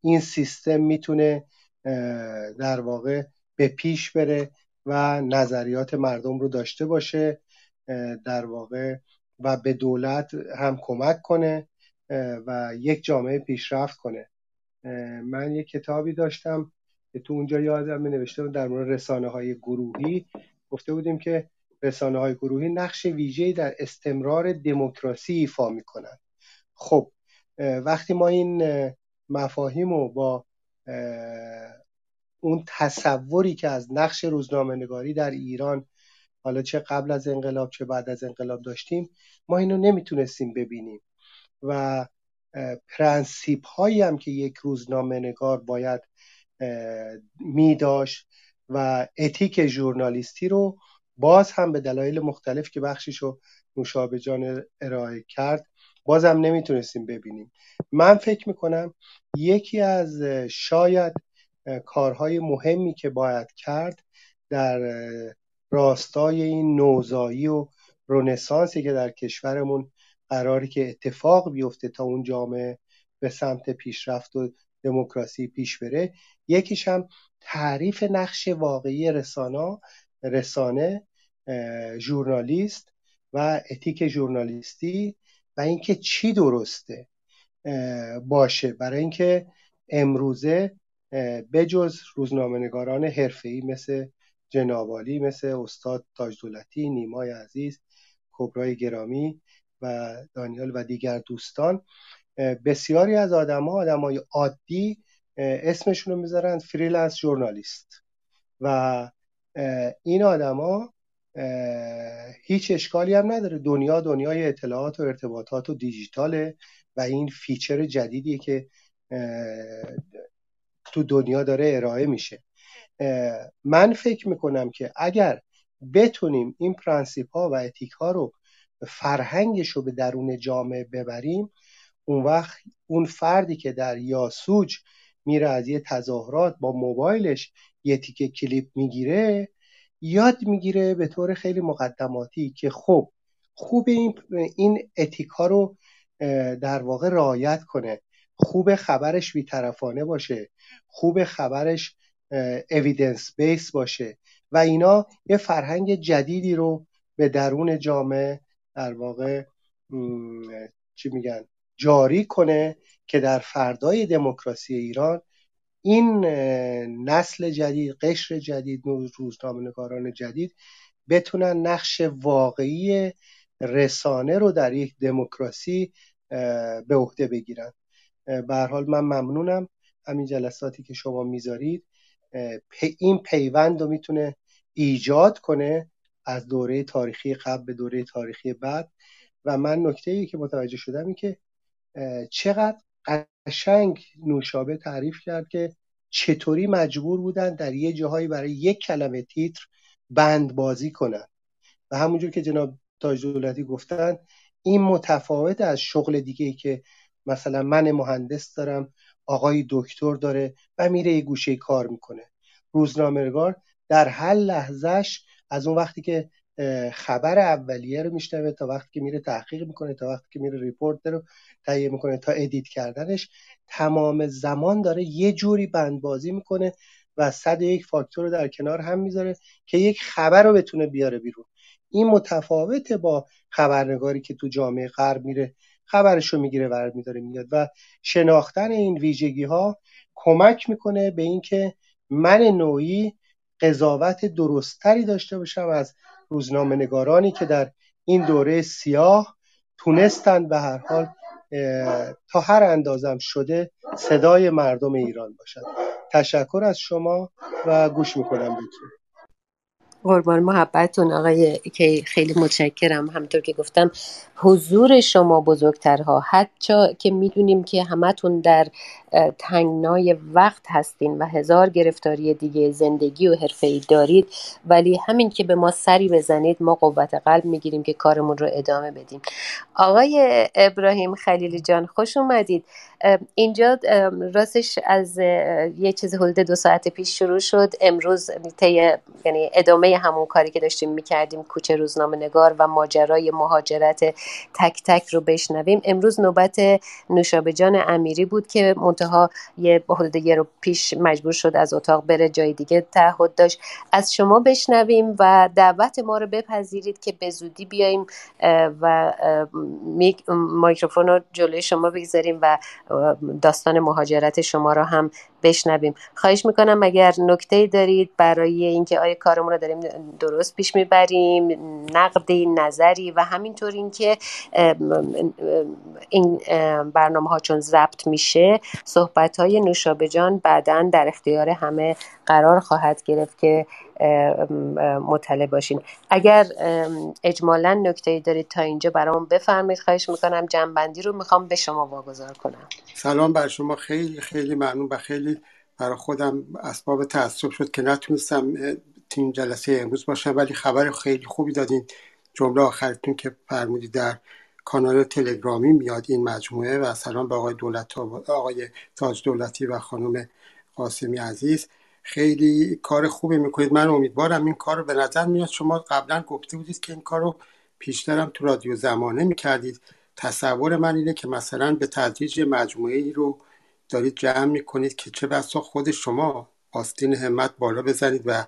این سیستم میتونه در واقع به پیش بره و نظریات مردم رو داشته باشه در واقع و به دولت هم کمک کنه و یک جامعه پیشرفت کنه. من یک کتابی داشتم که تو اونجا یادم می نوشته در مورد رسانه های گروهی، گفته بودیم که رسانه های گروهی نقش ویژه‌ای در استمرار دموکراسی ایفا میکنن. خب وقتی ما این مفاهیم و با اون تصوری که از نقش روزنامه‌نگاری در ایران، حالا چه قبل از انقلاب چه بعد از انقلاب داشتیم، ما اینو نمیتونستیم ببینیم و پرنسیپ هایی هم که یک روزنامه‌نگار باید میداشت و اتیک ژورنالیستی رو باز هم به دلایل مختلف که بخشیشو نوشابه جان ارائه کرد بازم نمیتونستیم ببینیم. من فکر میکنم یکی از شاید کارهای مهمی که باید کرد در راستای این نوزایی و رنسانسی که در کشورمون قراری که اتفاق بیفته تا اون جامعه به سمت پیشرفت و دموکراسی پیش بره، یکیش هم تعریف نقش واقعی رسانه، رسانه، ژورنالیست و اتیک ژورنالیستی و اینکه چی درسته باشه، برای اینکه امروزه بجز روزنامه‌نگاران حرفه‌ای مثل جنابعالی، مثل استاد تاج دولتی، نیمای عزیز، کبرای گرامی و دانیال و دیگر دوستان، بسیاری از آدم‌ها، آدم‌های عادی اسمشون رو میذارن فریلنس ژورنالیست و این آدم‌ها هیچ اشکالی هم نداره. دنیا دنیای اطلاعات و ارتباطات و دیجیتاله و این فیچر جدیدیه که تو دنیا داره ارائه میشه. من فکر میکنم که اگر بتونیم این پرنسیپ ها و اتیک ها رو فرهنگش رو به درون جامعه ببریم، اون وقت اون فردی که در یاسوج میره از یه تظاهرات با موبایلش یه تیکه کلیپ میگیره، یاد میگیره به طور خیلی مقدماتی که خب خوب این این اتیک ها رو در واقع رعایت کنه، خوب خبرش بی‌طرفانه باشه، خوب خبرش اویدنس بیس باشه و اینا یه فرهنگ جدیدی رو به درون جامعه در واقع چی میگن جاری کنه که در فردای دموکراسی ایران این نسل جدید، قشر جدید، روزنامه‌نگاران جدید بتونن نقش واقعی رسانه رو در یک دموکراسی به عهده بگیرن. به هر حال من ممنونم، همین جلساتی که شما میذارید این پیوند رو میتونه ایجاد کنه از دوره تاریخی قبل به دوره تاریخی بعد. و من نکته‌ای که متوجه شدم این که چقدر قشنگ نوشابه تعریف کرد که چطوری مجبور بودن در یه جاهایی برای یک کلمه تیتر بند بازی کنن و همونجور که جناب تاج دولتی گفتن این متفاوت از شغل دیگه‌ای که مثلا من مهندس دارم، آقای دکتر داره و میره یه گوشه کار میکنه. روزنامه‌نگار در هر لحظهش از اون وقتی که خبر اولیه رو میشنوه تا وقتی که میره تحقیق میکنه، تا وقتی که میره ریپورت رو تهیه میکنه، تا ادیت کردنش، تمام زمان داره یه جوری بندبازی میکنه و صد و یک فاکتور رو در کنار هم میذاره که یک خبر رو بتونه بیاره بیرون. این متفاوته با خبرنگاری که تو جامعه غرب میره خبرشو میگیره ورد میداره میاد. و شناختن این ویژگی ها کمک میکنه به اینکه من نوعی قضاوت درستری داشته باشم از روزنامه نگارانی که در این دوره سیاه تونستن به هر حال تا هر اندازم شده صدای مردم ایران باشن. تشکر از شما و گوش میکنم بهتون. قربان محبتتون آقای که خیلی متشکرم. همطور که گفتم حضور شما بزرگترها، حتی که میدونیم که همتون در تنگنای وقت هستین و هزار گرفتاری دیگه زندگی و حرفه‌ای دارید، ولی همین که به ما سری بزنید ما قوت قلب میگیریم که کارمون رو ادامه بدیم. آقای ابراهیم خلیلی جان خوش اومدید. اینجا راستش از یه چیز حدود دو ساعت پیش شروع شد. امروز یعنی ادامه همون کاری که داشتیم میکردیم، کوچه روزنامه نگار و ماجرای مهاجرت تک تک رو بشنویم. امروز نوبت نوشابه جان امیری بود که منتها یه حدود یه رو پیش مجبور شد از اتاق بره، جای دیگه تعهد داشت. از شما بشنویم و دعوت ما رو بپذیرید که به زودی بیایم و میکروفون رو جلوی شما بگذاریم و داستان مهاجرت شما را هم بشنویم. خواهش میکنم اگر نکته‌ای دارید برای اینکه آیا کارمون رو داریم درست پیش میبریم، نقدی، نظری و همینطور اینکه این برنامه ها چون ضبط میشه صحبت های نوشابه جان بعداً در اختیار همه قرار خواهد گرفت که مطلع باشین. اگر اجمالاً نکته‌ای دارید تا اینجا برام بفرمایید. خواهش میکنم جنبندی رو میخوام به شما واگذار کنم. سلام بر شما، خیلی خیلی ممنون و خیلی برای خودم اسباب تعصب شد که نتونستم این جلسه امروز باشم، ولی خبر خیلی خوبی دادین. جمله آخرتون که فرمودید در کانال تلگرامی میاد این مجموعه. و سلام به آقای دولت، آقای تاج دولتی و خانم قاسمی عزیز. خیلی کار خوبی میکنید. من امیدوارم این کار رو، به نظر میاد شما قبلا گفته بودید که این کار رو پیشترم تو رادیو زمانه میکردید. تصور من اینه که مثلا به تدریج مجموعه ای رو دارید جمع میکنید که چه بسا خود شما آستین همت بالا بزنید و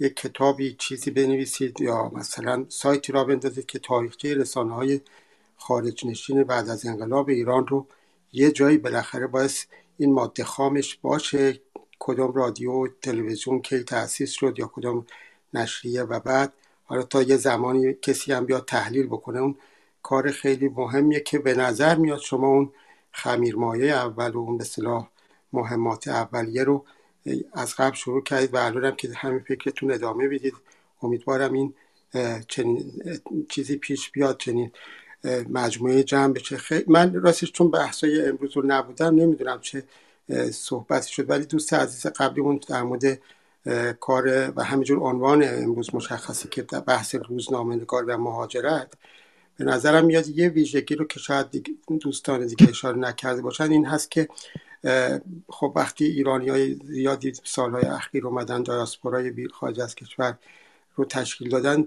یک کتابی چیزی بنویسید یا مثلا سایتی را بندازید که تاریخچه رسانه های خارج نشین بعد از انقلاب ایران رو یه جایی بالاخره باید این ماده خامش باشه، کدام رادیو، تلویزیون کی تأسیس شد یا کدام نشریه و بعد حالا تا یه زمانی کسی هم بیا تحلیل بکنه. اون کار خیلی مهمیه که به نظر میاد شما اون خمیرمایه اول و اون به اصطلاح مهمات اولیه رو از قبل شروع کردید و الانم که همین فکرتون ادامه بدید. امیدوارم این چنین چیزی پیش بیاد، چنین مجموعه جمع بشه. خیلی من راستش چون بحثای امروز رو نبودم نمیدونم چه صحبت شد، ولی دوست عزیز قبلیمون در مورد کار و همینجور عنوان امروز مشخصی که در بحث روزنامه‌نگار و مهاجرت به نظرم میاد یه ویژگی رو که شاید دیگه دوستان دیگه اشاره نکرده باشن این هست که خب وقتی ایرانی‌های زیادی سال‌های اخیر اومدن دیاسپورای خارج از کشور رو تشکیل دادن،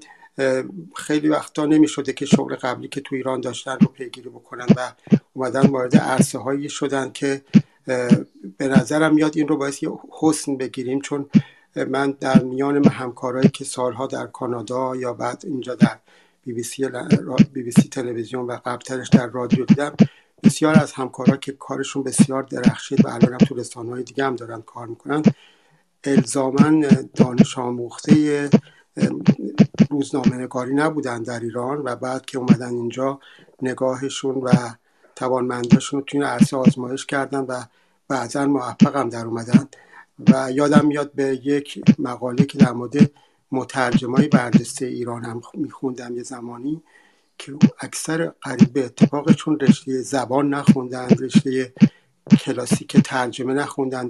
خیلی وقتا نمی‌شده که شغل قبلی که تو ایران داشتن رو پیگیری بکنن و اومدن وارد عرصه‌هایی شدن که به نظرم میاد این رو باعث یه حسن بگیریم، چون من در میان همکارایی که سالها در کانادا یا بعد اینجا در بی بی سی, بی بی سی تلویزیون و قبلترش در رادیو دیدم، بسیار از همکارا که کارشون بسیار درخشید و الان هم تو رسانه‌های دیگه هم دارن کار میکنن، الزاماً دانش آموخته روزنامه‌نگاری نبودن در ایران و بعد که اومدن اینجا نگاهشون و توانمندیشون رو توی این عرصه آزمایش کردن و بعضاً موفق هم در اومدن. و یادم میاد به یک مقاله که در مورد مترجمای برجسته ایران هم میخوندم یه زمانی که اکثر قریب به اتفاق چون رشته زبان نخوندن، رشته کلاسیک ترجمه نخوندن،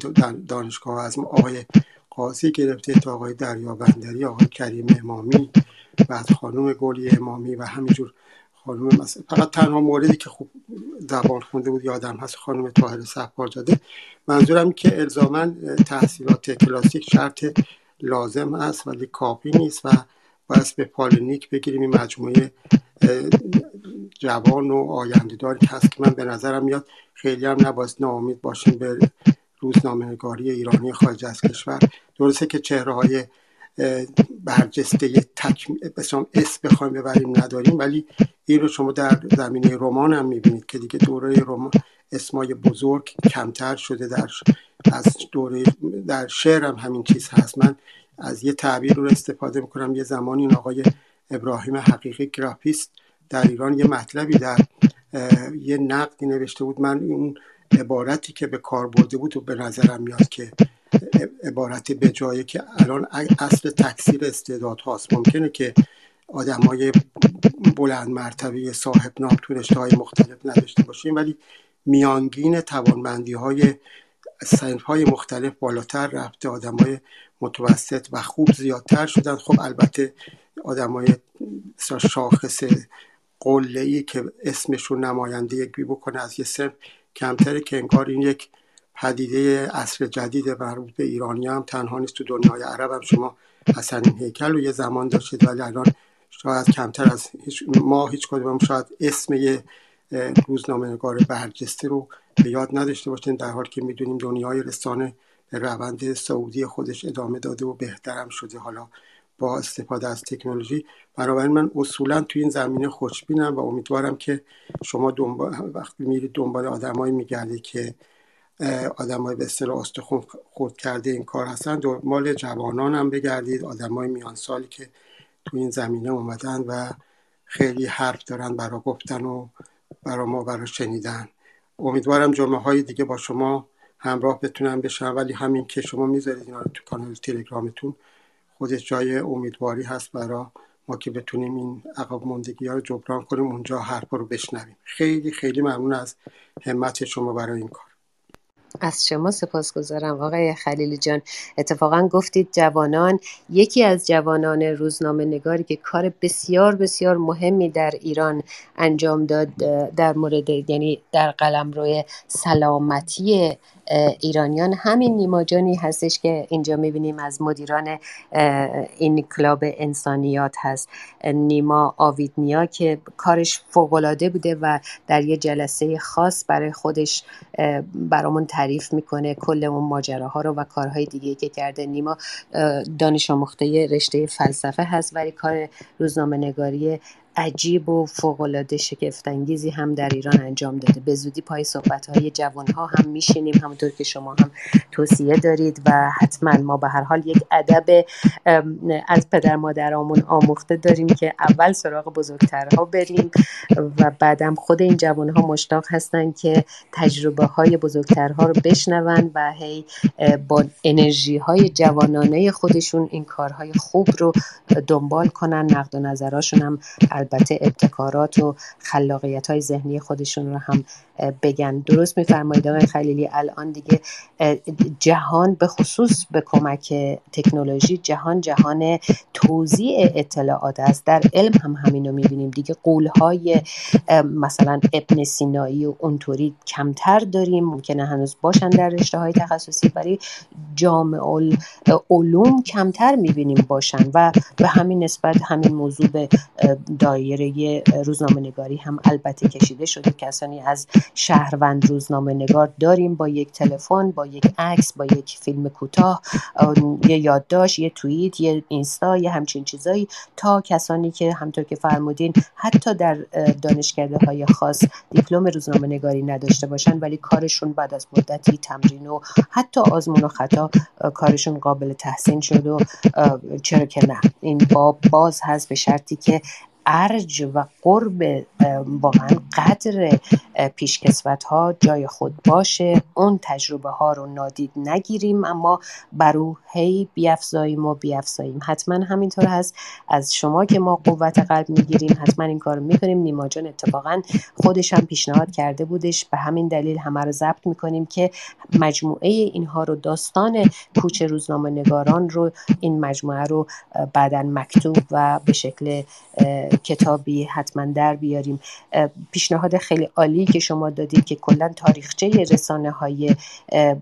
دانشگاه از آقای قاضی گرفته تا آقای دریابندری، آقای کریم امامی، بعد خانم گلی امامی و همینجور خانم مثلا فقط تنها موردی که خوب زبان خونده بود یادم هست خانم طاهره صفارزاده. منظورم این که الزاماً تحصیلات کلاسیک شرط لازم است ولی کافی نیست و باید به پالنیک بگیریم این مجموعه جوان و آینده‌دار هست که من به نظرم میاد خیلی هم نباید ناامید باشیم به روزنامه‌نگاری ایرانی خارج از کشور. درسته که چهره‌های برجسته تک مثلا اس بخوایم ببریم نداریم، ولی این رو شما در زمینه رمان هم می‌بینید که دیگه دوره رمان اسمای بزرگ کمتر شده، در از دوره در شعر هم همین چیز هست. من از یه تعبیر رو استفاده می‌کنم، یه زمانی این آقای ابراهیم حقیقی گرافیست در ایران یه مطلبی در یه نقدی نوشته بود، من اون عبارتی که به کار برده بود و به نظرم میاد که عبارت به جایی که الان اصل تکثیر استعداد هاست. ممکنه که آدم های بلند مرتبه صاحب نام تو رشته های مختلف نداشته باشیم، ولی میانگین توانمندی های صنف های مختلف بالاتر رفته، آدم های متوسط و خوب زیادتر شدن. خب البته آدم های شاخص قله‌ای که اسمشون نماینده یکی بکنه از یه صنف کمتره که انگار این یک پدیده عصر جدیده، مربوط به ایرانی هم تنها نیست، تو دنیای عرب هم شما حسن هیکل رو یه زمان داشتید ولی الان شاید کمتر از هیچ ما هیچ کدوم شاید اسم یه روزنامه‌نگار برجسته رو به یاد نداشته باشیم، در حالی که میدونیم دنیای رسانه روند سعودی خودش ادامه داده و بهترم شده حالا با استفاده از تکنولوژی. بنابراین من اصولا تو این زمینه خوشبینم و امیدوارم که شما دنبال وقتی میرید دنبال آدمایی میگردید که آدمای به اصطلاح استخون خورد کرده این کار هستن، دنبال جوانان هم بگردید، آدمای میان سالی که تو این زمینه اومدن و خیلی حرف دارن برای گفتن و برای ما برای شنیدن. امیدوارم جمعه‌های دیگه با شما همراه بتونم بشم، ولی همین که شما میذارید اینا تو کانال تلگرامتون خودش جای امیدواری هست برای ما که بتونیم این عقب ماندگی‌ها رو جبران کنیم، اونجا حرفا رو بشنویم. خیلی خیلی ممنون از همت شما برای این کار. از شما سپاسگزارم آقای خلیلی جان. اتفاقا گفتید جوانان، یکی از جوانان روزنامه نگاری که کار بسیار بسیار مهمی در ایران انجام داد در مورد یعنی در قلمرو سلامتی ایرانیان، همین نیما جانی هستش که اینجا میبینیم از مدیران این کلاب انسانیات هست، نیما آویدنیا که کارش فوق‌العاده بوده و در یه جلسه خاص برای خودش برامون تعریف میکنه کل اون ماجراها رو و کارهای دیگه که کرده. نیما دانش آموخته رشته فلسفه هست ولی کار روزنامه نگاری عجیب و فوق‌العاده شگفت‌انگیزی هم در ایران انجام داده. به زودی پای صحبت‌های جوان‌ها هم میشینیم، همونطور که شما هم توصیه دارید و حتما ما به هر حال یک ادب از پدر مادرامون آموخته داریم که اول سراغ بزرگترها بریم و بعدم خود این جوان‌ها مشتاق هستن که تجربه‌های بزرگترها رو بشنون و هی با انرژی‌های جوانانه خودشون این کارهای خوب رو دنبال کنن، نقد و نظراشون هم البته ابتکارات و خلاقیت‌های ذهنی خودشون رو هم بگن. درست می‌فرمایید آقای خلیلی، الان دیگه جهان به خصوص به کمک تکنولوژی، جهان جهان توزیع اطلاعات است. در علم هم همینو می‌بینیم دیگه، قول‌های مثلا ابن سینایی و اونطوری کمتر داریم، ممکنه هنوز باشن در رشته‌های تخصصی، ولی جامع علوم کمتر می‌بینیم باشن و به همین نسبت همین موضوع به دایره روزنامه‌نگاری هم البته کشیده شده. کسانی از شهروند روزنامه‌نگار داریم با یک تلفن، با یک عکس، با یک فیلم کوتاه، یه یادداشت، یه توییت، یه اینستا، یه همچین چیزایی، تا کسانی که همطور که فرمودین حتی در دانشکده‌های خاص دیپلم روزنامه‌نگاری نداشته باشن، ولی کارشون بعد از مدتی تمرین و حتی آزمون و خطا کارشون قابل تحسین شد و چرا که نه. این باب باز هست به شرطی که ارج و قرب واقعا قدر پیشکسوت ها جای خود باشه، اون تجربه ها رو نادید نگیریم، اما بر او هی بیفزاییم و بیفزاییم. حتما همینطور هست، از شما که ما قوت قلب میگیریم حتما این کار میکنیم. نیما جان اتفاقا خودش هم پیشنهاد کرده بودش، به همین دلیل همه رو ضبط میکنیم که مجموعه اینها رو، داستان کوچه روزنامه نگاران رو، این مجموعه رو بعداً مکتوب و به شکل کتابی حتما در بیاریم. پیشنهاد خیلی عالی که شما دادید که کلا تاریخچه رسانه های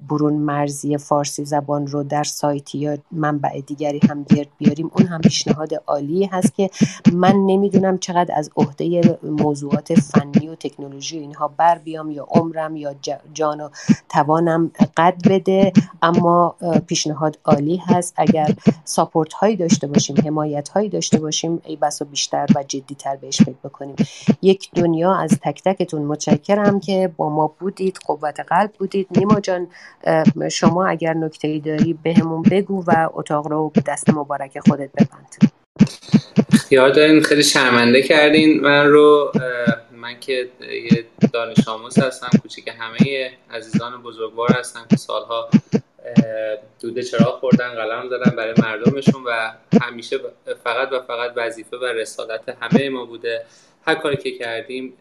برون مرزی فارسی زبان رو در سایت یا منبع دیگری هم گرد بیاریم، اون هم پیشنهاد عالی هست که من نمیدونم چقدر از عهده موضوعات فنی و تکنولوژی اینها بر بیام یا عمرم یا جان و توانم قد بده، اما پیشنهاد عالی هست. اگر ساپورت هایی داشته باشیم، حمایت هایی داشته باشیم، ای بسا بیشتر و جدی‌تر بهش فکر بکنیم. یک دنیا از تک تکتون متشکرم که با ما بودید، قوت قلب بودید. نیما جان شما اگر نکته‌ای داری بهمون بگو و اتاق رو به دست مبارک خودت ببند. اختیار دارین. خیلی شرمنده کردین من رو. من که یه دانش آموز هستم کوچیک، همه عزیزان بزرگوار هستم که سالها دوده چراغ خوردن، قلم زدن برای مردمشون و همیشه فقط و فقط وظیفه و رسالت همه ما بوده، هر کاری که کردیم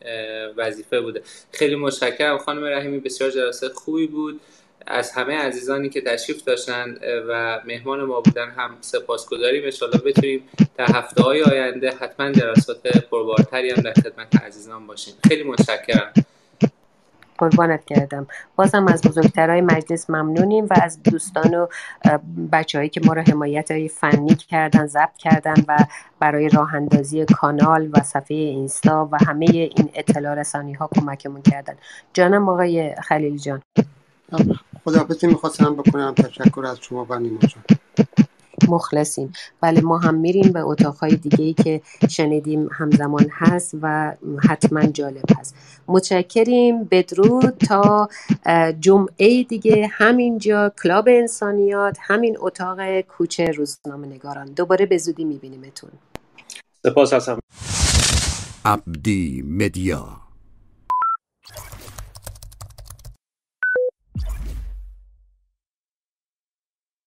وظیفه بوده. خیلی متشکرم خانم رحیمی، بسیار جلسه خوبی بود. از همه عزیزانی که تشریف داشتن و مهمان ما بودن هم سپاسگزاریم. ان شاءالله بتونیم در هفته‌های آینده حتما جلسات پربارتری هم در خدمت عزیزان باشیم. خیلی متشکرم. قربانت کردم. بازم از بزرگترهای مجلس ممنونیم و از دوستان و بچه‌هایی که ما را حمایت‌های فنی کردن، ضبط کردن و برای راهاندازی کانال و صفحه اینستا و همه این اطلاع رسانی‌ها کمکمون کردن. جانم آقای خلیلی جان. خداحافظی می‌خواستم بکنم. تشکر از شما و نیما جان. مخلصیم. بله ما هم میریم به اتاقهای دیگه‌ای که شنیدیم همزمان هست و حتما جالب هست. متشکریم. بدرود تا جمعه دیگه، همینجا کلاب انسانیات، همین اتاق کوچه روزنامه نگاران. دوباره به زودی میبینیمتون. سپاس هستم. عبدی مدیا.